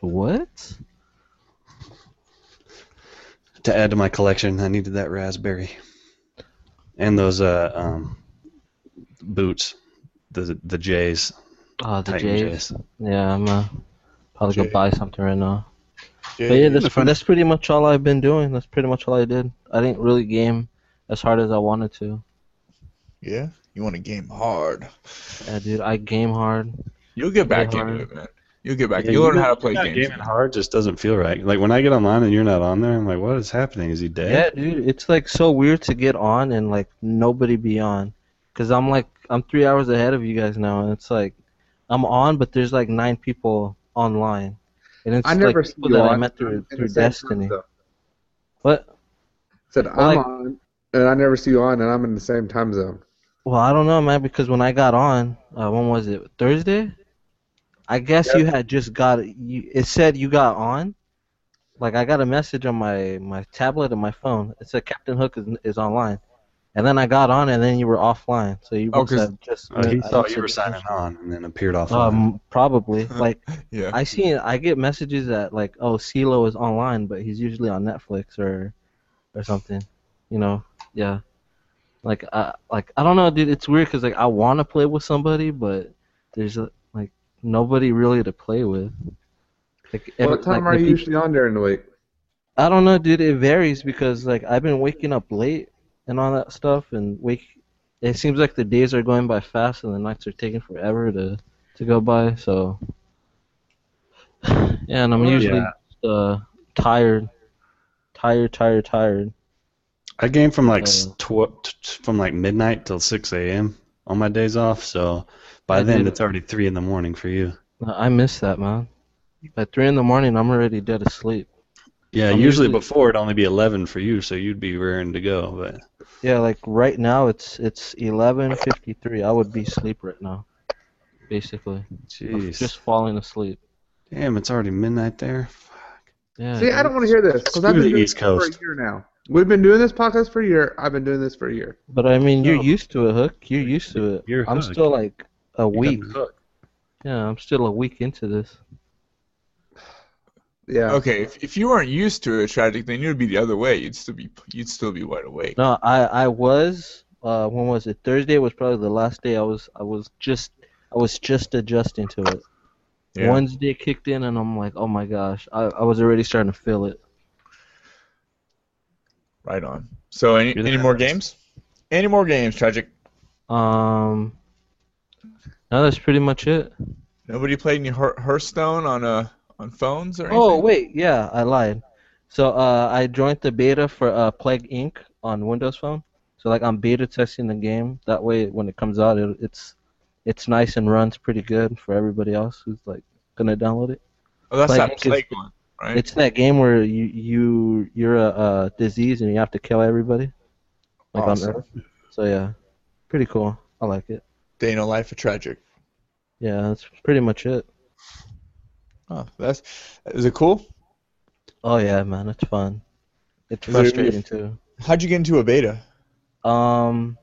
what? To add to my collection, I needed that raspberry and those uh um boots, the the J's. Oh, the J's. J's. Yeah, I'm. Uh, I'll go buy something right now. Yeah, but yeah, that's, that's pretty much all I've been doing. That's pretty much all I did. I didn't really game as hard as I wanted to. Yeah? You want to game hard. Yeah, dude, I game hard. You'll get back game into hard. It, man. You'll get back. Yeah, You'll you learn how to play games. Gaming hard just doesn't feel right. Like, when I get online and you're not on there, I'm like, what is happening? Is he dead? Yeah, dude, it's, like, so weird to get on and, like, nobody be on. Because I'm, like, I'm three hours ahead of you guys now, and it's, like, I'm on, but there's, like, nine people online, and it's I never like people that I met through, through Destiny. Time, what? I said I'm like, on, and I never see you on, and I'm in the same time zone. Well, I don't know, man, because when I got on, uh, when was it? Thursday? I guess yep. You had just got it. You, it said you got on. Like I got a message on my my tablet and my phone. It said Captain Hook is is online, and then I got on, and then you were offline. So you oh, just oh, he I thought you were signing on, and then appeared offline. Um, probably. Like, yeah. I see, I get messages that like, oh, CeeLo is online, but he's usually on Netflix or, or something. You know, yeah. Like, I like I don't know, dude. It's weird because like I want to play with somebody, but there's like nobody really to play with. Like, what every, time like, are you usually on during the week? I don't know, dude. It varies because like I've been waking up late and all that stuff, and wake. It seems like the days are going by fast, and the nights are taking forever to, to go by. So, yeah, and I'm usually yeah. just, uh, tired, tired, tired, tired. I game from like uh, tw t from like midnight till six A M on my days off. So by I then did. It's already three in the morning for you. I miss that, man. At three in the morning, I'm already dead asleep. Yeah, I'm usually, usually before it'd only be eleven for you, so you'd be raring to go. But yeah, like right now it's it's eleven fifty-three. I would be asleep right now, basically. Jeez, I'm just falling asleep. Damn, it's already midnight there. Fuck. Yeah. See, dude. I don't want to hear this because I've been doing this for a year now. We've been doing this podcast for a year. I've been doing this for a year. But I mean, you're used to it, Hook. You're used to it. You're I'm hooked. Still like a week. Yeah, I'm still a week into this. Yeah. Okay. If if you weren't used to it, Tragic, then you'd be the other way. You'd still be you'd still be wide awake. No, I I was. Uh, when was it? Thursday was probably the last day. I was I was just I was just adjusting to it. Yeah. Wednesday kicked in, and I'm like, oh my gosh, I I was already starting to feel it. Right on. So any any more games? Any more games, Tragic? Um. No, that's pretty much it. Nobody played any Hearthstone on a. On phones or anything? Oh, wait, yeah, I lied. So uh, I joined the beta for uh, Plague Incorporated on Windows Phone. So like I'm beta testing the game. That way, when it comes out, it, it's it's nice and runs pretty good for everybody else who's like gonna download it. Oh, that's Plague, that Plague one, right? It's that game where you you you're a, a disease and you have to kill everybody. Like awesome. On Earth. So yeah, pretty cool. I like it. Day in a life of Tragic. Yeah, that's pretty much it. Oh, that's is it cool? Oh yeah, man, it's fun. It's is frustrating it, too. How'd you get into a beta? Um,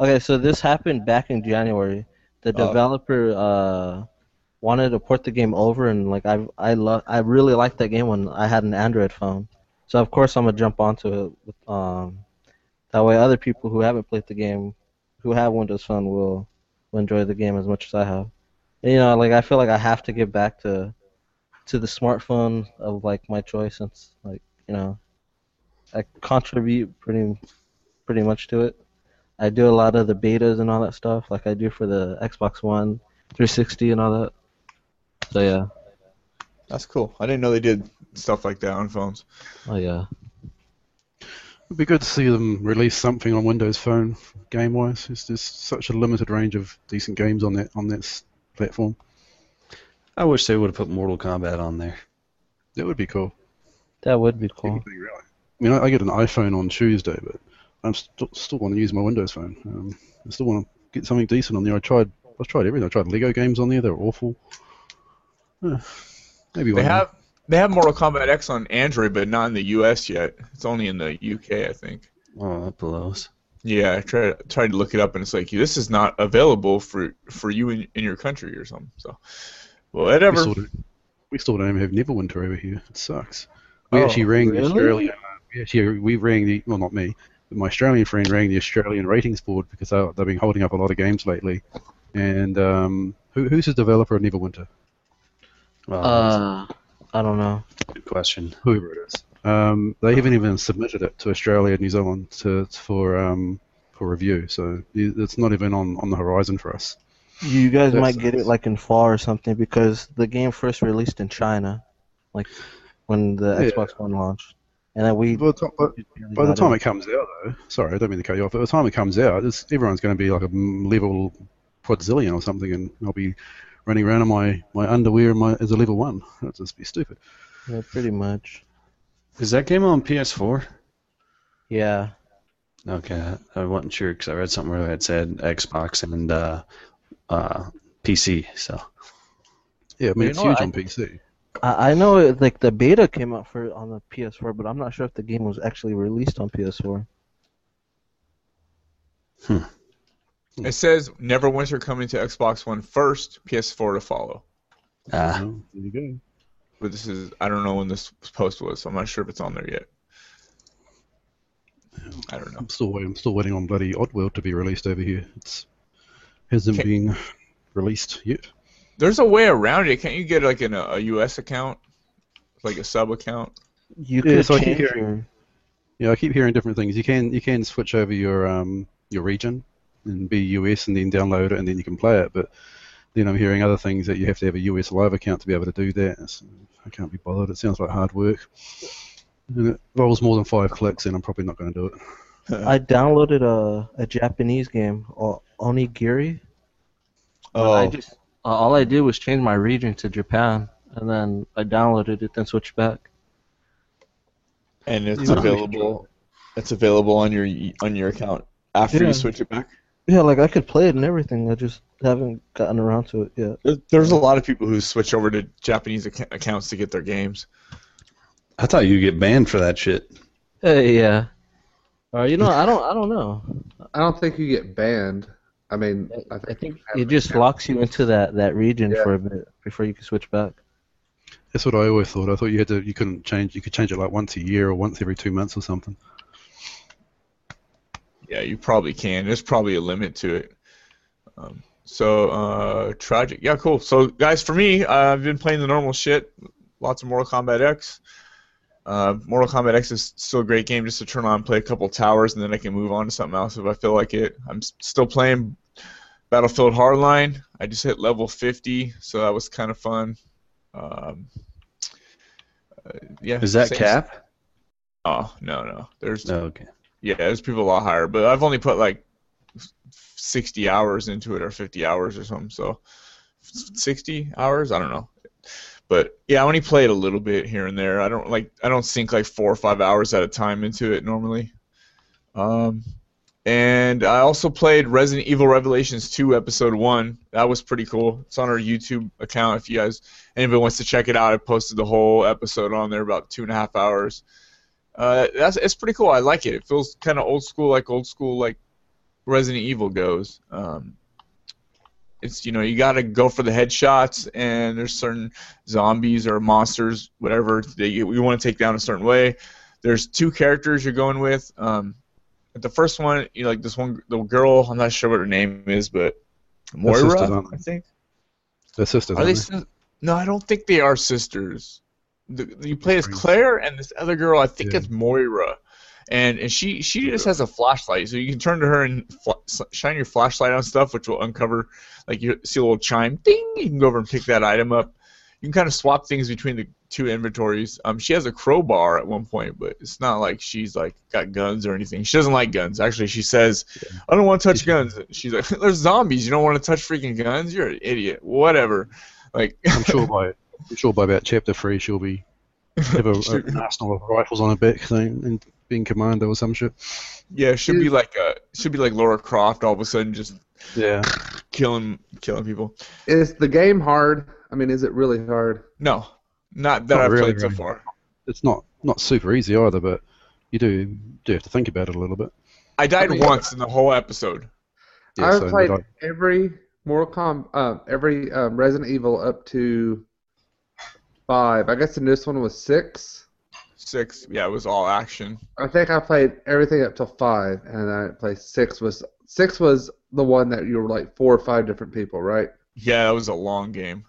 okay, so this happened back in January. The developer oh. uh wanted to port the game over, and like I I love I really liked that game when I had an Android phone. So of course I'm gonna jump onto it. With, um, that way other people who haven't played the game, who have Windows Phone, will, will enjoy the game as much as I have. You know, like I feel like I have to get back to, to the smartphone of like my choice, since like you know, I contribute pretty, pretty much to it. I do a lot of the betas and all that stuff, like I do for the Xbox One, three sixty, and all that. So yeah. That's cool. I didn't know they did stuff like that on phones. Oh, yeah. It'd be good to see them release something on Windows Phone, game-wise. It's just such a limited range of decent games on that on that platform. I wish they would have put Mortal Kombat on there. That would be cool. That would be cool. Anything, really. I mean, I, I get an iPhone on Tuesday, but I'm st still want to use my Windows Phone. Um, I still want to get something decent on there. I tried, I tried everything. I tried Lego games on there. They were awful. Uh, maybe they have. Day. They have Mortal Kombat X on Android, but not in the U S yet. It's only in the U K, I think. Oh, that blows. Yeah, I tried, tried to look it up, and it's like, this is not available for, for you in, in your country or something. So, whatever. We still, we still don't even have Neverwinter over here. It sucks. We oh, actually rang really? the Australian... We actually, we rang the... Well, not me. But my Australian friend rang the Australian ratings board because they, they've been holding up a lot of games lately. And um, who, who's the developer of Neverwinter? Well, uh... I don't know. Good question. Whoever it is, um, they haven't even submitted it to Australia and New Zealand to, to for um, for review. So it's not even on, on the horizon for us. You guys That's, might get it like in fall or something because the game first released in China, like when the yeah. Xbox One launched, and then we. By the time, by, by the time it comes out, though, sorry, I don't mean to cut you off. By the time it comes out, it's, everyone's going to be like a level quadzillion or something, and I'll be running around in my, my underwear and my, as a level one. That'd just be stupid. Yeah, pretty much. Is that game on P S four? Yeah. Okay, I wasn't sure because I read something where it said Xbox and uh, uh, P C. So. Yeah, I mean, you it's huge I, on P C. I, I know it, like the beta came out for on the P S four, but I'm not sure if the game was actually released on P S four. Hmm. It says Neverwinter coming to Xbox One first, P S four to follow. Ah, uh, but this is—I don't know when this post was, so I'm not sure if it's on there yet. I don't know. I'm still waiting. I'm still waiting on bloody Oddworld to be released over here. It hasn't Can't, been released yet. There's a way around it. Can't you get like an, a U S account, like a sub account? You yeah, could so change. I keep hearing, yeah, I keep hearing different things. You can you can switch over your um your region and be U S and then download it and then you can play it, but then I'm hearing other things that you have to have a U S live account to be able to do that. So I can't be bothered. It sounds like hard work. And if it rolls more than five clicks, then I'm probably not going to do it. I downloaded a, a Japanese game, Onigiri. Oh. I just, uh, all I did was change my region to Japan, and then I downloaded it, then switched back. And it's available. It's available on your on your account after yeah. you switch it back. Yeah, like I could play it and everything. I just haven't gotten around to it yet. There's a lot of people who switch over to Japanese ac accounts to get their games. I thought you'd get banned for that shit. Hey, yeah. Uh, you know, I don't. I don't know. I don't think you get banned. I mean, I, I think, I think it just account. locks you into that that region yeah. for a bit before you can switch back. That's what I always thought. I thought you had to. You couldn't change. You could change it like once a year or once every two months or something. Yeah, you probably can. There's probably a limit to it. Um, so, uh, Tragic. Yeah, cool. So, guys, for me, uh, I've been playing the normal shit. Lots of Mortal Kombat X. Uh, Mortal Kombat X is still a great game just to turn on and play a couple towers, and then I can move on to something else if I feel like it. I'm still playing Battlefield Hardline. I just hit level fifty, so that was kind of fun. Um, uh, yeah. Is that cap? Oh, no, no. There's. Oh, okay. Yeah, there's people a lot higher, but I've only put like sixty hours into it or fifty hours or something, so sixty hours? I don't know. But yeah, I only played a little bit here and there. I don't like I don't sink like four or five hours at a time into it normally. Um, and I also played Resident Evil Revelations two Episode one. That was pretty cool. It's on our YouTube account if you guys anybody wants to check it out. I posted the whole episode on there, about two and a half hours. Uh, that's it's pretty cool. I like it. It feels kind of old school, like old school, like Resident Evil goes. Um, it's you know you gotta go for the headshots, and there's certain zombies or monsters, whatever that you, you want to take down a certain way. There's two characters you're going with. Um, the first one, you know, like this one, the girl. I'm not sure what her name is, but Moira, sisters, I think. They're sisters. Are they? They? No, I don't think they are sisters. The, you play as Claire and this other girl, I think yeah. it's Moira, and and she she yeah. just has a flashlight, so you can turn to her and fl shine your flashlight on stuff, which will uncover, like you see a little chime, ding, you can go over and pick that item up. you can kind of swap things between the two inventories. Um, she has a crowbar at one point, but it's not like she's like got guns or anything. She doesn't like guns. Actually, she says, "I don't want to touch guns." She's like, "There's zombies. You don't want to touch freaking guns? You're an idiot." Whatever. Like, I'm sure by I'm sure by about chapter three, she'll be have a, a, an arsenal of rifles on her back and being commander or some shit. Yeah, she'll yeah. be like uh, she'll be like Lara Croft all of a sudden, just yeah, killing killing people. Is the game hard? I mean, is it really hard? No, not that not I've really, played so far. It's not not super easy either, but you do do have to think about it a little bit. I died I mean, once in the whole episode. Yeah, I've so played I... every Mortal Kombat, uh, every um, Resident Evil up to five. I guess the newest one was six. Six, yeah, it was all action. I think I played everything up till five, and I played six. Was six was the one that you were like four or five different people, right? Yeah, it was a long game.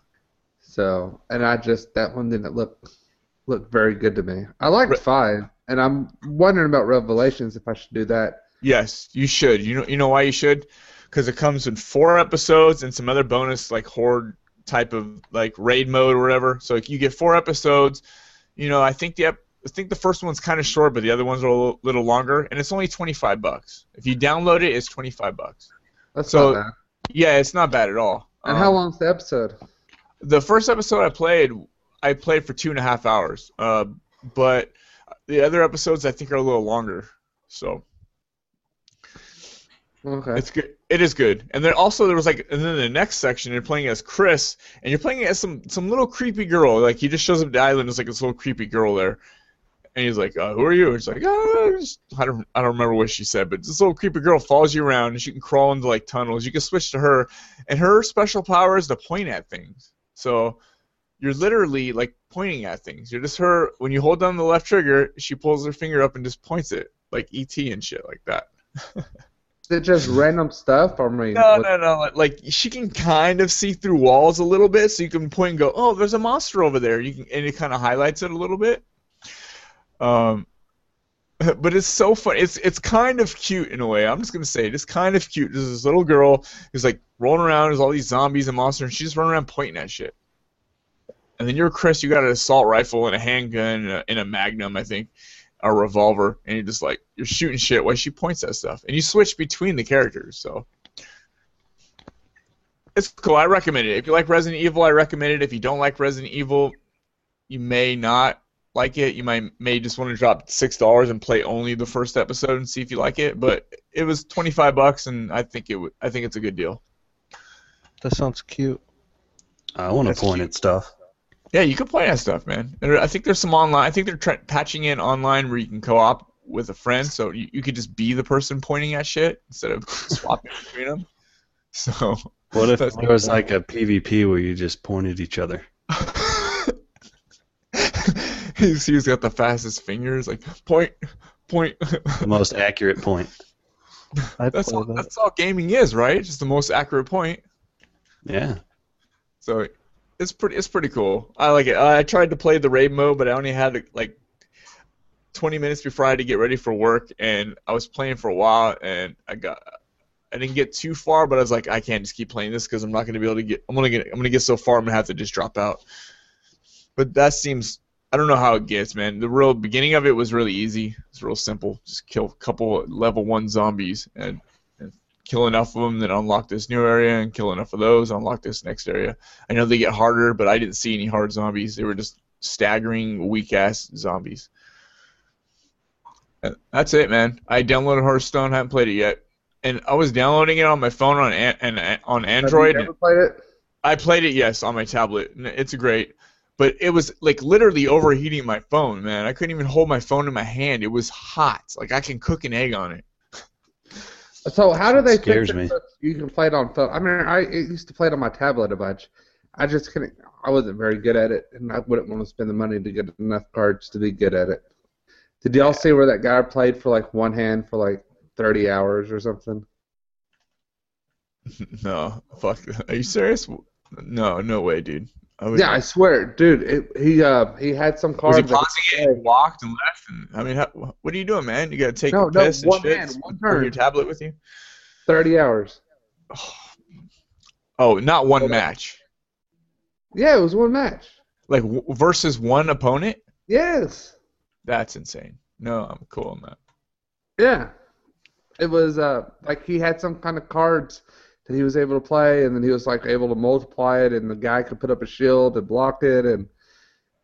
So, and I just, that one didn't look look very good to me. I liked Re- five, and I'm wondering about Revelations if I should do that. Yes, you should. You know, you know why you should? Because it comes in four episodes and some other bonus like horde type of like raid mode or whatever. So if you get four episodes, you know, I think the ep- I think the first one's kind of short, but the other ones are a little, little longer, and it's only twenty-five bucks. If you download it, it's twenty-five bucks. That's so, not bad. Yeah, it's not bad at all. And um, how long's the episode? The first episode I played, I played for two and a half hours. Uh, but the other episodes I think are a little longer. So, okay, it's good. It is good. And then also there was like, and then the next section you're playing as Chris, and you're playing as some some little creepy girl. Like he just shows up to the island, there's like this little creepy girl there, and he's like, uh, "Who are you?" And she's like, oh, just, I don't I don't remember what she said, but this little creepy girl follows you around, and she can crawl into like tunnels. You can switch to her, and her special power is to point at things. So you're literally like pointing at things. You're just her. When you hold down the left trigger, she pulls her finger up and just points it, like E T and shit like that. Is it just random stuff? I mean, no, no, no. Like she can kind of see through walls a little bit, so you can point and go, "Oh, there's a monster over there." You can, and it kind of highlights it a little bit. Um, but it's so fun. It's it's kind of cute in a way. I'm just gonna say, it's kind of cute. There's this little girl who's like rolling around. There's all these zombies and monsters, and she's running around pointing at shit. And then you're Chris. You got an assault rifle and a handgun and a, and a Magnum, I think, a revolver, and you're just like you're shooting shit while she points at stuff. And you switch between the characters, so it's cool. I recommend it. If you like Resident Evil, I recommend it. If you don't like Resident Evil, you may not like it. You might may just want to drop six dollars and play only the first episode and see if you like it. But it was twenty-five bucks, and I think it w- I think it's a good deal. That sounds cute. I want to point at stuff. Yeah, you can play that stuff, man. I think there's some online. I think they're tra- patching in online where you can co-op with a friend, so you, you could just be the person pointing at shit instead of swapping between them. So what if there was like a PvP where you just point at each other? You see who's got the fastest fingers? Like point, point. The most accurate point. That's all, that. that's all gaming is, right? Just the most accurate point. Yeah. So. It's pretty. It's pretty cool. I like it. I tried to play the raid mode, but I only had like twenty minutes before I had to get ready for work, and I was playing for a while, and I got. I didn't get too far, but I was like, I can't just keep playing this because I'm not going to be able to get. I'm gonna get. I'm gonna get so far, I'm gonna have to just drop out. But that seems. I don't know how it gets, man. The real beginning of it was really easy. It's real simple. Just kill a couple level one zombies and. Kill enough of them, then unlock this new area, and kill enough of those, unlock this next area. I know they get harder, but I didn't see any hard zombies. They were just staggering, weak-ass zombies. That's it, man. I downloaded Hearthstone, haven't played it yet. And I was downloading it on my phone on an, an, on Android. Have you ever played it? I played it, yes, on my tablet. It's great. But it was like literally overheating my phone, man. I couldn't even hold my phone in my hand. It was hot. Like I can cook an egg on it. So how do they think that you can play it on phone? I mean, I used to play it on my tablet a bunch. I just couldn't. I wasn't very good at it, and I wouldn't want to spend the money to get enough cards to be good at it. Did y'all see where that guy played for like one hand for like thirty hours or something? No, fuck. Are you serious? No, no way, dude. I yeah, I swear, dude. It, he uh, he had some cards. Was he pausing it and walked and left? And, I mean, how, what are you doing, man? You gotta take no, a no, piss and shit. Man, one turn. Your tablet with you. Thirty hours. Oh, oh not one match. Yeah, it was one match. Like w versus one opponent? Yes. That's insane. No, I'm cool on that. Yeah. It was uh like he had some kind of cards that he was able to play, and then he was like able to multiply it, and the guy could put up a shield and blocked it, and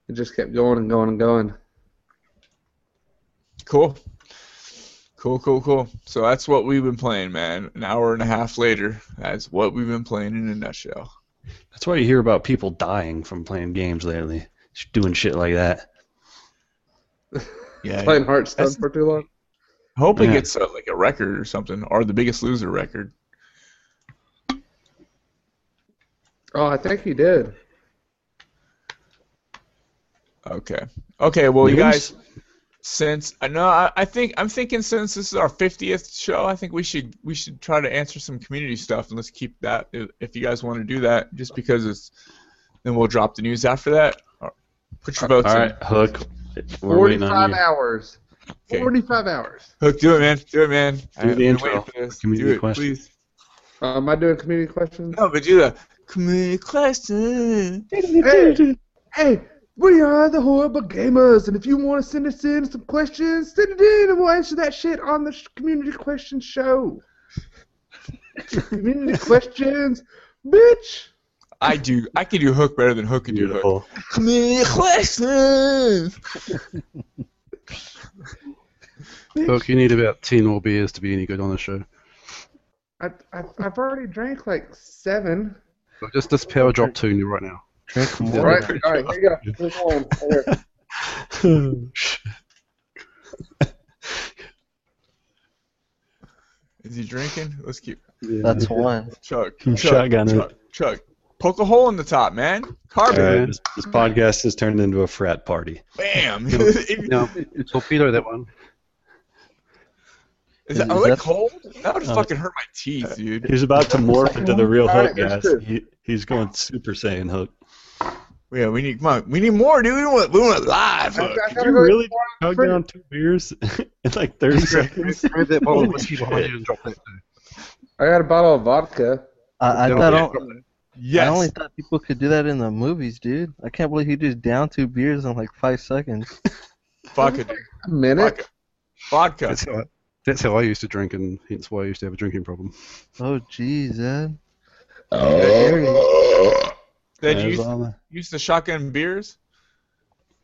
it just kept going and going and going. Cool. Cool, cool, cool. So that's what we've been playing, man. An hour and a half later, that's what we've been playing in a nutshell. That's why you hear about people dying from playing games lately. Doing shit like that. Yeah, playing Hearthstone for too long. I hope yeah. it gets uh, like a record or something, or the Biggest Loser record. Oh, I think he did. Okay. Okay. Well, you guys, since I know, I, I think I'm thinking since this is our fiftieth show, I think we should we should try to answer some community stuff, and let's keep that if, if you guys want to do that, just because it's. Then we'll drop the news after that. Put your votes in. All right, Hook. Forty-five hours. Okay. Forty-five hours. Hook, do it, man. Do it, man. Do the intro. Do it, please. Uh, am I doing community questions? No, but do the community question. Hey, hey, we are the Horrible Gamers, and if you want to send us in some questions, send it in, and we'll answer that shit on the community question show. Community questions, bitch. I do. I can do Hook better than Hook can do Hook. Hook, you need about ten more beers to be any good on the show. I, I, I've already drank like seven. So just this power drop to you right now. Drink more. All right, all right, here you go. Move on. Is he drinking? Let's keep. Yeah. That's one. Chug. Shotgun. Chug. Chug. Poke a hole in the top, man. Carbon. Right, this, this podcast has turned into a frat party. Bam. No, no, torpedo that one. Is, is that, is that cold? That would uh, fucking hurt my teeth, uh, dude. He's about to morph into the real Hook, right, guys. He, he's going Super Saiyan Hook. Yeah, we need, come on, we need more, dude. We want, we want it live. Hook. Did you really chug down two beers in like thirty seconds? I got a bottle of vodka. I, I don't. Yes. I only thought people could do that in the movies, dude. I can't believe he just downed two beers in like five seconds. Vodka, dude. A minute? Vodka. Vodka. That's, how I, that's how I used to drink, and hence why I used to have a drinking problem. Oh, jeez, Ed. Oh. Dad, you used, to, used to shotgun beers?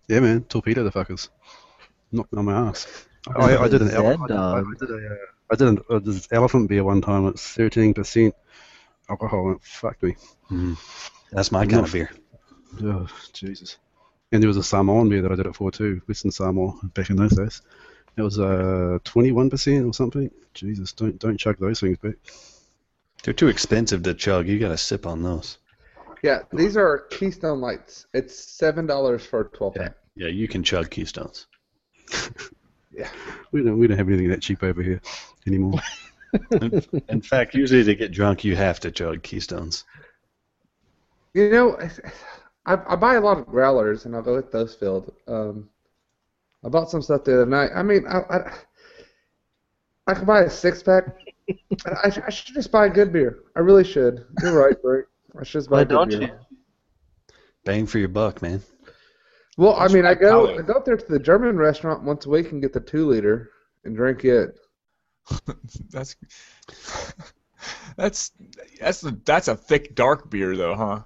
Yeah, man. Torpedo the fuckers. Knocked me on my ass. Oh, I, I did an elephant. I, I did a, I did an uh, this elephant beer one time. It's thirteen percent. Alcohol, fuck me. Mm. That's my kind of beer. Oh, Jesus. And there was a Samoan beer that I did it for too, Western Samoa, back in those days. It was uh, twenty-one percent or something. Jesus, don't don't chug those things back. They're too expensive to chug. You got to sip on those. Yeah, these are Keystone Lights. It's seven dollars for a twelve pack. Yeah, yeah, you can chug Keystones. Yeah. We don't, we don't have anything that cheap over here anymore. In fact, usually to get drunk, you have to chug Keystones. You know, I, I buy a lot of growlers, and I'll go with those filled. Um, I bought some stuff the other night. I mean, I, I, I can buy a six-pack. I, I should just buy a good beer. I really should. You're right, Brink. I should just buy Why a good don't beer. You? Bang for your buck, man. Well, That's I mean, I go, I go up there to the German restaurant once a week and get the two-liter and drink it. that's that's that's a, that's a thick dark beer though, huh?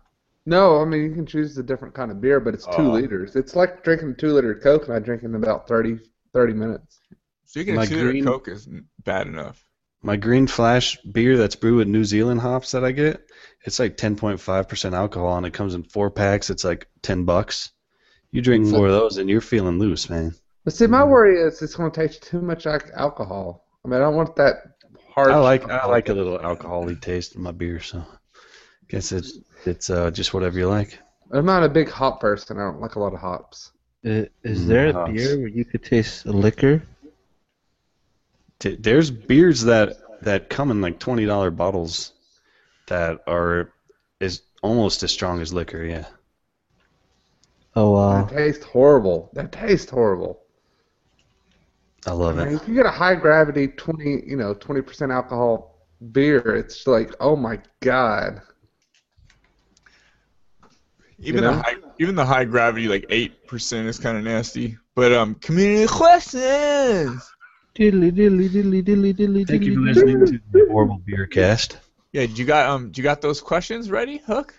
No, I mean you can choose a different kind of beer, but it's two oh. liters. It's like drinking a two-liter Coke, and I drink in about thirty minutes. So you can a two-liter Coke isn't bad enough. My Green Flash beer that's brewed with New Zealand hops that I get, it's like ten point five percent alcohol, and it comes in four packs. It's like ten bucks. You drink four of those, and you're feeling loose, man. But see, my worry is it's going to taste too much like alcohol. I mean, I don't want that hard. I like I like a little alcoholic taste in my beer, so I guess it's it's uh, just whatever you like. I'm not a big hop person. I don't like a lot of hops. Uh, is there mm, a hops. beer where you could taste liquor? T there's beers that that come in like twenty dollar bottles that are is almost as strong as liquor. Yeah. Oh wow! That tastes horrible. That tastes horrible. I love I mean, it. If you get a high gravity twenty, you know, twenty percent alcohol beer, it's like, oh my god. Even you know? the high even the high gravity, like eight percent, is kind of nasty. But um, community questions. Diddly diddly diddly diddly diddly. Thank you for listening to the Horrible Beer Cast. Yeah, do you got um, do you got those questions ready, Hook?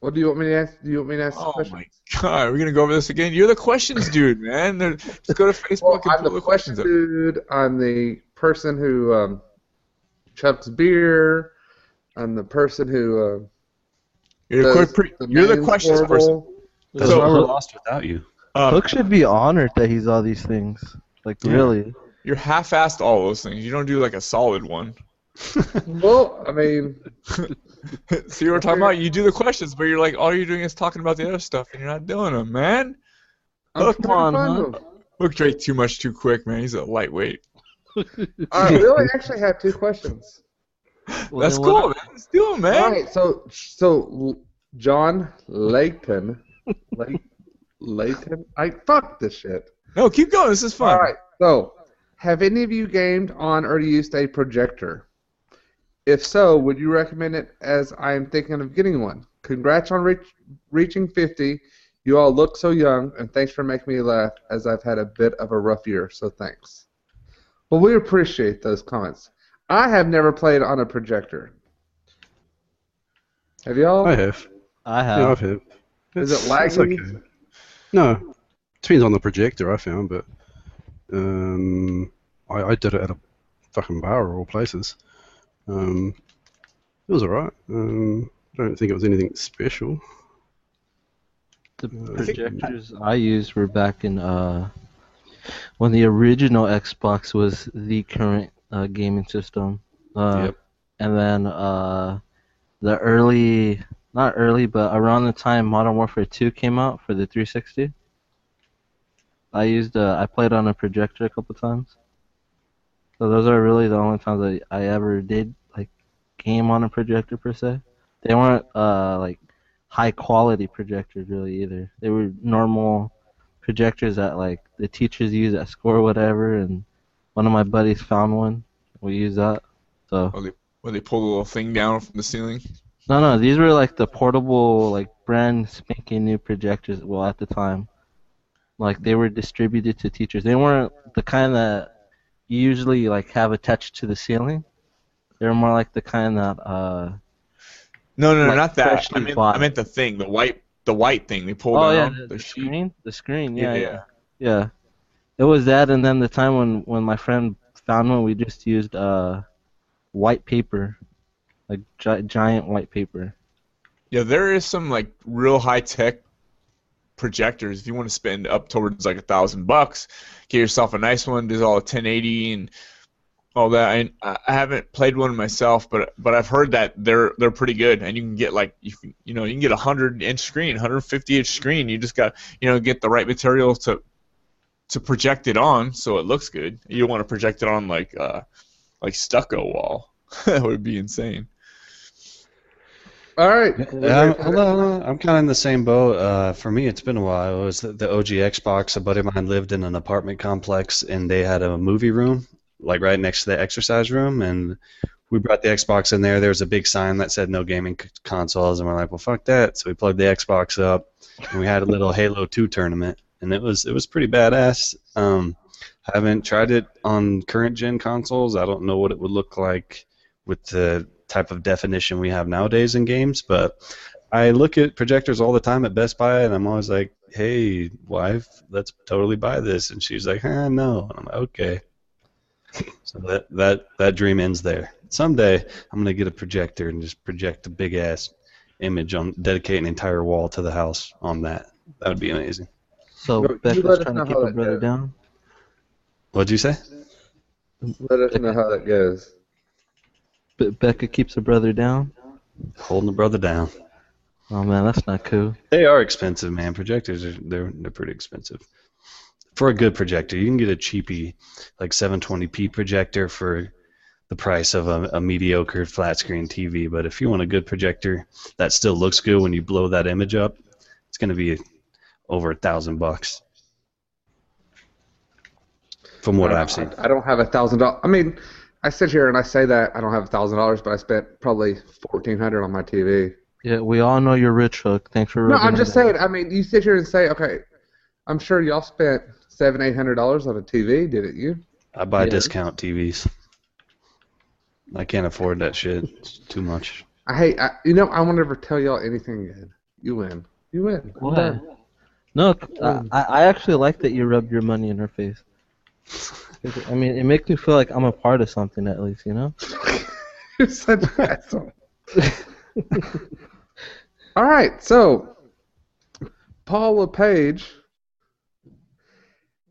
What do you want me to ask? Do you want me to ask? Oh my God, we're gonna go over this again. You're the questions dude, man. They're, just go to Facebook well, and I'm pull the, the questions up. Dude, I'm the person who um, chucks beer. I'm the person who. Uh, you're the, pre- the, you're the questions horrible. person. That's so, why we're lost without you. Um, Hook should be honored that he's all these things. Like yeah. really, you're half-assed all those things. You don't do like a solid one. Well, I mean. See what we're talking about? You do the questions, but you're like, all you're doing is talking about the other stuff, and you're not doing them, man. Look, come on, man. Look, Drake too much too quick, man. He's a lightweight. All right, we only actually have two questions. Well, that's cool, man. Let's do it, man. All right, so, so John Layton. Layton? I fuck this shit. No, keep going. This is fun. All right, so have any of you gamed on or used a projector? If so, would you recommend it as I am thinking of getting one? Congrats on reach, reaching fifty. You all look so young, and thanks for making me laugh as I've had a bit of a rough year, so thanks. Well, we appreciate those comments. I have never played on a projector. Have y'all? I have. I have. Yeah, I've had. Is it lagging? It's okay. No. Depends on the projector, I found, but um, I, I did it at a fucking bar of all places. Um, it was alright. Um, I don't think it was anything special. The projectors I, I used were back in uh, when the original Xbox was the current uh, gaming system. Uh, yep. And then uh, the early, not early, but around the time Modern Warfare two came out for the three sixty, I used. Uh, I played on a projector a couple times. So those are really the only times that I ever did like game on a projector per se. They weren't uh, like high quality projectors really either. They were normal projectors that like the teachers use at school or whatever. And one of my buddies found one. We used that. So. Oh, they, well, they pulled a little thing down from the ceiling. No, no, these were like the portable, like brand spanking new projectors. Well, at the time, like they were distributed to teachers. They weren't the kind that you usually like have attached to the ceiling. They're more like the kind that uh No no no like not that. I mean, I meant the thing, the white the white thing they pulled oh, down. Yeah, the, the, the screen? The screen, yeah, yeah. Yeah. yeah. It was that, and then the time when, when my friend found one, we just used uh white paper. Like gi- giant white paper. Yeah, there is some like real high tech projectors. If you want to spend up towards like a thousand bucks, get yourself a nice one. Does all ten eighty and all that. And I haven't played one myself, but but I've heard that they're they're pretty good. And you can get like you can, you know you can get a hundred inch screen, one hundred fifty inch screen. You just got you know get the right material to to project it on so it looks good. You don't want to project it on like uh like stucco wall. That would be insane. All right. Yeah, I'm, I'm, I'm kind of in the same boat. Uh, for me, it's been a while. It was the, the O G Xbox. A buddy of mine lived in an apartment complex, and they had a movie room, like right next to the exercise room. And we brought the Xbox in there. There was a big sign that said no gaming c- consoles, and we're like, well, fuck that. So we plugged the Xbox up, and we had a little Halo two tournament, and it was it was pretty badass. Um, I haven't tried it on current gen consoles. I don't know what it would look like with the type of definition we have nowadays in games, but I look at projectors all the time at Best Buy, and I'm always like, hey, wife, let's totally buy this. And she's like, eh, no. And I'm like, okay. So that, that, that dream ends there. Someday, I'm going to get a projector and just project a big-ass image on, dedicate an entire wall to the house on that. That would be amazing. So Beth is trying to keep her brother down? What'd you say? Let us know how that goes. Becca keeps her brother down? Holding the brother down. Oh, man, that's not cool. They are expensive, man. Projectors, are, they're they're pretty expensive. For a good projector, you can get a cheapy, like seven twenty p projector for the price of a, a mediocre flat-screen T V. But if you want a good projector that still looks good when you blow that image up, it's going to be over a thousand bucks. From what I've seen. I don't have a thousand dollars. I mean... I sit here and I say that I don't have a thousand dollars, but I spent probably fourteen hundred on my T V. Yeah, we all know you're rich, Hook. Thanks for. No, I'm just saying. I mean, you sit here and say, okay, I'm sure y'all spent seven, eight hundred dollars on a T V, didn't you? I buy yeah. discount T Vs. I can't afford that shit. It's too much. I hate. I, you know, I won't ever tell y'all anything good. You win. You win. Why? Well, no, I, I actually like that you rub your money in her face. I mean, it makes me feel like I'm a part of something at least, you know? You're such an asshole. All right, so Paul LePage,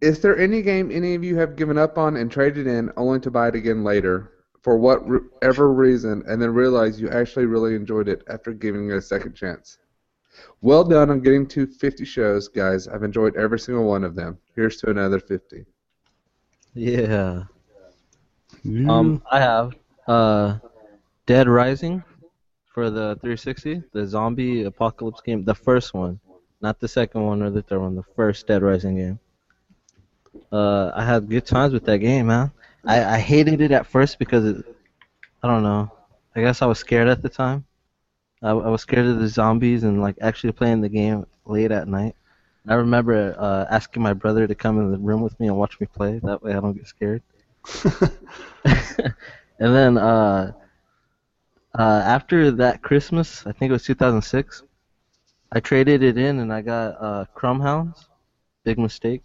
is there any game any of you have given up on and traded in only to buy it again later for whatever reason and then realize you actually really enjoyed it after giving it a second chance? Well done on getting to fifty shows, guys. I've enjoyed every single one of them. Here's to another fifty. Yeah. Mm. Um, I have uh, Dead Rising for the three sixty, the zombie apocalypse game, the first one, not the second one or the third one, the first Dead Rising game. Uh, I had good times with that game, man. I, I hated it at first because it, I don't know. I guess I was scared at the time. I, I was scared of the zombies and like actually playing the game late at night. I remember uh, asking my brother to come in the room with me and watch me play. That way I don't get scared. And then uh, uh, after that Christmas, I think it was two thousand six, I traded it in and I got uh, Crumhounds. Big mistake.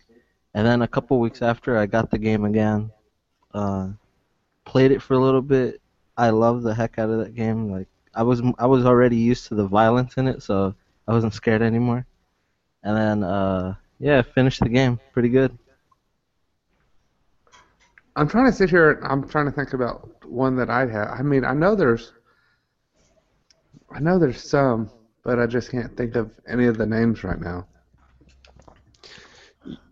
And then a couple weeks after, I got the game again. Uh, played it for a little bit. I loved the heck out of that game. Like I was, I was already used to the violence in it, so I wasn't scared anymore. And then, uh, yeah, finished the game. Pretty good. I'm trying to sit here and I'm trying to think about one that I have. I mean, I know there's I know there's some, but I just can't think of any of the names right now.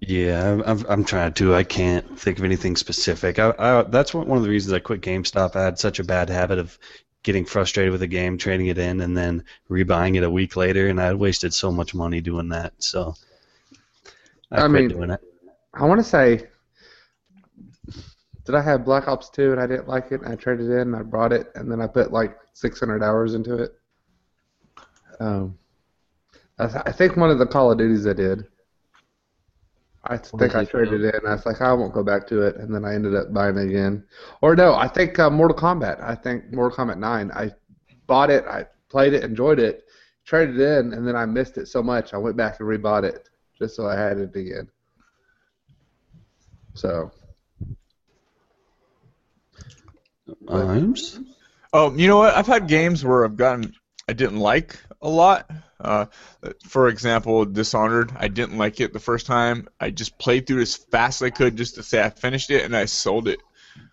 Yeah, I'm, I'm trying to. I can't think of anything specific. I, I, that's one of the reasons I quit GameStop. I had such a bad habit of getting frustrated with a game, trading it in, and then rebuying it a week later, and I had wasted so much money doing that. So I, I quit mean, doing it. I want to say, did I have Black Ops two and I didn't like it, and I traded it in, and I brought it, and then I put like six hundred hours into it? Um, I, th I think one of the Call of Duties I did, I think I traded it in, and I was like, I won't go back to it, and then I ended up buying it again. Or no, I think uh, Mortal Kombat. I think Mortal Kombat nine. I bought it, I played it, enjoyed it, traded it in, and then I missed it so much, I went back and rebought it just so I had it again. So. Iams? Oh, you know what? I've had games where I've gotten I didn't like a lot. Uh, for example, Dishonored. I didn't like it the first time. I just played through it as fast as I could just to say I finished it, and I sold it.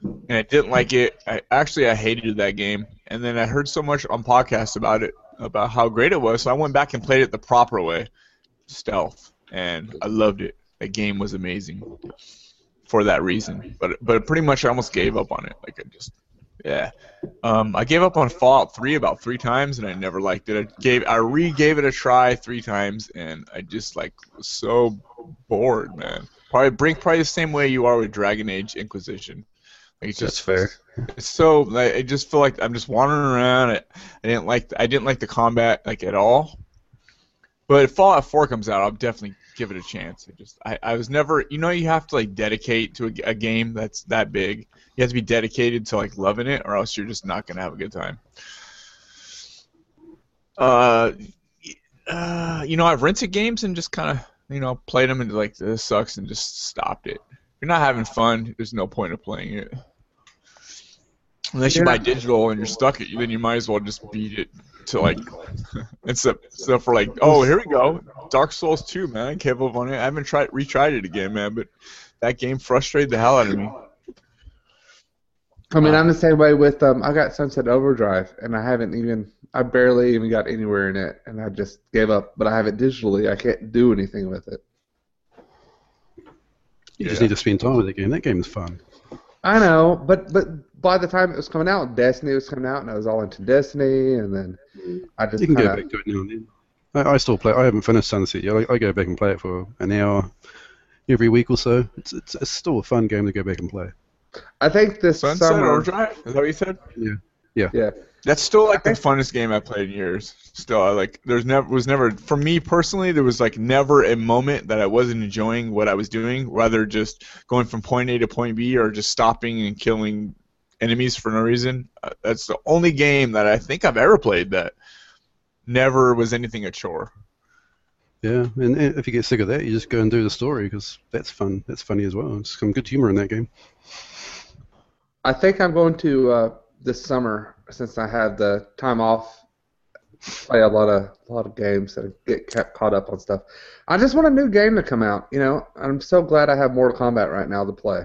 And I didn't like it. I actually I hated that game. And then I heard so much on podcasts about it, about how great it was. So I went back and played it the proper way, stealth, and I loved it. That game was amazing for that reason. But but pretty much I almost gave up on it. Like I just. Yeah, um, I gave up on Fallout three about three times, and I never liked it. I gave, I re-gave it a try three times, and I just like was so bored, man. Probably Brink, probably the same way you are with Dragon Age Inquisition. Like, it's that's just fair. It's so like, I just feel like I'm just wandering around. I, I didn't like, I didn't like the combat like at all. But if Fallout four comes out, I'll definitely give it a chance. I just, I, I was never, you know, you have to like dedicate to a, a game that's that big. You have to be dedicated to like loving it, or else you're just not gonna have a good time. Uh, uh you know, I've rented games and just kind of, you know, played them and like this sucks and just stopped it. If you're not having fun, there's no point of playing it. Unless you buy digital and you're stuck at you, then you might as well just beat it to like except so for like, oh here we go, Dark Souls two, man. I can't believe on it. I haven't tried retried it again, man, but that game frustrated the hell out of me. I mean, I'm the same way with um I got Sunset Overdrive and I haven't even I barely even got anywhere in it and I just gave up, but I have it digitally. I can't do anything with it. You yeah. just need to spend time with the game. That game is fun. I know, but but by the time it was coming out, Destiny was coming out, and I was all into Destiny, and then I just. You can kinda... go back to it now and then. I, I still play. I haven't finished Sunset yet. I, I go back and play it for an hour every week or so. It's it's, it's still a fun game to go back and play. I think this Sunset summer. Sunset Overdrive? Is that what you said? Yeah. Yeah. Yeah. That's still like the funnest game I've played in years. Still, like there's never was never for me personally there was like never a moment that I wasn't enjoying what I was doing, whether just going from point A to point B or just stopping and killing enemies for no reason. Uh, that's the only game that I think I've ever played that never was anything a chore. Yeah, and if you get sick of that, you just go and do the story because that's fun. That's funny as well. There's some good humor in that game. I think I'm going to. Uh... This summer, since I had the time off, play a lot of a lot of games and get kept caught up on stuff. I just want a new game to come out. You know, I'm so glad I have Mortal Kombat right now to play.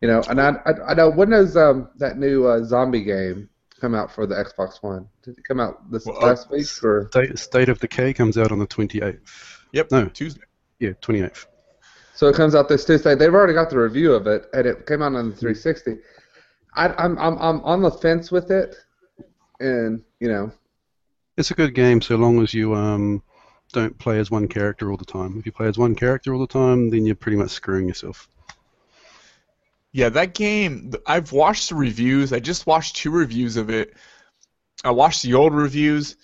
You know, and I I, I know when does um that new uh, zombie game come out for the Xbox One? Did it come out this well, last uh, week or State, State of Decay comes out on the twenty-eighth. Yep. No Tuesday. Yeah, twenty-eighth. So it comes out this Tuesday. They've already got the review of it, and it came out on the three sixty. I, I'm I'm I'm on the fence with it, and you know, it's a good game so long as you um don't play as one character all the time. If you play as one character all the time, then you're pretty much screwing yourself. Yeah, that game. I've watched the reviews. I just watched two reviews of it. I watched the old reviews.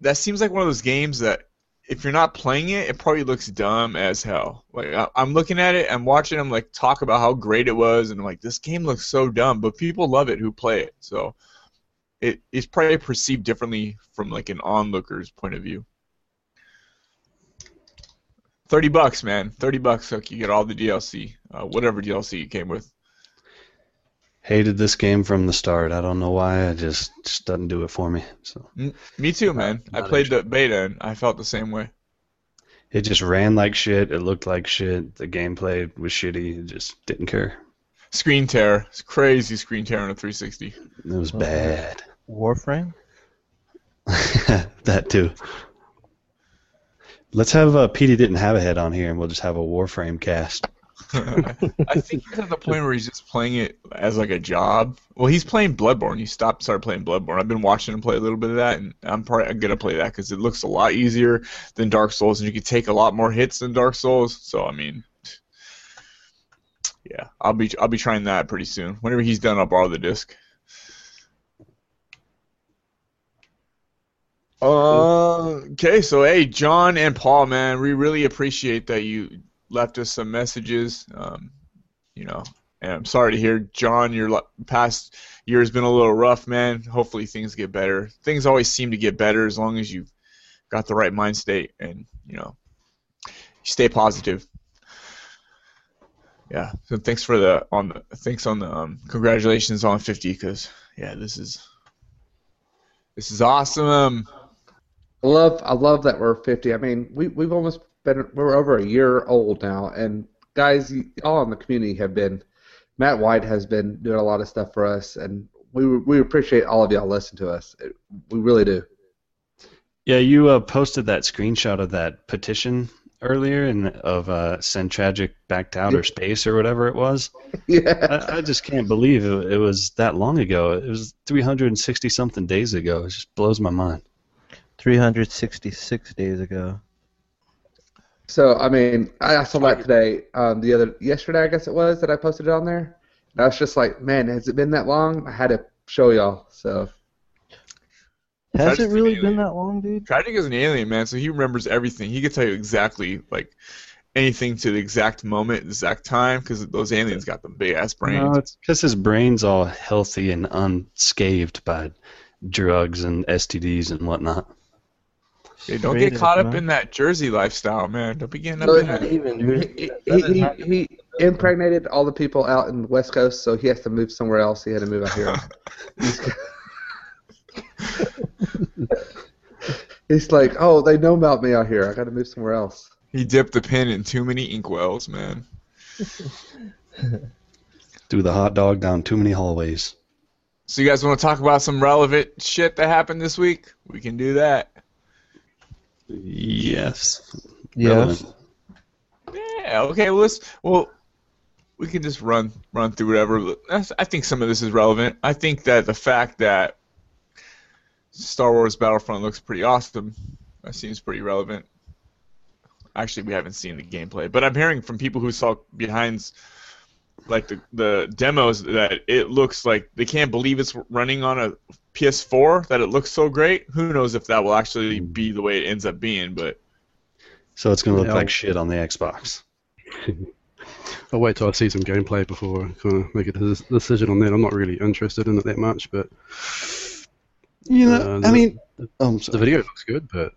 That seems like one of those games that if you're not playing it, it probably looks dumb as hell. Like I, I'm looking at it, I'm watching them like talk about how great it was, and I'm like, this game looks so dumb, but people love it who play it. So it it's probably perceived differently from like an onlooker's point of view. Thirty bucks, man. Thirty bucks, Hook. You get all the D L C, uh, whatever D L C it came with. Hated this game from the start. I don't know why. It just, just doesn't do it for me. So. Me too, man. Not I played the beta, and I felt the same way. It just ran like shit. It looked like shit. The gameplay was shitty. It just didn't care. Screen tear. It's crazy screen tear on a three sixty. It was well, bad. Warframe? That too. Let's have uh, Petey didn't have a head on here, and we'll just have a Warframe cast. I think he's at the point where he's just playing it as like a job. Well, he's playing Bloodborne. He stopped, started playing Bloodborne. I've been watching him play a little bit of that, and I'm probably gonna play that because it looks a lot easier than Dark Souls, and you can take a lot more hits than Dark Souls. So I mean, yeah, I'll be I'll be trying that pretty soon. Whenever he's done, I'll borrow the disc. Uh, okay, so hey, John and Paul, man, we really appreciate that you left us some messages, um, you know, and I'm sorry to hear, John, your past year has been a little rough, man. Hopefully things get better. Things always seem to get better as long as you've got the right mind state and, you know, stay positive. Yeah, so thanks for the, on the thanks on the, um, congratulations on fifty, because, yeah, this is, this is awesome. I love, I love that we're fifty. I mean, we, we've almost been, we're over a year old now, and guys, all in the community have been. Matt White has been doing a lot of stuff for us, and we we appreciate all of y'all listening to us. It, we really do. Yeah, you uh, posted that screenshot of that petition earlier, and of uh, send Tragic back to outer space or whatever it was. Yeah, I, I just can't believe it, it was that long ago. It was three hundred sixty something days ago. It just blows my mind. three hundred sixty-six days ago. So I mean, I saw that today, um, the other yesterday I guess it was that I posted it on there. And I was just like, man, has it been that long? I had to show y'all. So has Tragic's it really been that long, dude? Tragic is an alien, man. So he remembers everything. He can tell you exactly like anything to the exact moment, exact time, because those aliens got the big ass brains. No, it's because his brain's all healthy and unscathed by drugs and S T Ds and whatnot. Hey, don't get caught up in that Jersey lifestyle, man. Don't be getting up in that. He, he, he, he impregnated all the people out in the West Coast, so he has to move somewhere else. He had to move out here. He's like, oh, they know about me out here. I got to move somewhere else. He dipped the pen in too many inkwells, man. Threw the hot dog down too many hallways. So you guys want to talk about some relevant shit that happened this week? We can do that. Yes. Yes. Yeah. Okay. Well, let's. Well, we can just run run through whatever. I think some of this is relevant. I think that the fact that Star Wars Battlefront looks pretty awesome, that seems pretty relevant. Actually, we haven't seen the gameplay, but I'm hearing from people who saw behinds like the the demos that it looks like they can't believe it's running on a P S four, that it looks so great. Who knows if that will actually be the way it ends up being, but so it's going to look yeah, like shit on the Xbox. I'll wait till I see some gameplay before I kind of make a decision on that. I'm not really interested in it that much, but you know, uh, I mean, the, oh, the video looks good, but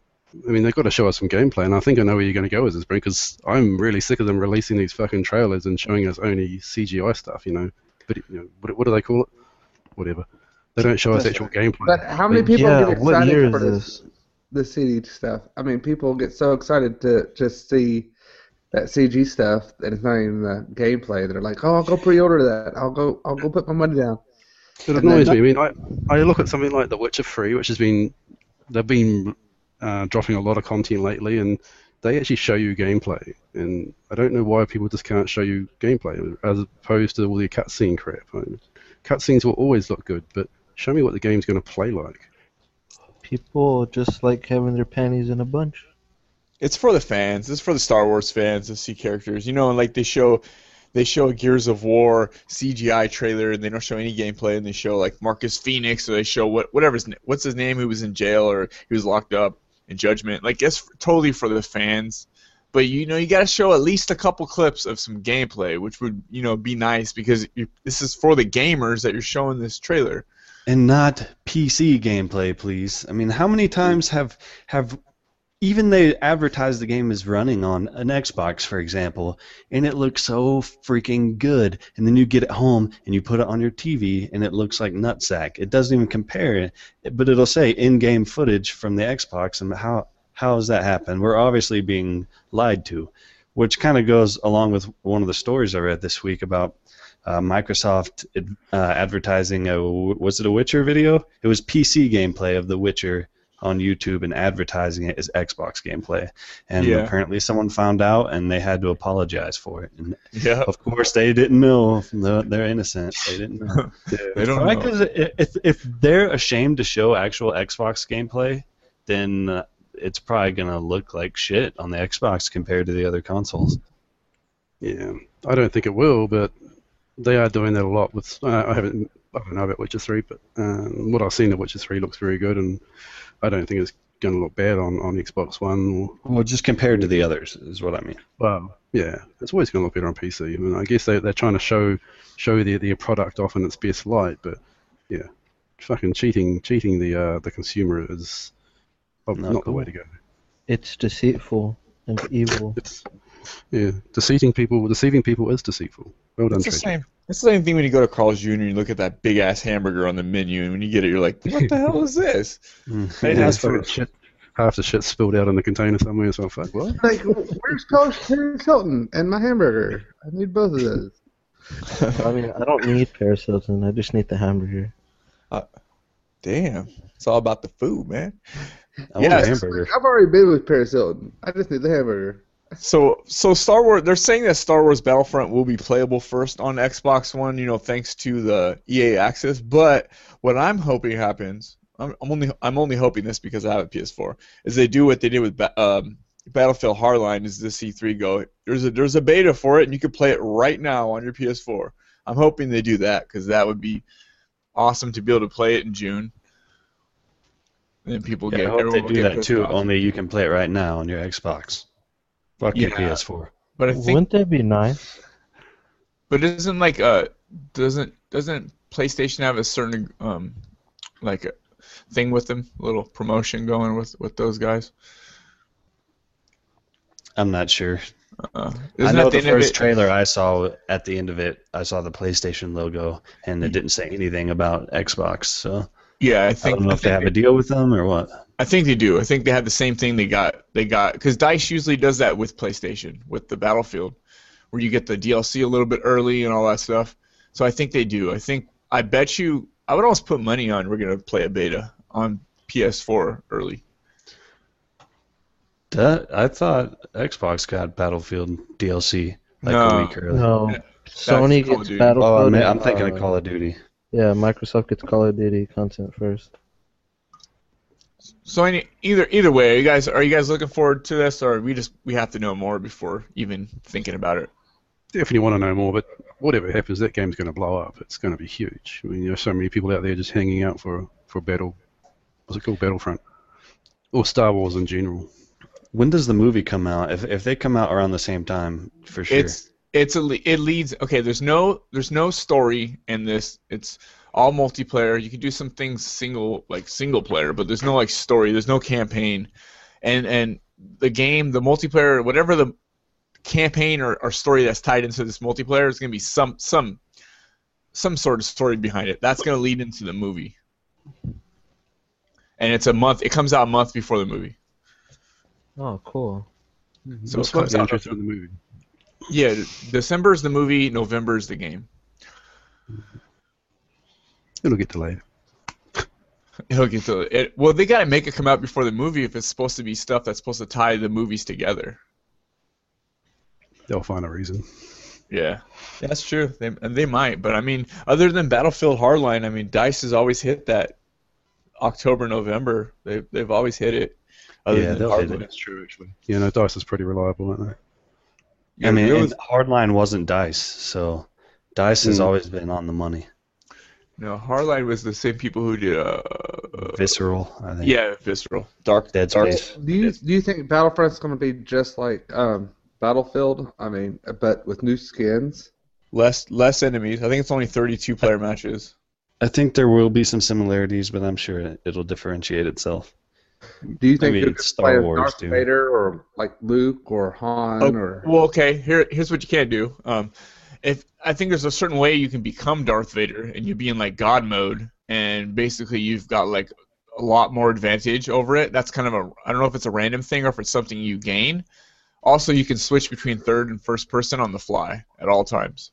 I mean, they've got to show us some gameplay, and I think I know where you're going to go with this, Brink, because I'm really sick of them releasing these fucking trailers and showing us only C G I stuff, you know. But you know, what, what do they call it? Whatever. They don't show us actual gameplay. But how many people yeah, get excited for this, this C G stuff? I mean, people get so excited to just see that C G stuff that it's not even the gameplay. They're like, oh, I'll go pre-order that. I'll go, I'll go put my money down. It annoys me. I mean, I, I look at something like The Witcher three, which has been... They've been... Uh, dropping a lot of content lately, and they actually show you gameplay, and I don't know why people just can't show you gameplay as opposed to all the cutscene crap. I mean, cutscenes will always look good, but show me what the game's going to play like. People just like having their panties in a bunch. It's for the fans. It's for the Star Wars fans to see characters, you know, and like they show, they show a Gears of War C G I trailer, and they don't show any gameplay, and they show like Marcus Phoenix, or they show what whatever his, what's his name, who was in jail or he was locked up. And Judgment, like it's totally for the fans, but you know you got to show at least a couple clips of some gameplay, which would you know be nice because you, this is for the gamers that you're showing this trailer, and not P C gameplay, please. I mean, how many times have have even they advertise the game is running on an Xbox, for example, and it looks so freaking good, and then you get it home and you put it on your T V, and it looks like nutsack. It doesn't even compare, but it'll say in-game footage from the Xbox, and how how does that happen? We're obviously being lied to, which kind of goes along with one of the stories I read this week about uh, Microsoft uh, advertising a, was it a Witcher video? It was P C gameplay of The Witcher on YouTube and advertising it as Xbox gameplay, and yeah. apparently someone found out and they had to apologize for it. And yeah. Of course, they didn't know. They're innocent. They didn't know. They don't right, know. If if they're ashamed to show actual Xbox gameplay, then uh, it's probably gonna look like shit on the Xbox compared to the other consoles. Yeah, I don't think it will, but they are doing that a lot with. Uh, I haven't. I don't know about Witcher three, but um, what I've seen of Witcher three looks very good, and I don't think it's going to look bad on, on Xbox One. Or, well, just compared to the others is what I mean. Well, yeah, it's always going to look better on P C. I mean, I guess they, they're trying to show show their, their product off in its best light, but yeah, fucking cheating cheating the uh, the consumer is not, not cool. the way to go. It's deceitful and evil. It's, yeah, deceiving people, deceiving people is deceitful. Well done, Tracy. It's the same thing when you go to Carl's Junior and you look at that big-ass hamburger on the menu, and when you get it, you're like, what the hell is this? They yeah, for shit, half the shit spilled out in the container somewhere, so I'm like, what? Like, where's Paris Hilton and my hamburger? I need both of those. I mean, I don't need Paris Hilton. I just need the hamburger. Uh, damn. It's all about the food, man. I yeah, want a hamburger. Like, I've already been with Paris Hilton. I just need the hamburger. So, so Star Wars, they're saying that Star Wars Battlefront will be playable first on Xbox One, you know, thanks to the E A access. But what I'm hoping happens, I'm, I'm only, I'm only hoping this because I have a P S four, is they do what they did with um, Battlefield Hardline, is the C three go. There's a, there's a beta for it, and you can play it right now on your P S four. I'm hoping they do that because that would be awesome to be able to play it in June. And then people yeah, get. I hope they do that too. Only you can play it right now on your Xbox. Fuck yeah, your P S four. But I think, wouldn't that be nice? But isn't like uh doesn't doesn't PlayStation have a certain um like a thing with them, a little promotion going with with those guys? I'm not sure. Uh, I know the, the first trailer I saw at the end of it, I saw the PlayStation logo, and it didn't say anything about Xbox. So yeah, I think I don't know I if they have they, a deal with them or what. I think they do. I think they have the same thing they got. They got because DICE usually does that with PlayStation, with the Battlefield, where you get the D L C a little bit early and all that stuff. So I think they do. I think I bet you. I would almost put money on we're gonna play a beta on P S four early. That, I thought Xbox got Battlefield D L C like no, a week early. No, yeah, Sony gets Battlefield. Oh, man, I'm thinking of Call of Duty. Yeah, Microsoft gets Call of Duty content first. So any, either either way, are you guys are you guys looking forward to this, or we just we have to know more before even thinking about it? definitely want to know more, but whatever happens, that game's going to blow up. It's going to be huge. I mean, there's so many people out there just hanging out for for battle. What's it called? Battlefront, or Star Wars in general. When does the movie come out? If if they come out around the same time, for sure. It's it's a, it leads. Okay, there's no there's no story in this. It's all multiplayer. You can do some things single like single player, but there's no like story. There's no campaign, and and the game, the multiplayer, whatever the campaign or, or story that's tied into this multiplayer is going to be some some some sort of story behind it. That's going to lead into the movie, and it's a month. It comes out a month before the movie. Oh, cool. Mm-hmm. So it comes out after the movie. Yeah, December is the movie. November is the game. It'll get delayed. It'll get delayed. It, well, they got to make it come out before the movie if it's supposed to be stuff that's supposed to tie the movies together. They'll find a reason. Yeah, that's true. They they might, but I mean, other than Battlefield Hardline, I mean, DICE has always hit that October, November. They they've always hit it. Other yeah, they'll hit it. That's true, actually. Yeah, no, DICE is pretty reliable, aren't they? Yeah, I mean, was... Hardline wasn't DICE, so DICE has mm. always been on the money. No, Hardline was the same people who did uh, Visceral, I think. Yeah, Visceral. Dark Dead Space. Do you do you think Battlefront's going to be just like um, Battlefield? I mean, but with new skins, less less enemies. I think it's only thirty-two player matches. I think there will be some similarities, but I'm sure it, it'll differentiate itself. Do you think I mean, you're Star Wars, Darth dude. Vader or like Luke or Han oh, or? Well, okay. Here, here's what you can do. Um, if I think there's a certain way you can become Darth Vader, and you be in like God mode, and basically you've got like a lot more advantage over it. That's kind of a I don't know if it's a random thing or if it's something you gain. Also, you can switch between third and first person on the fly at all times.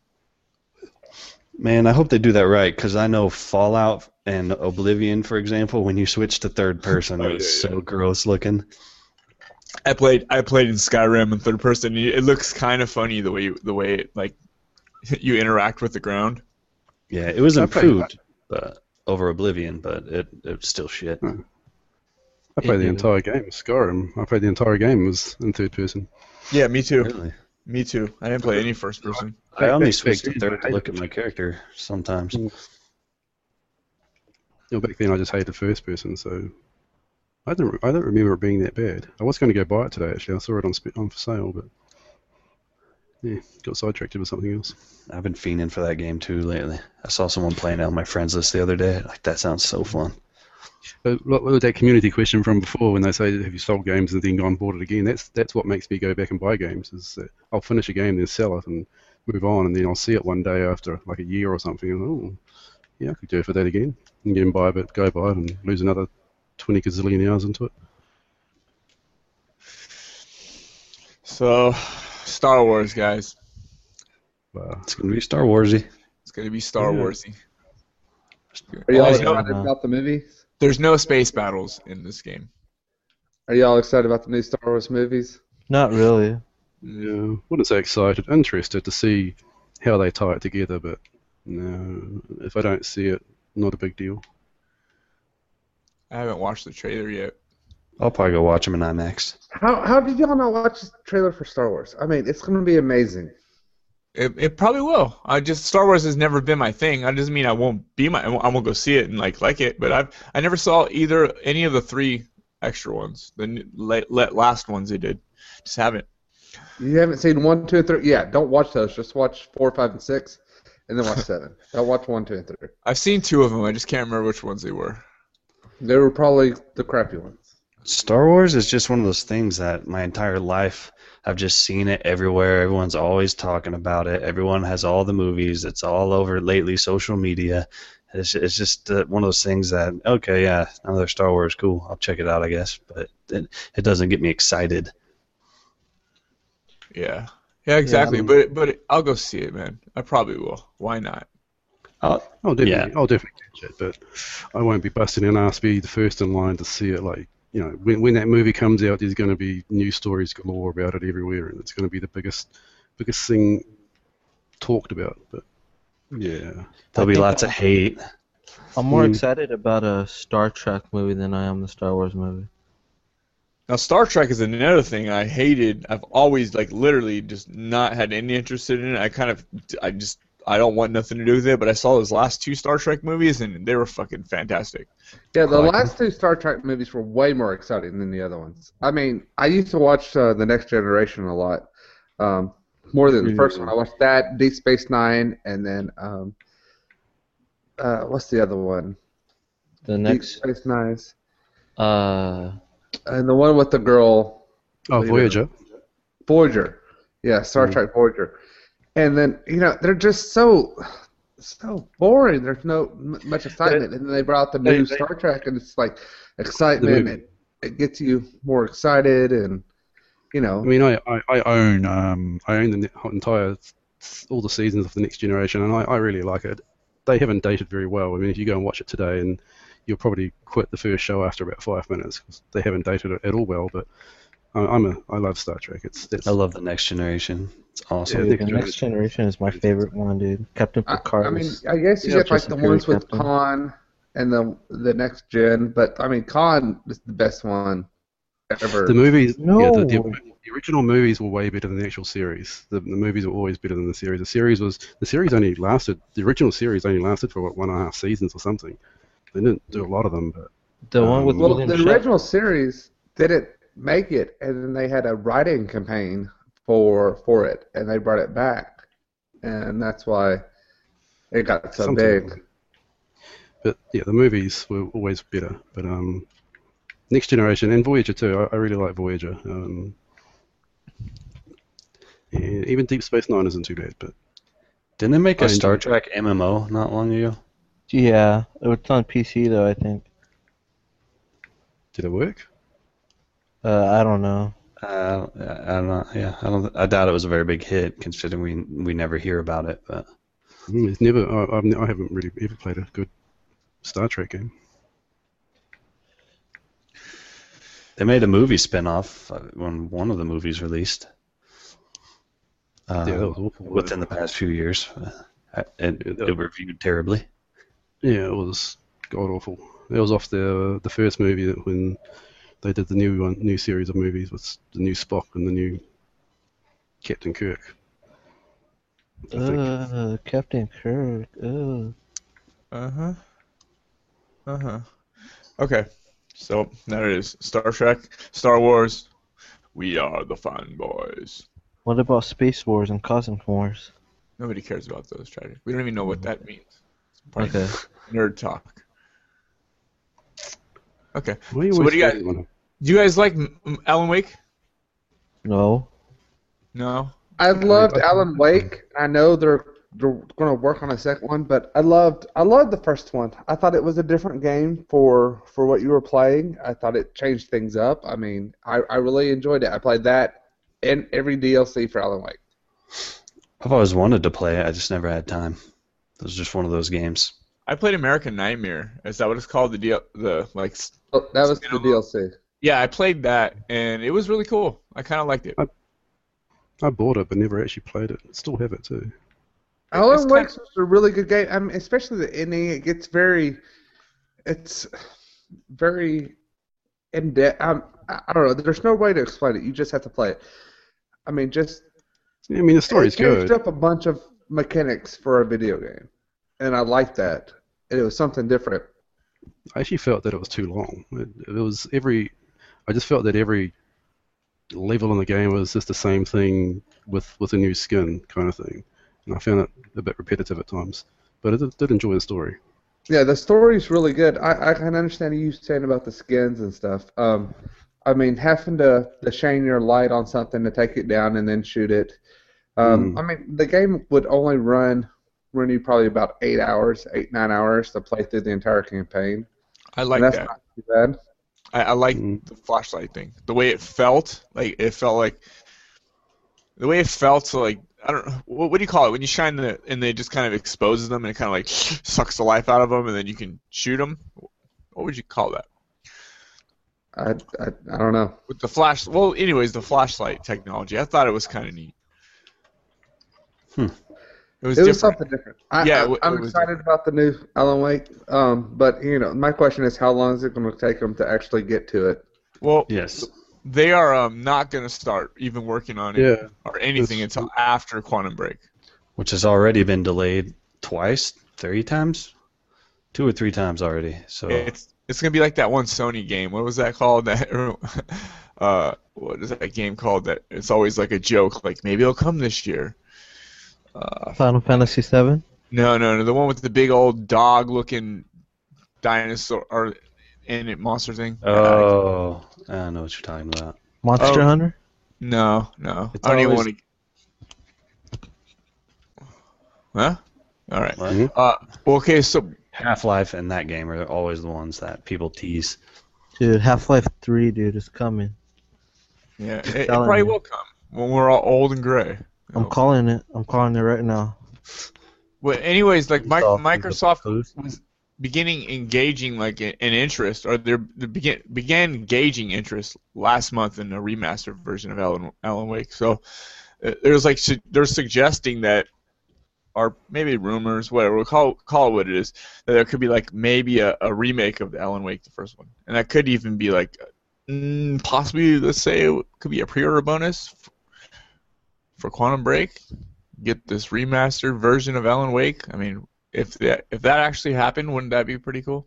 Man, I hope they do that right, because I know Fallout and Oblivion, for example, when you switch to third person, oh, it was yeah, so yeah. gross looking. I played, I played in Skyrim in third person. It looks kind of funny the way you, the way it, like you interact with the ground. Yeah, it was improved but, over Oblivion, but it it's still shit. Huh. I played it, the entire it, game. Skyrim. I played the entire game was in third person. Yeah, me too. Really? Me too. I didn't play any first person. I only switched to third to look at my character sometimes. Mm. You know, back then I just hated first person, so I don't I don't remember it being that bad. I was going to go buy it today actually. I saw it on on for sale, but yeah, got sidetracked with something else. I've been fiending for that game too lately. I saw someone playing it on my friends list the other day. Like that sounds so fun. But what was that community question from before when they say, have you sold games and then gone and bought it again? That's that's what makes me go back and buy games, is that I'll finish a game, then sell it and move on, and then I'll see it one day after like a year or something, and oh, yeah, I could do it for that again. And get and buy it, go buy it, and lose another twenty gazillion hours into it. So, Star Wars, guys. Wow. It's going to be Star Warsy. It's going to be Star yeah. Warsy. Are y'all excited about the movies? There's no space battles in this game. Are y'all excited about the new Star Wars movies? Not really. No, wouldn't say excited. Interested to see how they tie it together, but no, if I don't see it, not a big deal. I haven't watched the trailer yet. I'll probably go watch them in IMAX. How how did y'all not watch the trailer for Star Wars? I mean, it's going to be amazing. It it probably will. I just Star Wars has never been my thing. That doesn't mean I won't be my. I won't, I won't go see it and like like it. But I've I never saw either any of the three extra ones. The last ones they did, just haven't. You haven't seen one, two, and three. Yeah, don't watch those. Just watch four, five, and six, and then watch seven. I'll watch one, two, and three. I've seen two of them. I just can't remember which ones they were. They were probably the crappy ones. Star Wars is just one of those things that my entire life. I've just seen it everywhere. Everyone's always talking about it. Everyone has all the movies. It's all over lately, social media. It's, it's just uh, one of those things that, okay, yeah, another Star Wars, cool. I'll check it out, I guess. But it, it doesn't get me excited. Yeah. Yeah, exactly. Yeah, I mean, but but it, I'll go see it, man. I probably will. Why not? I'll, I'll definitely, yeah. I'll definitely catch it, but I won't be busting in ass, be the first in line to see it, like, you know, when when that movie comes out, there's going to be news stories galore about it everywhere, and it's going to be the biggest, biggest thing talked about. But yeah, there'll be lots of hate. I'm more mm. excited about a Star Trek movie than I am the Star Wars movie. Now, Star Trek is another thing I hated. I've always, like, literally just not had any interest in it. I kind of, I just, I don't want nothing to do with it, but I saw those last two Star Trek movies, and they were fucking fantastic. Yeah, the like, last two Star Trek movies were way more exciting than the other ones. I mean, I used to watch uh, The Next Generation a lot, um, more than the first one. I watched that, Deep Space Nine, and then, um, uh, what's the other one? The next... Deep Space Nine. Uh... And the one with the girl. Oh, Voyager. Know, Voyager. Yeah, Star mm-hmm. Trek Voyager. And then, you know, they're just so so boring. There's no m- much excitement. They, and then they brought the they, new they, Star Trek, and it's like excitement. And it gets you more excited, and, you know. I mean, I, I, I own um I own the entire, all the seasons of The Next Generation, and I, I really like it. They haven't dated very well. I mean, if you go and watch it today, and you'll probably quit the first show after about five minutes because they haven't dated it at all well. But I'm a I love Star Trek. It's, it's I love The Next Generation. It's awesome. Yeah, the Next, Next Generation is my favorite one, dude. Captain Picard. I, I mean, I guess you get like the ones with Captain. Khan and the the Next Gen, but I mean, Khan is the best one ever. The movies, no. yeah, the, the, the original movies were way better than the actual series. The, the movies were always better than the series. The series was the series only lasted. The original series only lasted for what, one and a half seasons or something. They didn't do a lot of them, but the one with um, well, the original series didn't make it, and then they had a writing campaign for for it, and they brought it back, and that's why it got so Something. big. But yeah, the movies were always better. But um, Next Generation and Voyager too. I, I really like Voyager. Um, yeah, even Deep Space Nine isn't too bad. But didn't they make a Star Trek M M O not long ago? Yeah, it's on P C though, I think. Did it work? Uh, I don't know. Uh, I don't know. Yeah, I don't. I doubt it was a very big hit, considering we we never hear about it. But mm, it's never. I, I've, I haven't really ever played a good Star Trek game. They made a movie spinoff when one of the movies released. Uh, yeah, that was awful. Within the past few years, it, it, it reviewed terribly. Yeah, it was god awful. It was off the uh, the first movie that when they did the new one, new series of movies with the new Spock and the new Captain Kirk. Uh, Captain Kirk. Uh huh. Uh huh. Okay, so there it is. Star Trek, Star Wars. We are the fun boys. What about Space Wars and Cosmic Wars? Nobody cares about those. Tragic. We don't even know what that means. Okay. Nerd talk. Okay. What so what do you guys? Do you guys like Alan Wake? No. No. I loved Alan Wake. I know they're they're going to work on a second one, but I loved I loved the first one. I thought it was a different game for for what you were playing. I thought it changed things up. I mean, I I really enjoyed it. I played that and every D L C for Alan Wake. I've always wanted to play it. I just never had time. It was just one of those games. I played American Nightmare. Is that what it's called? The D L- the like. Oh, that was the D L C. Yeah, I played that, and it was really cool. I kind of liked it. I, I bought it, but never actually played it. I still have it too. Alan Wake's was a really good game. I mean, especially the ending. It gets very, it's very in depth. Um, I don't know. There's no way to explain it. You just have to play it. I mean, just. Yeah, I mean, the story's good. It changed up a bunch of mechanics for a video game, and I liked that. It was something different. I actually felt that it was too long. It, it was every. I just felt that every level in the game was just the same thing with with a new skin kind of thing, and I found it a bit repetitive at times. But I did, did enjoy the story. Yeah, the story's really good. I I can understand you saying about the skins and stuff. Um, I mean, having to, to shine your light on something to take it down and then shoot it. Um, I mean, the game would only run, run you probably about eight hours, eight, nine hours to play through the entire campaign. I like that's that. Not too bad. I, I like mm. the flashlight thing. The way it felt, like it felt like, the way it felt, so like, I don't know, what, what do you call it? When you shine the, and they just kind of exposes them and it kind of like sucks the life out of them and then you can shoot them. What would you call that? I, I, I don't know. With the flash, well, anyways, the flashlight technology. I thought it was kind of neat. Hmm. It was, it was different. something different. I, yeah, it, I'm it excited different. about the new Alan Wake, um, but you know, my question is, how long is it going to take them to actually get to it? Well, yes. They are um, not going to start even working on it yeah. or anything it's, until after Quantum Break. Which has already been delayed twice, three times? Two or three times already. So It's it's going to be like that one Sony game. What was that called? That uh, what is that game called that it's always like a joke, like maybe it'll come this year. Uh, Final Fantasy seven? No, no, no. The one with the big old dog-looking dinosaur or in it monster thing. Oh, I don't know what you're talking about. Monster oh, Hunter? No, no. It's I don't always... even want to. Huh? All right. Mm-hmm. Uh, okay, so Half-Life and that game are always the ones that people tease. Dude, Half-Life three, dude, is coming. Yeah, it, it probably you. will come when we're all old and gray. I'm know. calling it. I'm calling it right now. Well, anyways, like my, Microsoft was beginning engaging like an interest, or they began began engaging interest last month in a remastered version of Alan, Alan Wake. So uh, there's like su they're suggesting that, or maybe rumors, whatever we'll call call it what it is, that there could be like maybe a, a remake of the Alan Wake, the first one, and that could even be like mm, possibly, let's say, it could be a pre-order bonus for, for Quantum Break. Get this remastered version of Alan Wake. I mean, if that if that actually happened, wouldn't that be pretty cool?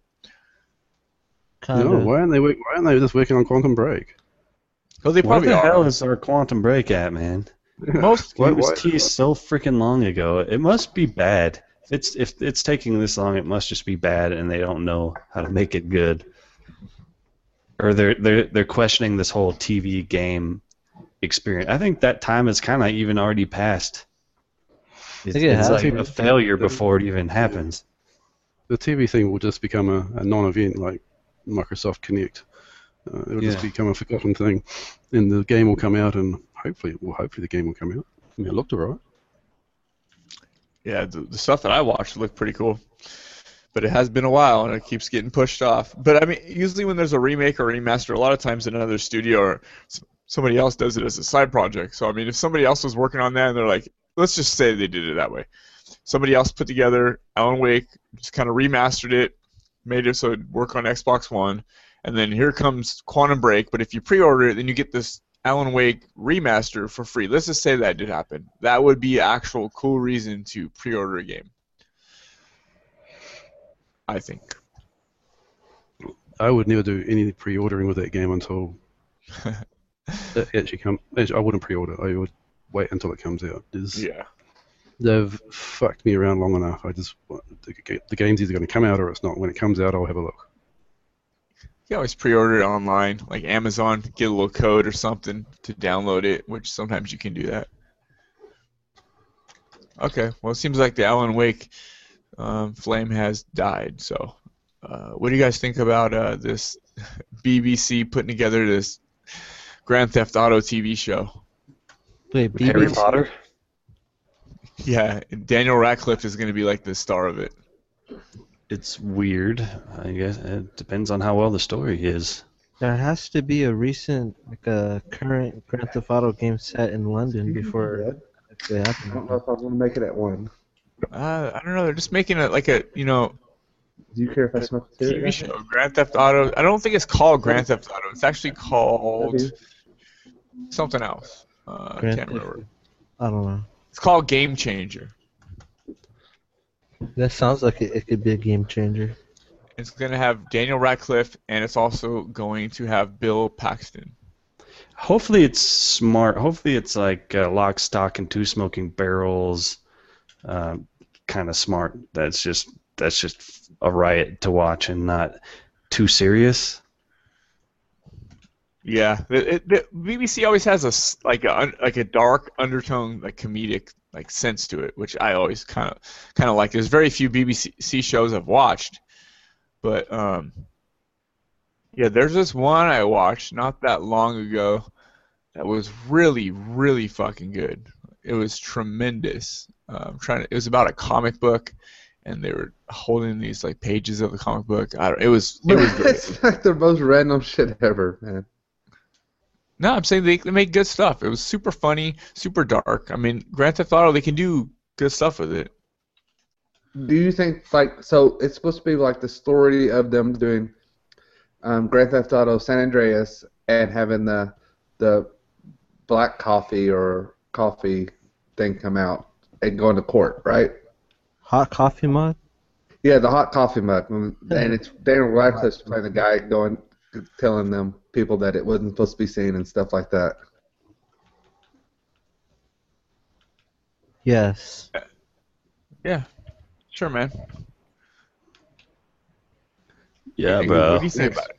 Kinda. No, why aren't they why aren't they just working on Quantum Break? Because they probably are. What the hell is our Quantum Break at, man? Most it was teased so freaking long ago. It must be bad. If it's if it's taking this long, it must just be bad, and they don't know how to make it good. Or they're they're they're questioning this whole T V game experience. I think that time is kind of even already passed. It's, yeah, it's like a failure before it even happens. The T V thing will just become a, a non-event, like Microsoft Connect. Uh, it will yeah. just become a forgotten thing, and the game will come out, and hopefully, well, hopefully the game will come out. I mean, it looked alright. Yeah, the, the stuff that I watched looked pretty cool, but it has been a while, and it keeps getting pushed off. But I mean, usually when there's a remake or remaster, a lot of times another studio or somebody else does it as a side project. So I mean, if somebody else was working on that, and they're like, let's just say they did it that way. Somebody else put together Alan Wake, just kind of remastered it, made it so it'd work on Xbox One, and then here comes Quantum Break, but if you pre-order it, then you get this Alan Wake remaster for free. Let's just say that did happen. That would be actual cool reason to pre-order a game, I think. I would never do any pre-ordering with that game until it actually comes. I wouldn't pre-order. I would wait until it comes out. Is yeah, they've fucked me around long enough. I just the, the game's either going to come out or it's not. When it comes out, I'll have a look. You always pre-order it online, like Amazon. Get a little code or something to download it, which sometimes you can do that. Okay, well, it seems like the Alan Wake um, flame has died. So, uh, what do you guys think about uh, this B B C putting together this Grand Theft Auto T V show? Wait, Harry Potter? Yeah, Daniel Radcliffe is going to be like the star of it. It's weird. I guess it depends on how well the story is. There has to be a recent, like a current Grand Theft Auto game set in London before it happens. I don't know if I'm going to make it at one. Uh, I don't know. They're just making it like a, you know. Do you care if I smoke a T V show? Grand Theft Auto. I don't think it's called Grand Theft Auto. It's actually called something else. Uh, I can't remember. I don't know. It's called Game Changer. That sounds like it, it could be a game changer. It's going to have Daniel Radcliffe, and it's also going to have Bill Paxton. Hopefully it's smart. Hopefully it's like uh, Lock, Stock, and Two Smoking Barrels, uh, kind of smart. That's just that's just a riot to watch and not too serious. Yeah, it, it, B B C always has a like a like a dark undertone, like comedic like sense to it, which I always kind of kind of like. There's very few B B C shows I've watched, but um, yeah, there's this one I watched not that long ago that was really really fucking good. It was tremendous. Uh, I'm trying to, it was about a comic book, and they were holding these like pages of the comic book. I don't, it was it was great. It's like the most random shit ever, man. No, I'm saying they, they make good stuff. It was super funny, super dark. I mean, Grand Theft Auto, they can do good stuff with it. Do you think, like, so it's supposed to be like the story of them doing um, Grand Theft Auto San Andreas and having the the black coffee or coffee thing come out and go into court, right? Hot coffee mug? Yeah, the hot coffee mug. And it's Daniel Radcliffe's playing the guy going, telling them people that it wasn't supposed to be seen and stuff like that. Yes. Yeah. Sure, man. Yeah, yeah, bro. What do you say about it?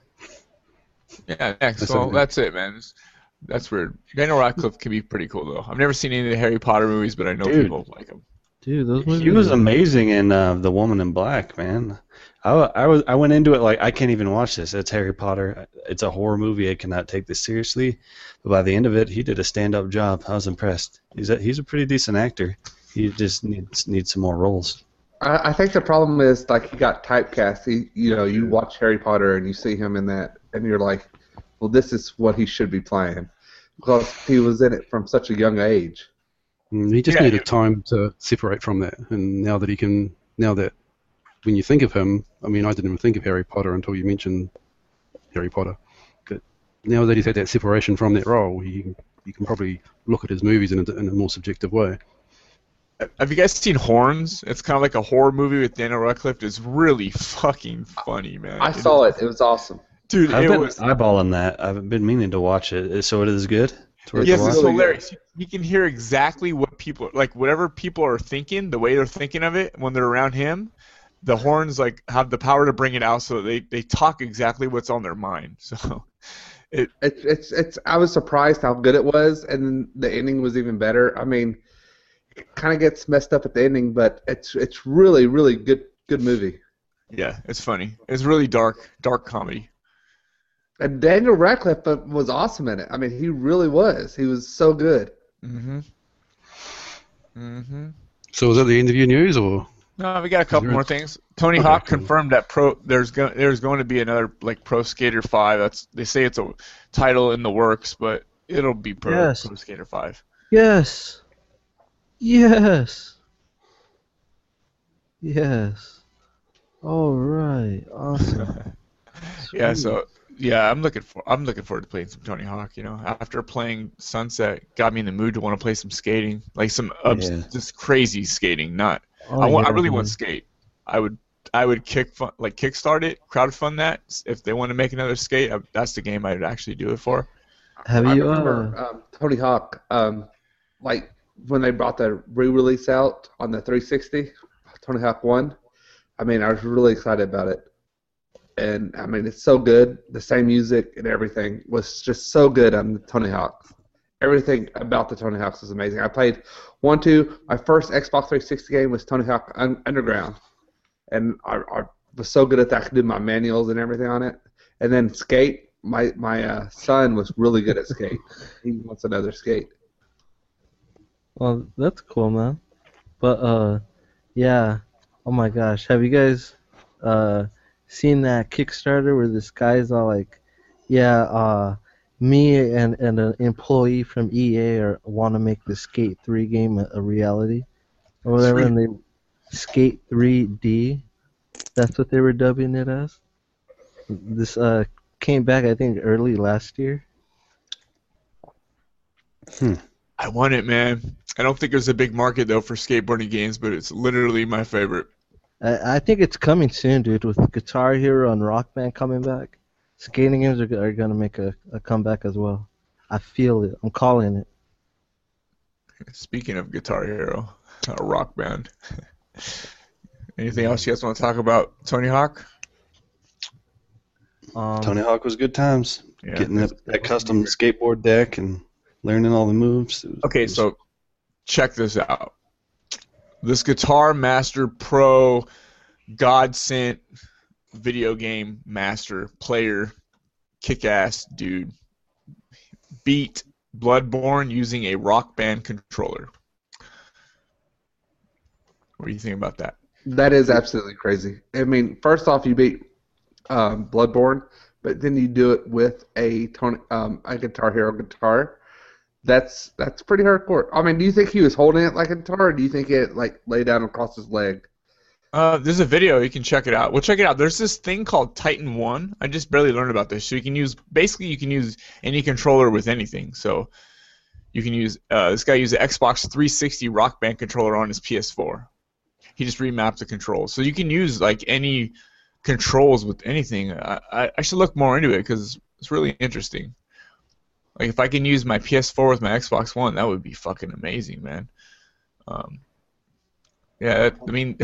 Yeah, next. Well, that's it, man. That's weird. Daniel Radcliffe can be pretty cool, though. I've never seen any of the Harry Potter movies, but I know Dude. people like him. Dude, those movies. He was amazing in uh, The Woman in Black, man. I, I was I went into it like I can't even watch this. It's Harry Potter. It's a horror movie. I cannot take this seriously. But by the end of it, he did a stand-up job. I was impressed. He's a, he's a pretty decent actor. He just needs needs some more roles. I, I think the problem is like he got typecast. He, you know, you watch Harry Potter and you see him in that, and you're like, well, this is what he should be playing because he was in it from such a young age. He just yeah, needed yeah. time to separate from that, and now that he can, now that when you think of him, I mean, I didn't even think of Harry Potter until you mentioned Harry Potter. But now that he's had that separation from that role, he, you can probably look at his movies in a, in a more subjective way. Have you guys seen Horns? It's kind of like a horror movie with Daniel Radcliffe. It's really fucking funny, man. I it saw is, it. It was awesome. Dude, I've it been was... eyeballing that. I've been meaning to watch it. So it is good? Yes, it's hilarious. He can hear exactly what people, like whatever people are thinking, the way they're thinking of it when they're around him. The horns like have the power to bring it out, so they they talk exactly what's on their mind. So, it, it it's it's I was surprised how good it was, and the ending was even better. I mean, it kind of gets messed up at the ending, but it's it's really really good good movie. Yeah, it's funny. It's really dark dark comedy. And Daniel Radcliffe was awesome in it. I mean, he really was. He was so good. Mm-hmm. Mm-hmm. So was that the interview news, or? No, we got a couple more things. Tony okay. Hawk confirmed that pro there's go there's going to be another like Pro Skater five. That's they say it's a title in the works, but it'll be Pro, yes. Pro Skater five. Yes. Yes. Yes. All right. Awesome. Yeah. So. Yeah, I'm looking for I'm looking forward to playing some Tony Hawk. You know, after playing Sunset, got me in the mood to want to play some skating, like some ups, yeah. just crazy skating. Not, oh, I want, yeah, I really man. want skate. I would, I would kick fun, like kickstart it, crowdfund that. If they want to make another skate, I, that's the game I would actually do it for. Have I you remember uh... um, Tony Hawk? Um, like when they brought the re-release out on the three sixty, Tony Hawk One. I mean, I was really excited about it. And I mean, it's so good. The same music and everything was just so good on the Tony Hawk. Everything about the Tony Hawks was amazing. I played one, two. My first Xbox three sixty game was Tony Hawk un Underground, and I, I was so good at that. I could do my manuals and everything on it. And then skate. My my uh, son was really good at skate. He wants another skate. Well, that's cool, man. But uh, yeah. Oh my gosh, have you guys uh? seen that Kickstarter where this guy's all like, yeah, uh, me and, and an employee from E A are, want to make the Skate three game a, a reality or whatever, Sweet. and they Skate three D, that's what they were dubbing it as. This uh, came back, I think, early last year. Hmm. I want it, man. I don't think there's a big market, though, for skateboarding games, but it's literally my favorite. I think it's coming soon, dude, with Guitar Hero and Rock Band coming back. Skating games are, are going to make a, a comeback as well. I feel it. I'm calling it. Speaking of Guitar Hero, uh, Rock Band, anything else you guys want to talk about? Tony Hawk? Um, Tony Hawk was good times. Yeah, Getting that, that custom great. skateboard deck and learning all the moves. Was, okay, was... so check this out. This Guitar Master Pro God sent video game master player kick-ass dude beat Bloodborne using a Rock Band controller. What do you think about that? That is absolutely crazy. I mean, first off, you beat um, Bloodborne, but then you do it with a Tony, um, a Guitar Hero guitar. That's that's pretty hardcore. I mean, do you think he was holding it like a guitar, or do you think it like lay down across his leg? Uh, there's a video. You can check it out. Well, check it out. There's this thing called Titan one. I just barely learned about this. So you can use, basically you can use any controller with anything. So you can use, uh, this guy used an Xbox three sixty Rock Band controller on his P S four. He just remapped the controls. So you can use like any controls with anything. I, I, I should look more into it because it's really interesting. Like if I can use my P S four with my Xbox One, that would be fucking amazing, man. Um, yeah, I mean...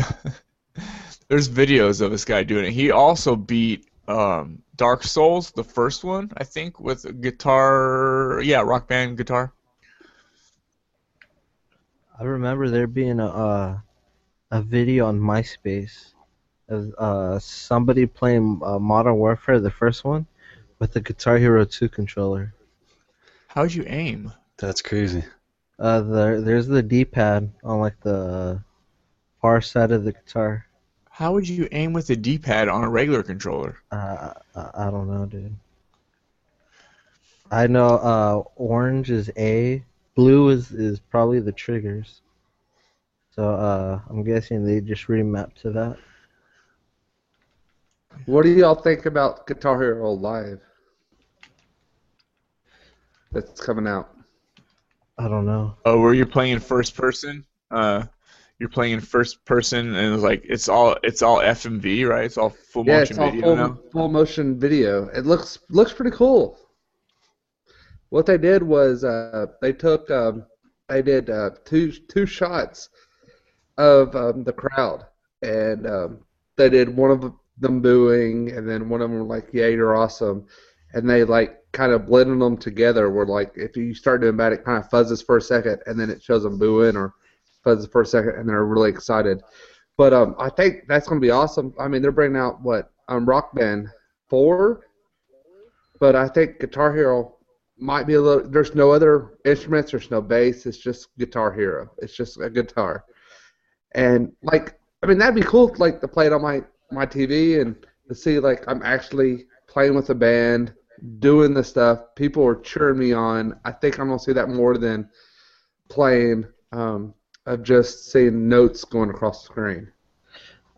There's videos of this guy doing it. He also beat um, Dark Souls, the first one, I think, with a guitar. Yeah, Rock Band guitar. I remember there being a uh, a video on MySpace of uh, somebody playing uh, Modern Warfare, the first one, with the Guitar Hero two controller. How'd you aim? That's crazy. Uh, there, there's the D-pad on like the far side of the guitar. How would you aim with a D-pad on a regular controller? Uh, I don't know, dude. I know uh, orange is A, blue is, is probably the triggers. So uh, I'm guessing they just remap to that. What do y'all think about Guitar Hero Live? That's coming out. I don't know. Oh, were you playing first person? Uh. You're playing first person, and it's like it's all it's all F M V, right? It's all full yeah, motion it's all video full, now. Full motion video. It looks looks pretty cool. What they did was uh, they took um, they did uh, two two shots of um, the crowd, and um, they did one of them booing, and then one of them like, "Yeah, you're awesome," and they like kind of blended them together. Where like if you start doing that, it kind of fuzzes for a second, and then it shows them booing or fuzz for a second, and they're really excited. But um, I think that's going to be awesome. I mean, they're bringing out, what, um, Rock Band four? But I think Guitar Hero might be a little... There's no other instruments. There's no bass. It's just Guitar Hero. It's just a guitar. And, like, I mean, that'd be cool, like, to play it on my, my T V and to see, like, I'm actually playing with a band, doing the stuff. People are cheering me on. I think I'm going to see that more than playing... Um, of just seeing notes going across the screen.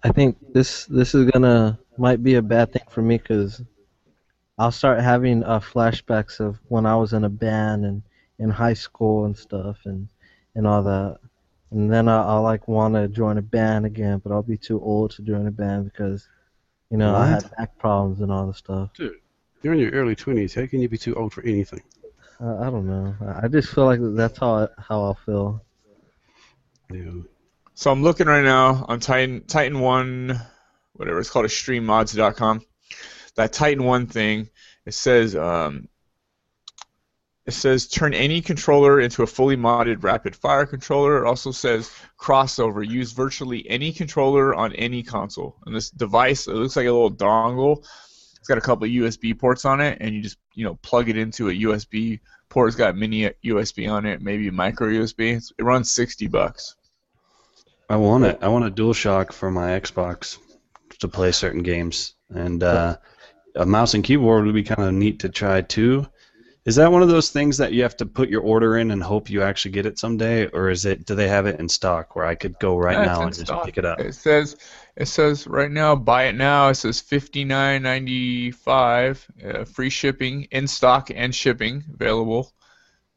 I think this this is gonna might be a bad thing for me because I'll start having uh, flashbacks of when I was in a band and in high school and stuff and and all that, and then I'll, I'll like want to join a band again, but I'll be too old to join a band because you know what? I had back problems and all the stuff. Dude, you're in your early twenties. How can you be too old for anything? Uh, I don't know. I just feel like that's how I, how I feel. So I'm looking right now on Titan Titan one, whatever it's called, stream mods dot com. That Titan one thing, it says um, it says turn any controller into a fully modded rapid fire controller. It also says crossover. Use virtually any controller on any console. And this device, it looks like a little dongle. It's got a couple of U S B ports on it, and you just you know plug it into a U S B port. It's got mini U S B on it, maybe micro U S B. It runs sixty bucks. I want it. I want a DualShock for my Xbox to play certain games, and uh, a mouse and keyboard would be kind of neat to try too. Is that one of those things that you have to put your order in and hope you actually get it someday, or is it? Do they have it in stock where I could go right yeah, now and just stock. Pick it up? It says, it says right now, buy it now. It says fifty-nine ninety-five, uh, free shipping, in stock and shipping available.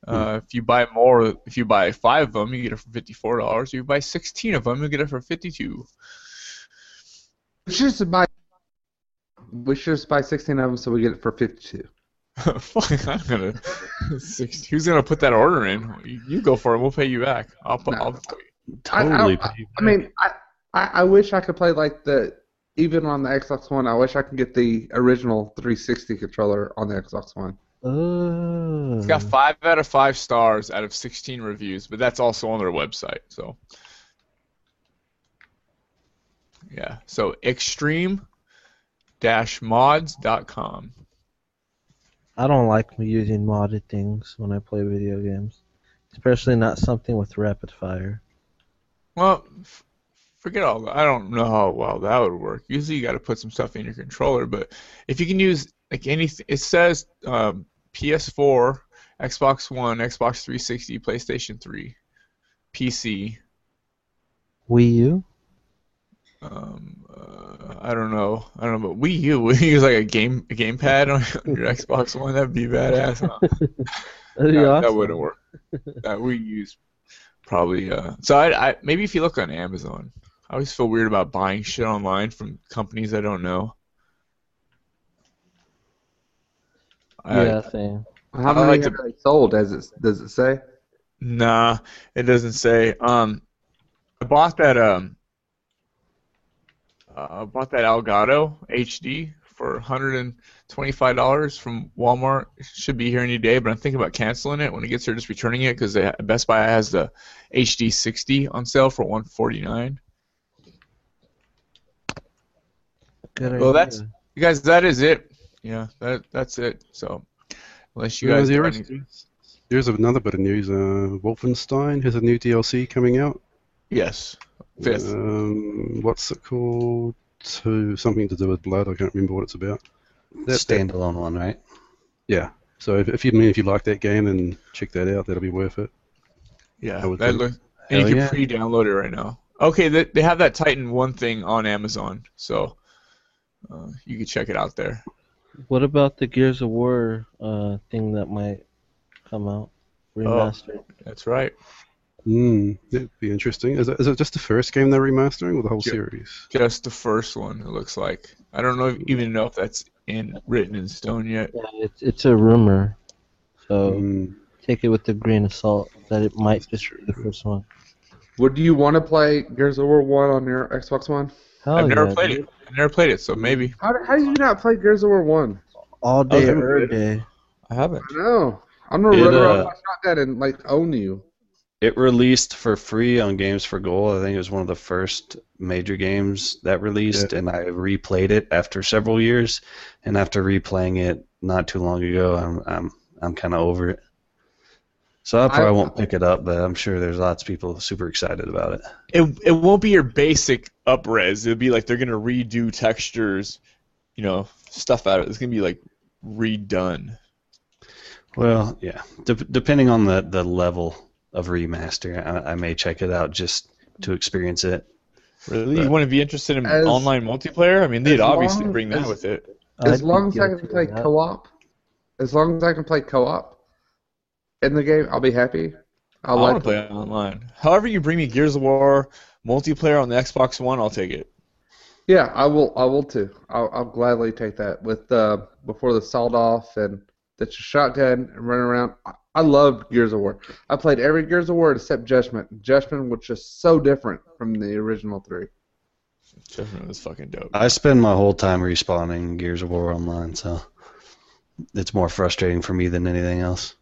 Uh, if you buy more, if you buy five of them, you get it for fifty-four dollars. If you buy sixteen of them, you get it for fifty-two. We should just buy. We should just buy sixteen of them, so we get it for fifty-two. Fuck! I'm gonna. Who's gonna put that order in? You, you go for it. We'll pay you back. I'll. No. I'll totally. I, I, pay you back. I mean, I, I I wish I could play like the even on the Xbox One. I wish I could get the original three sixty controller on the Xbox One. Oh. It's got five out of five stars out of sixteen reviews, but that's also on their website. So, yeah. So extreme dash mods dot com. I don't like using modded things when I play video games, especially not something with rapid fire. Well, f forget all that. I don't know how well that would work. Usually, you got to put some stuff in your controller, but if you can use like anything, it says. Um, P S four, Xbox One, Xbox three sixty, PlayStation three, P C. Wii U? Um, uh, I don't know. I don't know, but Wii U, would you use like a game a gamepad on your Xbox One? That'd be badass. Huh? That'd be that, awesome. That wouldn't work. That Wii U's probably. Uh, so I, I maybe if you look on Amazon, I always feel weird about buying shit online from companies I don't know. Yeah, I, same. How many like are to, sold? Does it does it say? Nah, it doesn't say. Um, I bought that um. I uh, bought that Elgato H D for one hundred twenty-five dollars from Walmart. It should be here any day, but I'm thinking about canceling it. When it gets here, just returning it because Best Buy has the H D sixty on sale for one forty-nine. Good well, idea. That's you guys. That is it. Yeah, that that's it. So, unless you guys, there's, any... there's another bit of news. Uh, Wolfenstein has a new D L C coming out. Yes. Fifth. Um, what's it called? To something to do with blood. I can't remember what it's about. That's standalone that. One, right? Yeah. So if, if you mean if you like that game, then check that out. That'll be worth it. Yeah. That look, and you can yeah. pre-download it right now. Okay, they, they have that Titan one thing on Amazon, so uh, you can check it out there. What about the Gears of War uh, thing that might come out remastered? Oh, that's right. Hmm, that'd be interesting. Is it, is it just the first game they're remastering, or the whole just, series? Just the first one, it looks like. I don't know, if, even know if that's in written in stone yet. Yeah, it's it's a rumor, so mm. take it with a grain of salt that it might just be the first one. Would you want to play Gears of War One on your Xbox One? Hell I've never yeah, played dude. it. I've never played it, so maybe. How do, how do you not play Gears of War One? All day, every day. I haven't. I know. I'm gonna run around like that and like own you. It released for free on Games for Gold. I think it was one of the first major games that released, yeah. and I replayed it after several years. And after replaying it not too long ago, I'm I'm I'm kind of over it. So I probably I, won't pick it up, but I'm sure there's lots of people super excited about it. It it won't be your basic up-res. It'll be like they're gonna redo textures, you know, stuff out of it. It's gonna be like redone. Well, yeah, De depending on the the level of remaster, I, I may check it out just to experience it. Really? But you wouldn't be interested in as, online multiplayer? I mean, they'd obviously long, bring that as, with it. As I'd long as I can play co-op, as long as I can play co-op in the game, I'll be happy. I'll I like want to play it online. However, you bring me Gears of War multiplayer on the Xbox One, I'll take it. Yeah, I will. I will too. I'll, I'll gladly take that with uh, before the sawed off and that's your shotgun and run around. I loved Gears of War. I played every Gears of War except Judgment. Judgment was just so different from the original three. Judgment was fucking dope. I spend my whole time respawning Gears of War online, so it's more frustrating for me than anything else.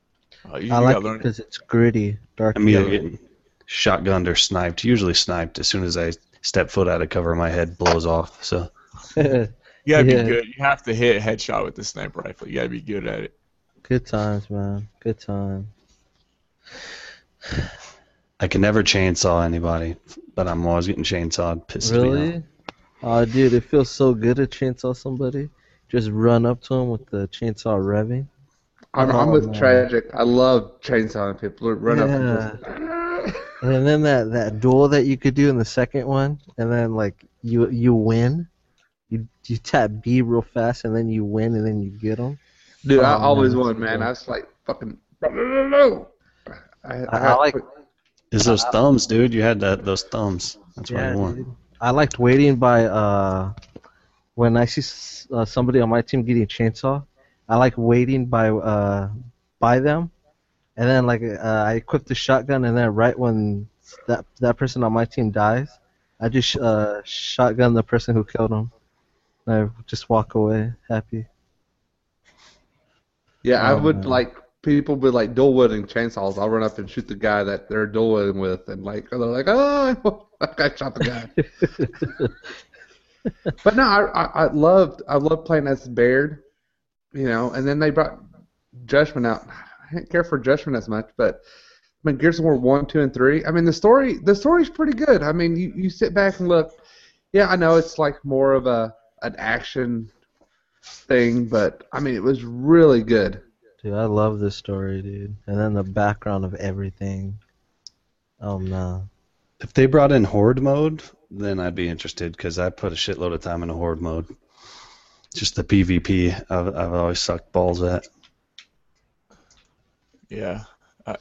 Uh, I like it because it's gritty, dark. I'm either getting shotgunned or sniped. Usually sniped as soon as I step foot out of cover, my head blows off. So you gotta yeah. be good. You have to hit headshot with the sniper rifle. You gotta be good at it. Good times, man. Good times. I can never chainsaw anybody, but I'm always getting chainsawed. Pissed really? Me off. Oh, dude, it feels so good to chainsaw somebody. Just run up to them with the chainsaw revving. I'm, oh, I'm with man. Tragic. I love chainsawing people. Run yeah. up and just... And then that, that duel that you could do in the second one, and then, like, you you win. You, you tap B real fast, and then you win, and then you get them. Dude, I um, always won, man. I was like, fucking. I, I, I like. It's those thumbs, dude. You had that those thumbs. That's yeah, what I won. Dude. I liked waiting by. Uh, when I see uh, somebody on my team getting a chainsaw, I like waiting by uh, by them, and then like uh, I equip the shotgun, and then right when that that person on my team dies, I just uh, shotgun the person who killed him. And I just walk away happy. Yeah, I would um, like people with like dual wielding chainsaws. I'll run up and shoot the guy that they're dual wielding with, and like they're like, oh, I shot the guy. But no, I, I I loved I loved playing as Baird, you know. And then they brought Judgment out. I didn't care for Judgment as much, but I mean, Gears of War one, two, and three. I mean, the story the story's pretty good. I mean, you you sit back and look. Yeah, I know it's like more of a an action thing, but I mean, it was really good. Dude, I love this story, dude. And then the background of everything. Oh no! If they brought in Horde mode, then I'd be interested, because I put a shitload of time into horde mode. Just the PvP, I've, I've always sucked balls at. Yeah. I,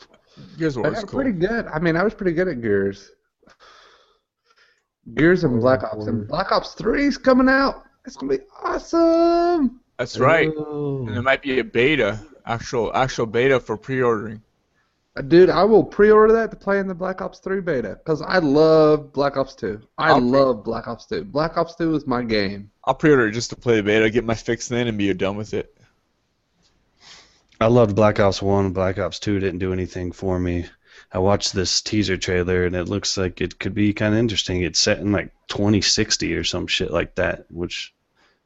Gears of War I got cool. pretty good. I mean, I was pretty good at Gears. Gears and Black Ops. And Black Ops three is coming out. It's going to be awesome. That's right. Ooh. And there might be a beta, actual actual beta for pre-ordering. Dude, I will pre-order that to play in the Black Ops three beta, because I love Black Ops two. I I'll love Black Ops two. Black Ops two is my game. I'll pre-order it just to play the beta, get my fix then, and be done with it. I loved Black Ops one. Black Ops two didn't do anything for me. I watched this teaser trailer, and it looks like it could be kind of interesting. It's set in like twenty sixty or some shit like that, which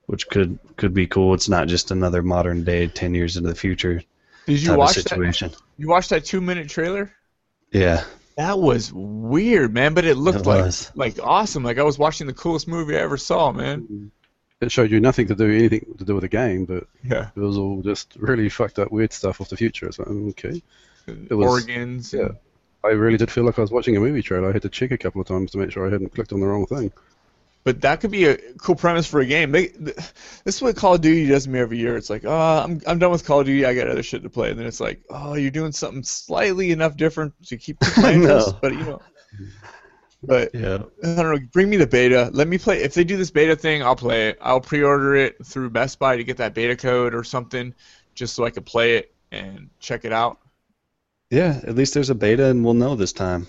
which could could be cool. It's not just another modern day ten years into the future. Did you watch that? You watched that two-minute trailer? Yeah. That was weird, man, but it looked it like like awesome. Like I was watching the coolest movie I ever saw, man. It showed you nothing to do anything to do with the game, but yeah, it was all just really fucked up weird stuff of the future. It's like, okay. It was, organs. Yeah. I really did feel like I was watching a movie trailer. I had to check a couple of times to make sure I hadn't clicked on the wrong thing. But that could be a cool premise for a game. They, th this is what Call of Duty does to me every year. It's like, oh, I'm, I'm done with Call of Duty. I got other shit to play. And then it's like, oh, you're doing something slightly enough different to keep playing no. this. But, you know. But, yeah. I don't know. Bring me the beta. Let me play. If they do this beta thing, I'll play it. I'll pre-order it through Best Buy to get that beta code or something just so I could play it and check it out. Yeah, at least there's a beta and we'll know this time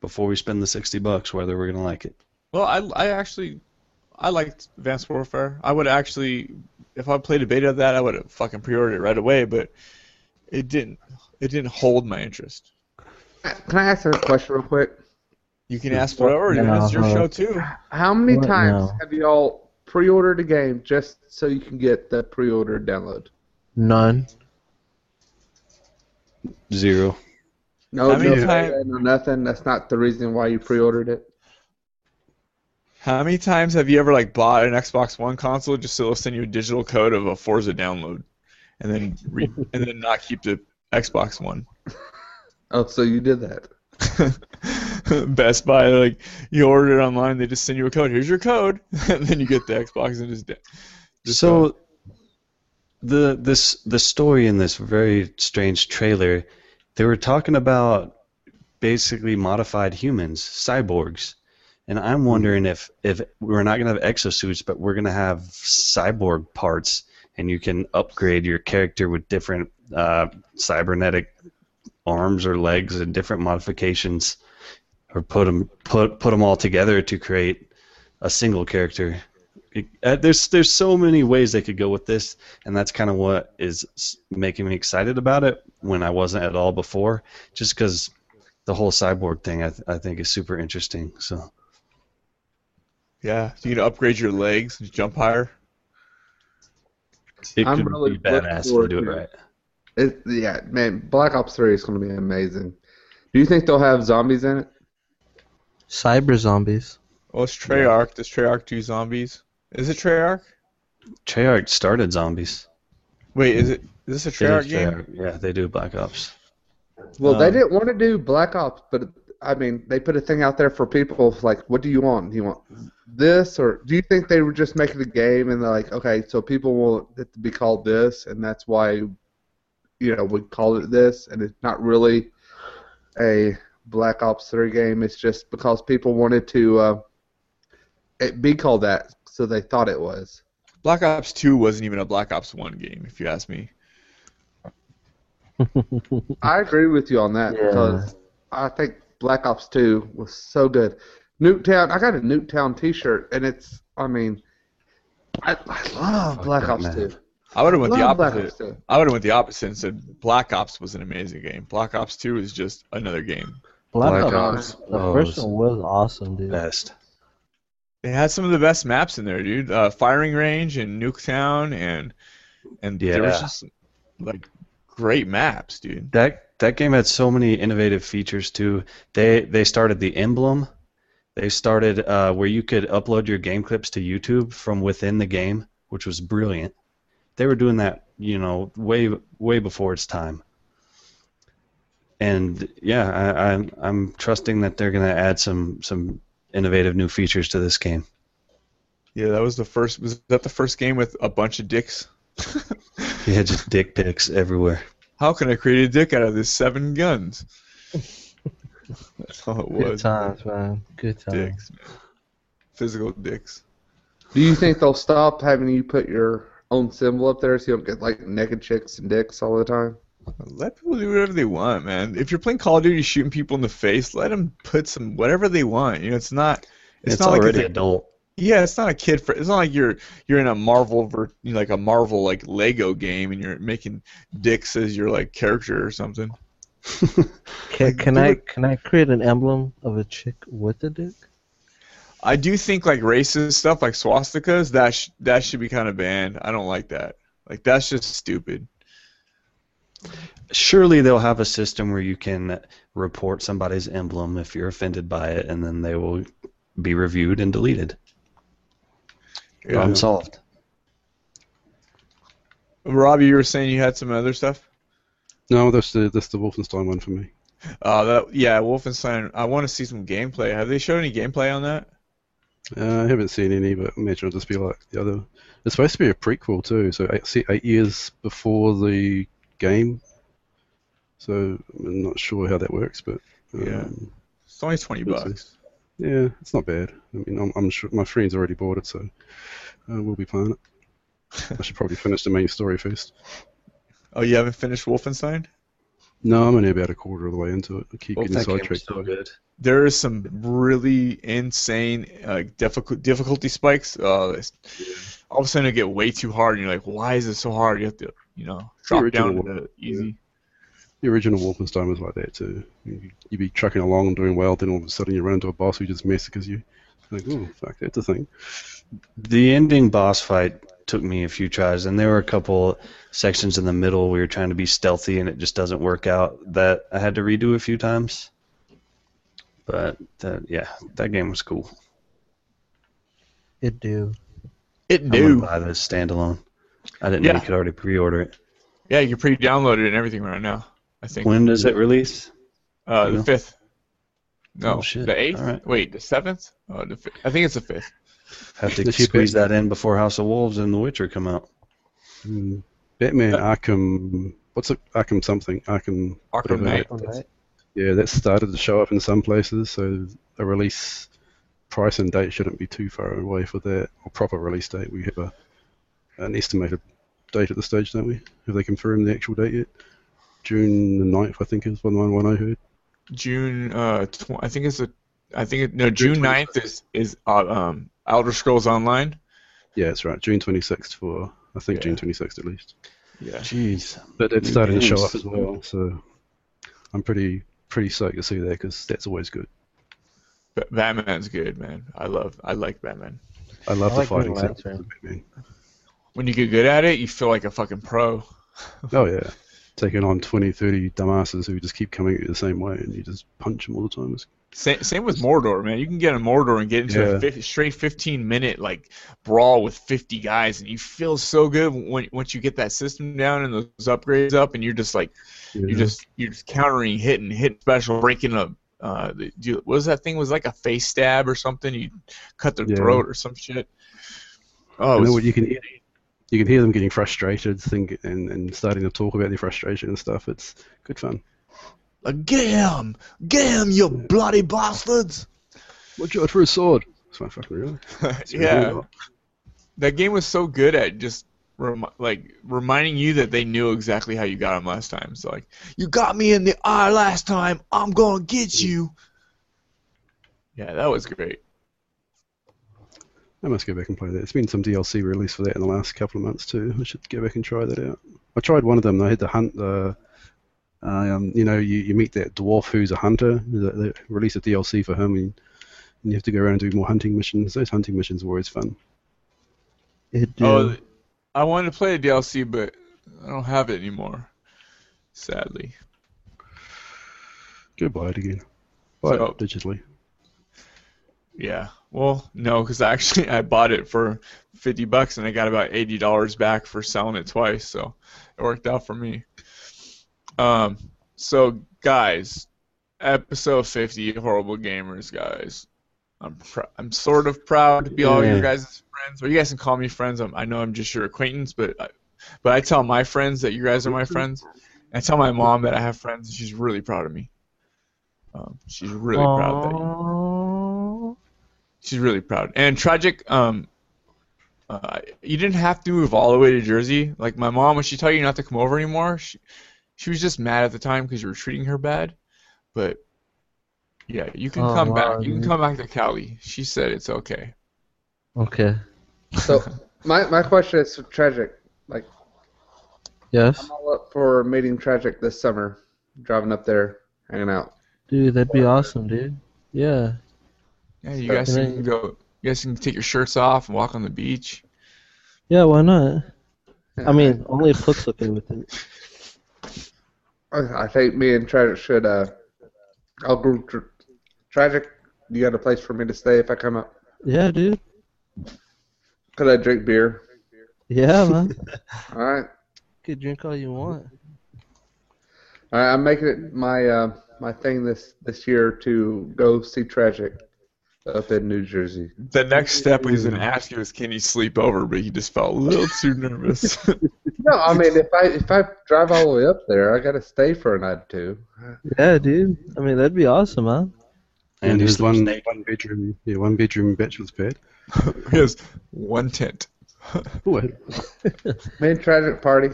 before we spend the sixty bucks whether we're going to like it. Well, I, I actually, I liked Advanced Warfare. I would actually, if I played a beta of that, I would have fucking pre-ordered it right away, but it didn't, it didn't hold my interest. Can I ask her a question real quick? You can ask whatever, no, it's your no. show too. How many what? times no. have y'all pre-ordered a game just so you can get that pre-order download? None. Zero. No, no, time, no, nothing. That's not the reason why you pre-ordered it. How many times have you ever like bought an Xbox One console just so they'll send you a digital code of a Forza download, and then re and then not keep the Xbox One? Oh, so you did that. Best Buy, like you order it online, they just send you a code. Here's your code, and then you get the Xbox and just. just so, the this the story in this very strange trailer, they were talking about basically modified humans, cyborgs. And I'm wondering if, if we're not going to have exosuits, but we're going to have cyborg parts, and you can upgrade your character with different uh, cybernetic arms or legs and different modifications, or put them put put them all together to create a single character. It, uh, there's there's so many ways they could go with this, and that's kind of what is making me excited about it when I wasn't at all before, just because the whole cyborg thing I th I think is super interesting. So. Yeah, so you can upgrade your legs and jump higher. It I'm could really be badass if you do it right. It, yeah, man, Black Ops three is going to be amazing. Do you think they'll have zombies in it? Cyber zombies. Well, it's Treyarch. Yeah. Does Treyarch do zombies? Is it Treyarch? Treyarch started zombies. Wait, is it? Is this a Treyarch game? Treyarch. Yeah, they do Black Ops. Well, um, they didn't want to do Black Ops, but... It, I mean, they put a thing out there for people, like, what do you want? Do you want this? Or do you think they were just making the game and they're like, okay, so people will have to be called this, and that's why, you know, we call it this, and it's not really a Black Ops three game. It's just because people wanted to uh, it be called that, so they thought it was. Black Ops two wasn't even a Black Ops one game, if you ask me. I agree with you on that, yeah. Because I think... Black Ops two was so good. Nuketown, I got a Nuketown t-shirt, and it's, I mean, I, I love oh, Black Ops man. two. I would have went the opposite. I would have went the opposite and said Black Ops was an amazing game. Black Ops two is just another game. Black, Black Ops, Ops, the first one was awesome, dude. Best. They had some of the best maps in there, dude. Uh, Firing Range and Nuketown, and and yeah. there was just like great maps, dude. That. That game had so many innovative features too. They they started the emblem. They started uh, where you could upload your game clips to YouTube from within the game, which was brilliant. They were doing that, you know, way way before its time. And yeah, I, I I'm trusting that they're gonna add some some innovative new features to this game. Yeah, that was the first. Was that the first game with a bunch of dicks? Yeah, just dick pics everywhere. How can I create a dick out of this seven guns? That's all it was. Good times, man. Good times. Dicks, man. Physical dicks. Do you think they'll stop having you put your own symbol up there so you don't get like naked chicks and dicks all the time? Let people do whatever they want, man. If you're playing Call of Duty shooting people in the face, let them put some whatever they want. You know, it's not. It's, it's not already like it's a, adult. Yeah, it's not a kid for. It's not like you're you're in a Marvel ver, you know, like a Marvel like Lego game and you're making dicks as your like character or something. can can I can I create an emblem of a chick with a dick? I do think like racist stuff like swastikas that sh that should be kind of banned. I don't like that. Like that's just stupid. Surely they'll have a system where you can report somebody's emblem if you're offended by it, and then they will be reviewed and deleted. Yeah. Problem solved. Robbie, you were saying you had some other stuff? No, that's the that's the Wolfenstein one for me. Uh, that, yeah, Wolfenstein. I want to see some gameplay. Have they showed any gameplay on that? Uh, I haven't seen any, but I'm sure it'll just be like the other. It's supposed to be a prequel too, so eight, eight years before the game. So I'm not sure how that works, but um, yeah, it's only twenty bucks. Yeah, it's not bad. I mean, I'm, I'm sure my friend's already bought it, so uh, we'll be playing it. I should probably finish the main story first. Oh, you haven't finished Wolfenstein? No, I'm only about a quarter of the way into it. I keep well, getting sidetracked. So there is some really insane uh, difficult difficulty spikes. Uh, all of a sudden, it get way too hard, and you're like, "Why is it so hard?" You have to, you know, drop down to the easy. Yeah. The original Wolfenstein was like that too. You'd be trucking along, doing well, then all of a sudden you run into a boss who just massacres you. Like, oh fuck, that's a thing. The ending boss fight took me a few tries, and there were a couple sections in the middle where you're trying to be stealthy and it just doesn't work out that I had to redo a few times. But that, yeah, that game was cool. It do. It do. I'm gonna buy this standalone. I didn't yeah. know you could already pre-order it. Yeah, you can pre-download it and everything right now, I think. When does it release? Uh, the fifth. No, oh, shit. The eighth? Right. Wait, the seventh? Oh, the fifth. I think it's the fifth. Have to squeeze that in before House of Wolves and The Witcher come out. Mm. Batman uh, Arkham. What's it? Arkham something. Arkham. Arkham Knight. That's, yeah, that started to show up in some places, so a release price and date shouldn't be too far away for that. Or proper release date. We have a an estimated date at the stage, don't we? Have they confirmed the actual date yet? June the ninth, I think, is one nine one I heard. June. Uh, I think it's a. I think it, no. June ninth is is uh, um. Elder Scrolls Online. Yeah, that's right. June twenty-sixth for I think yeah. June twenty-sixth at least. Yeah. Jeez. But it's starting to show up as well, so I'm pretty pretty psyched to see that because that's always good. But Batman's good, man. I love. I like Batman. I love I the like fighting. Lines, Batman. When you get good at it, you feel like a fucking pro. Oh yeah. Taking on twenty, thirty dumbasses who just keep coming at you the same way, and you just punch them all the time. It's Same, same with Mordor, man. You can get in Mordor and get into yeah. a fi straight fifteen minute like brawl with fifty guys, and you feel so good when once you get that system down and those upgrades up, and you're just like, yeah. you're just you're just countering, hitting, hit special, breaking up. Uh, the, what was that thing? It was like a face stab or something? You cut their yeah. throat or some shit. Oh, it was, know what you can hear, you can hear them getting frustrated, think and and starting to talk about their frustration and stuff. It's good fun. Like, get him! Get him, you yeah. bloody bastards! Watch out for a sword. That's my fucking real. Yeah. That game was so good at just rem like reminding you that they knew exactly how you got him last time. So like, you got me in the eye last time. I'm gonna get you. Yeah, that was great. I must go back and play that. There's been some D L C released for that in the last couple of months too. I should go back and try that out. I tried one of them. I had to hunt the. Um, you know, you, you meet that dwarf who's a hunter. They release a D L C for him, and you have to go around and do more hunting missions. Those hunting missions were always fun. It, uh, oh, I wanted to play a D L C, but I don't have it anymore, sadly. Go buy it again. Buy so, it digitally. Yeah. Well, no, because actually I bought it for fifty bucks, and I got about eighty dollars back for selling it twice. So it worked out for me. Um, so guys, episode fifty, Horrible Gamers, guys. I'm pr I'm sort of proud to be all yeah. your guys' friends. Well, you guys can call me friends. I'm, I know I'm just your acquaintance, but I, but I tell my friends that you guys are my friends. And I tell my mom that I have friends, and she's really proud of me. Um, she's really Aww. proud that you. She's really proud. And Tragic, um, uh, you didn't have to move all the way to Jersey. Like my mom, when she told you not to come over anymore, she she was just mad at the time because you were treating her bad, but. Yeah, you can oh, come wow, back. You dude. can come back to Cali. She said it's okay. Okay. So my my question is Tragic. Like, yes. I'm all up for meeting Tragic this summer. Driving up there, hanging out. Dude, that'd be awesome, dude. Yeah. Yeah, you so, guys can, I... can go. You guys can take your shirts off and walk on the beach. Yeah, why not? I mean, only if Hook's okay with it. I think me and Tragic should. Uh, I'll go. Tragic, you got a place for me to stay if I come up? Yeah, dude. Could I drink beer? Yeah, man. All right. You could drink all you want. All right, I'm making it my uh, my thing this this year to go see Tragic up in New Jersey. The next step he's gonna ask you is, can you sleep over? But he just felt a little too nervous. No, I mean, if I if I drive all the way up there, I gotta stay for a night or two. Yeah, dude. I mean, that'd be awesome, huh? And there's one, one bedroom, yeah, one bedroom bachelor's pad. Yes, one tent. Main Tragic party.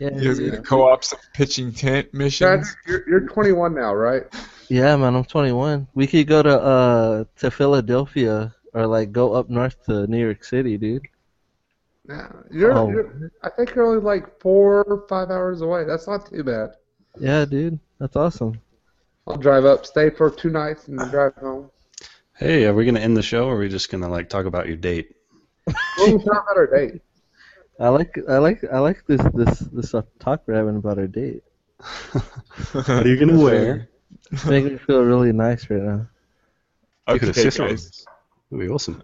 Yeah, he's yeah. gonna co-op some pitching tent missions. Tragic, you're, you're twenty-one now, right? Yeah, man, I'm twenty-one. We could go to uh to Philadelphia or like go up north to New York City, dude. Nah, you're, oh. you're, I think you're only like four or five hours away. That's not too bad. Yeah, dude, that's awesome. I'll drive up, stay for two nights, and then drive home. Hey, are we gonna end the show, or are we just gonna like talk about your date? We'll talk about our date. I like, I like, I like this this this talk we're having about our date. What are you gonna wear? It's making me feel really nice right now. Okay, guys, it'll be awesome.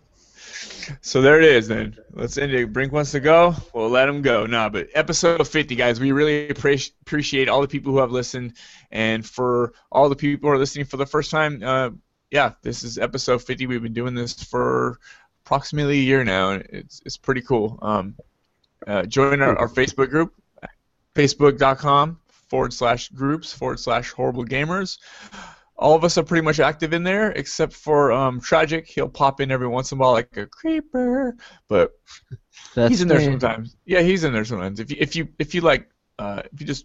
So there it is, then. Let's end it. Brink wants to go. We'll let him go. Nah, but episode fifty, guys. We really appreciate all the people who have listened, and for all the people who are listening for the first time. Uh, yeah, this is episode fifty. We've been doing this for approximately a year now, and it's it's pretty cool. Um, uh, join our, our Facebook group, facebook dot com forward slash groups forward slash horrible gamers. All of us are pretty much active in there, except for um, Tragic. He'll pop in every once in a while like a creeper, but That's he's in there great. sometimes. Yeah, he's in there sometimes. If you if you if you like, uh, if you just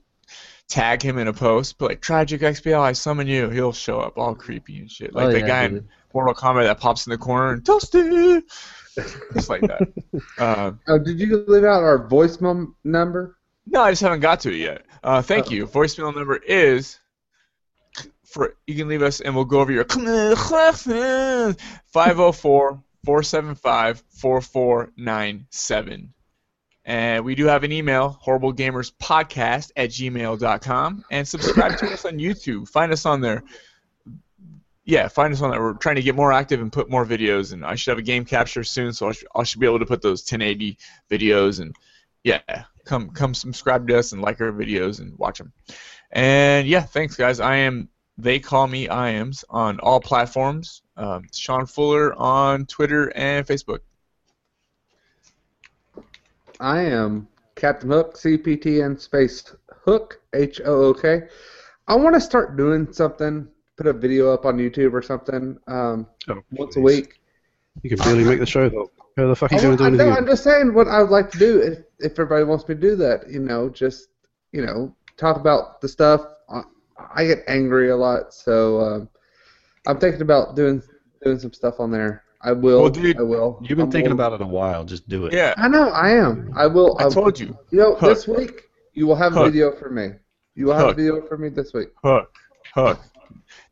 tag him in a post, but like Tragic X B L, I summon you. He'll show up all creepy and shit, like oh, yeah, the guy dude. in Mortal Kombat that pops in the corner and toasty, just like that. uh, oh, did you leave out our voicemail number? No, I just haven't got to it yet. Uh, thank uh -oh. you. Voicemail number is. For, you can leave us, and we'll go over your five oh four, four seven five, four four nine seven. And we do have an email, horrible gamers podcast at gmail dot com, and subscribe to us on YouTube. Find us on there. Yeah, find us on there. We're trying to get more active and put more videos, and I should have a game capture soon, so I should, I should be able to put those ten eighty videos, and yeah, come, come subscribe to us and like our videos and watch them. And yeah, thanks, guys. I am... They call me Iams on all platforms. Um, Sean Fuller on Twitter and Facebook. I am Captain Hook, C P T N space Hook, H O O K. I want to start doing something, put a video up on YouTube or something um, oh, once please. a week. You can barely make the show, though. How the fuck are you going to do anything? I'm just saying what I would like to do if, if everybody wants me to do that. You know, just, you know, talk about the stuff. On, I get angry a lot, so um, I'm thinking about doing doing some stuff on there. I will. Well, dude, I will. You've been I'm thinking old. about it a while. Just do it. Yeah, I know. I am. I will. I, I told you. You know, Hook. this week you will have Hook. a video for me. You will Hook. have a video for me this week. Hook, Hook.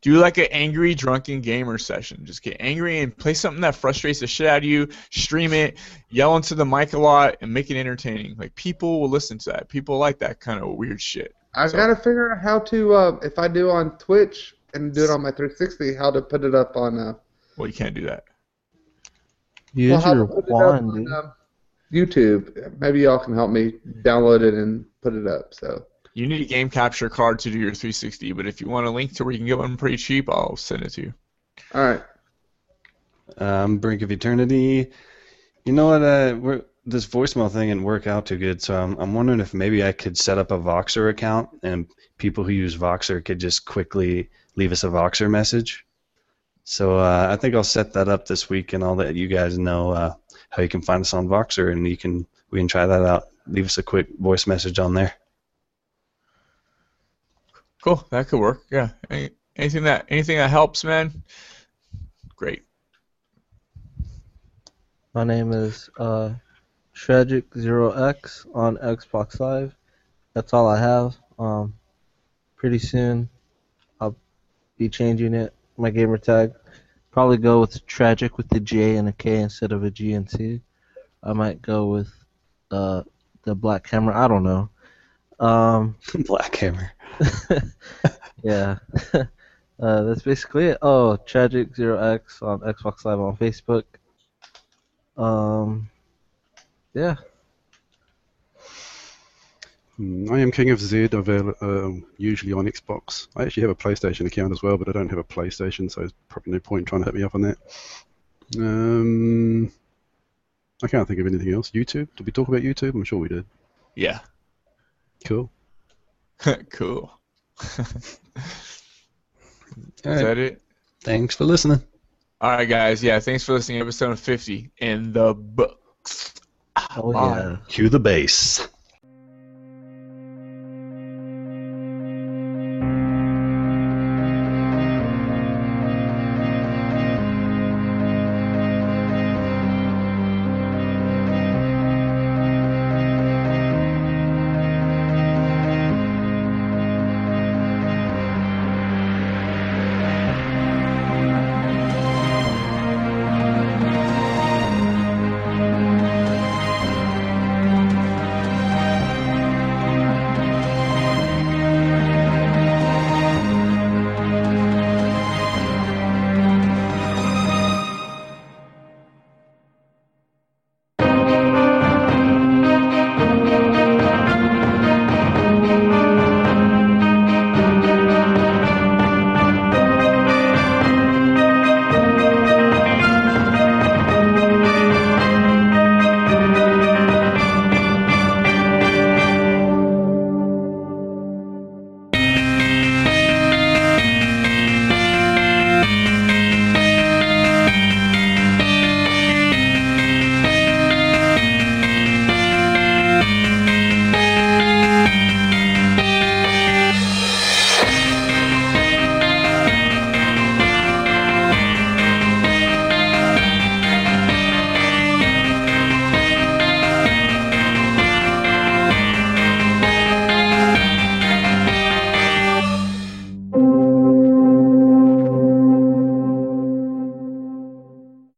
Do like an angry drunken gamer session. Just get angry and play something that frustrates the shit out of you. Stream it, yell into the mic a lot, and make it entertaining. Like people will listen to that. People like that kind of weird shit. I've so. got to figure out how to, uh, if I do on Twitch and do it on my three sixty, how to put it up on... Uh, well, you can't do that. Use well, your wand, on, dude. Uh, YouTube. Maybe y'all can help me download it and put it up. So you need a game capture card to do your three sixty, but if you want a link to where you can get one pretty cheap, I'll send it to you. All right. um, Brink of Eternity. You know what? Uh, we're, this voicemail thing didn't work out too good, so I'm, I'm wondering if maybe I could set up a Voxer account, and people who use Voxer could just quickly leave us a Voxer message. So uh, I think I'll set that up this week, and I'll let you guys know uh, how you can find us on Voxer, and you can we can try that out. Leave us a quick voice message on there. Cool, that could work. Yeah, Any, anything that anything that helps, man. Great. My name is uh, Tragic Zero X on Xbox Live. That's all I have. Um, pretty soon, I'll be changing it. My gamer tag. Probably go with Tragic with the J and a K instead of a G and C. I might go with uh, the Black Hammer. I don't know. Um, Black Hammer. Yeah. uh, that's basically it. Oh, Tragic Zero X on Xbox Live on Facebook. Um, yeah. I am King of Zed, avail um, usually on Xbox. I actually have a PlayStation account as well, but I don't have a PlayStation, so there's probably no point trying to hit me up on that. Um, I can't think of anything else. YouTube? Did we talk about YouTube? I'm sure we did. Yeah. Cool. Cool. All right. Is that it? Thanks for listening. All right, guys. Yeah, thanks for listening. Episode fifty in the books. Oh, yeah. Cue the bass.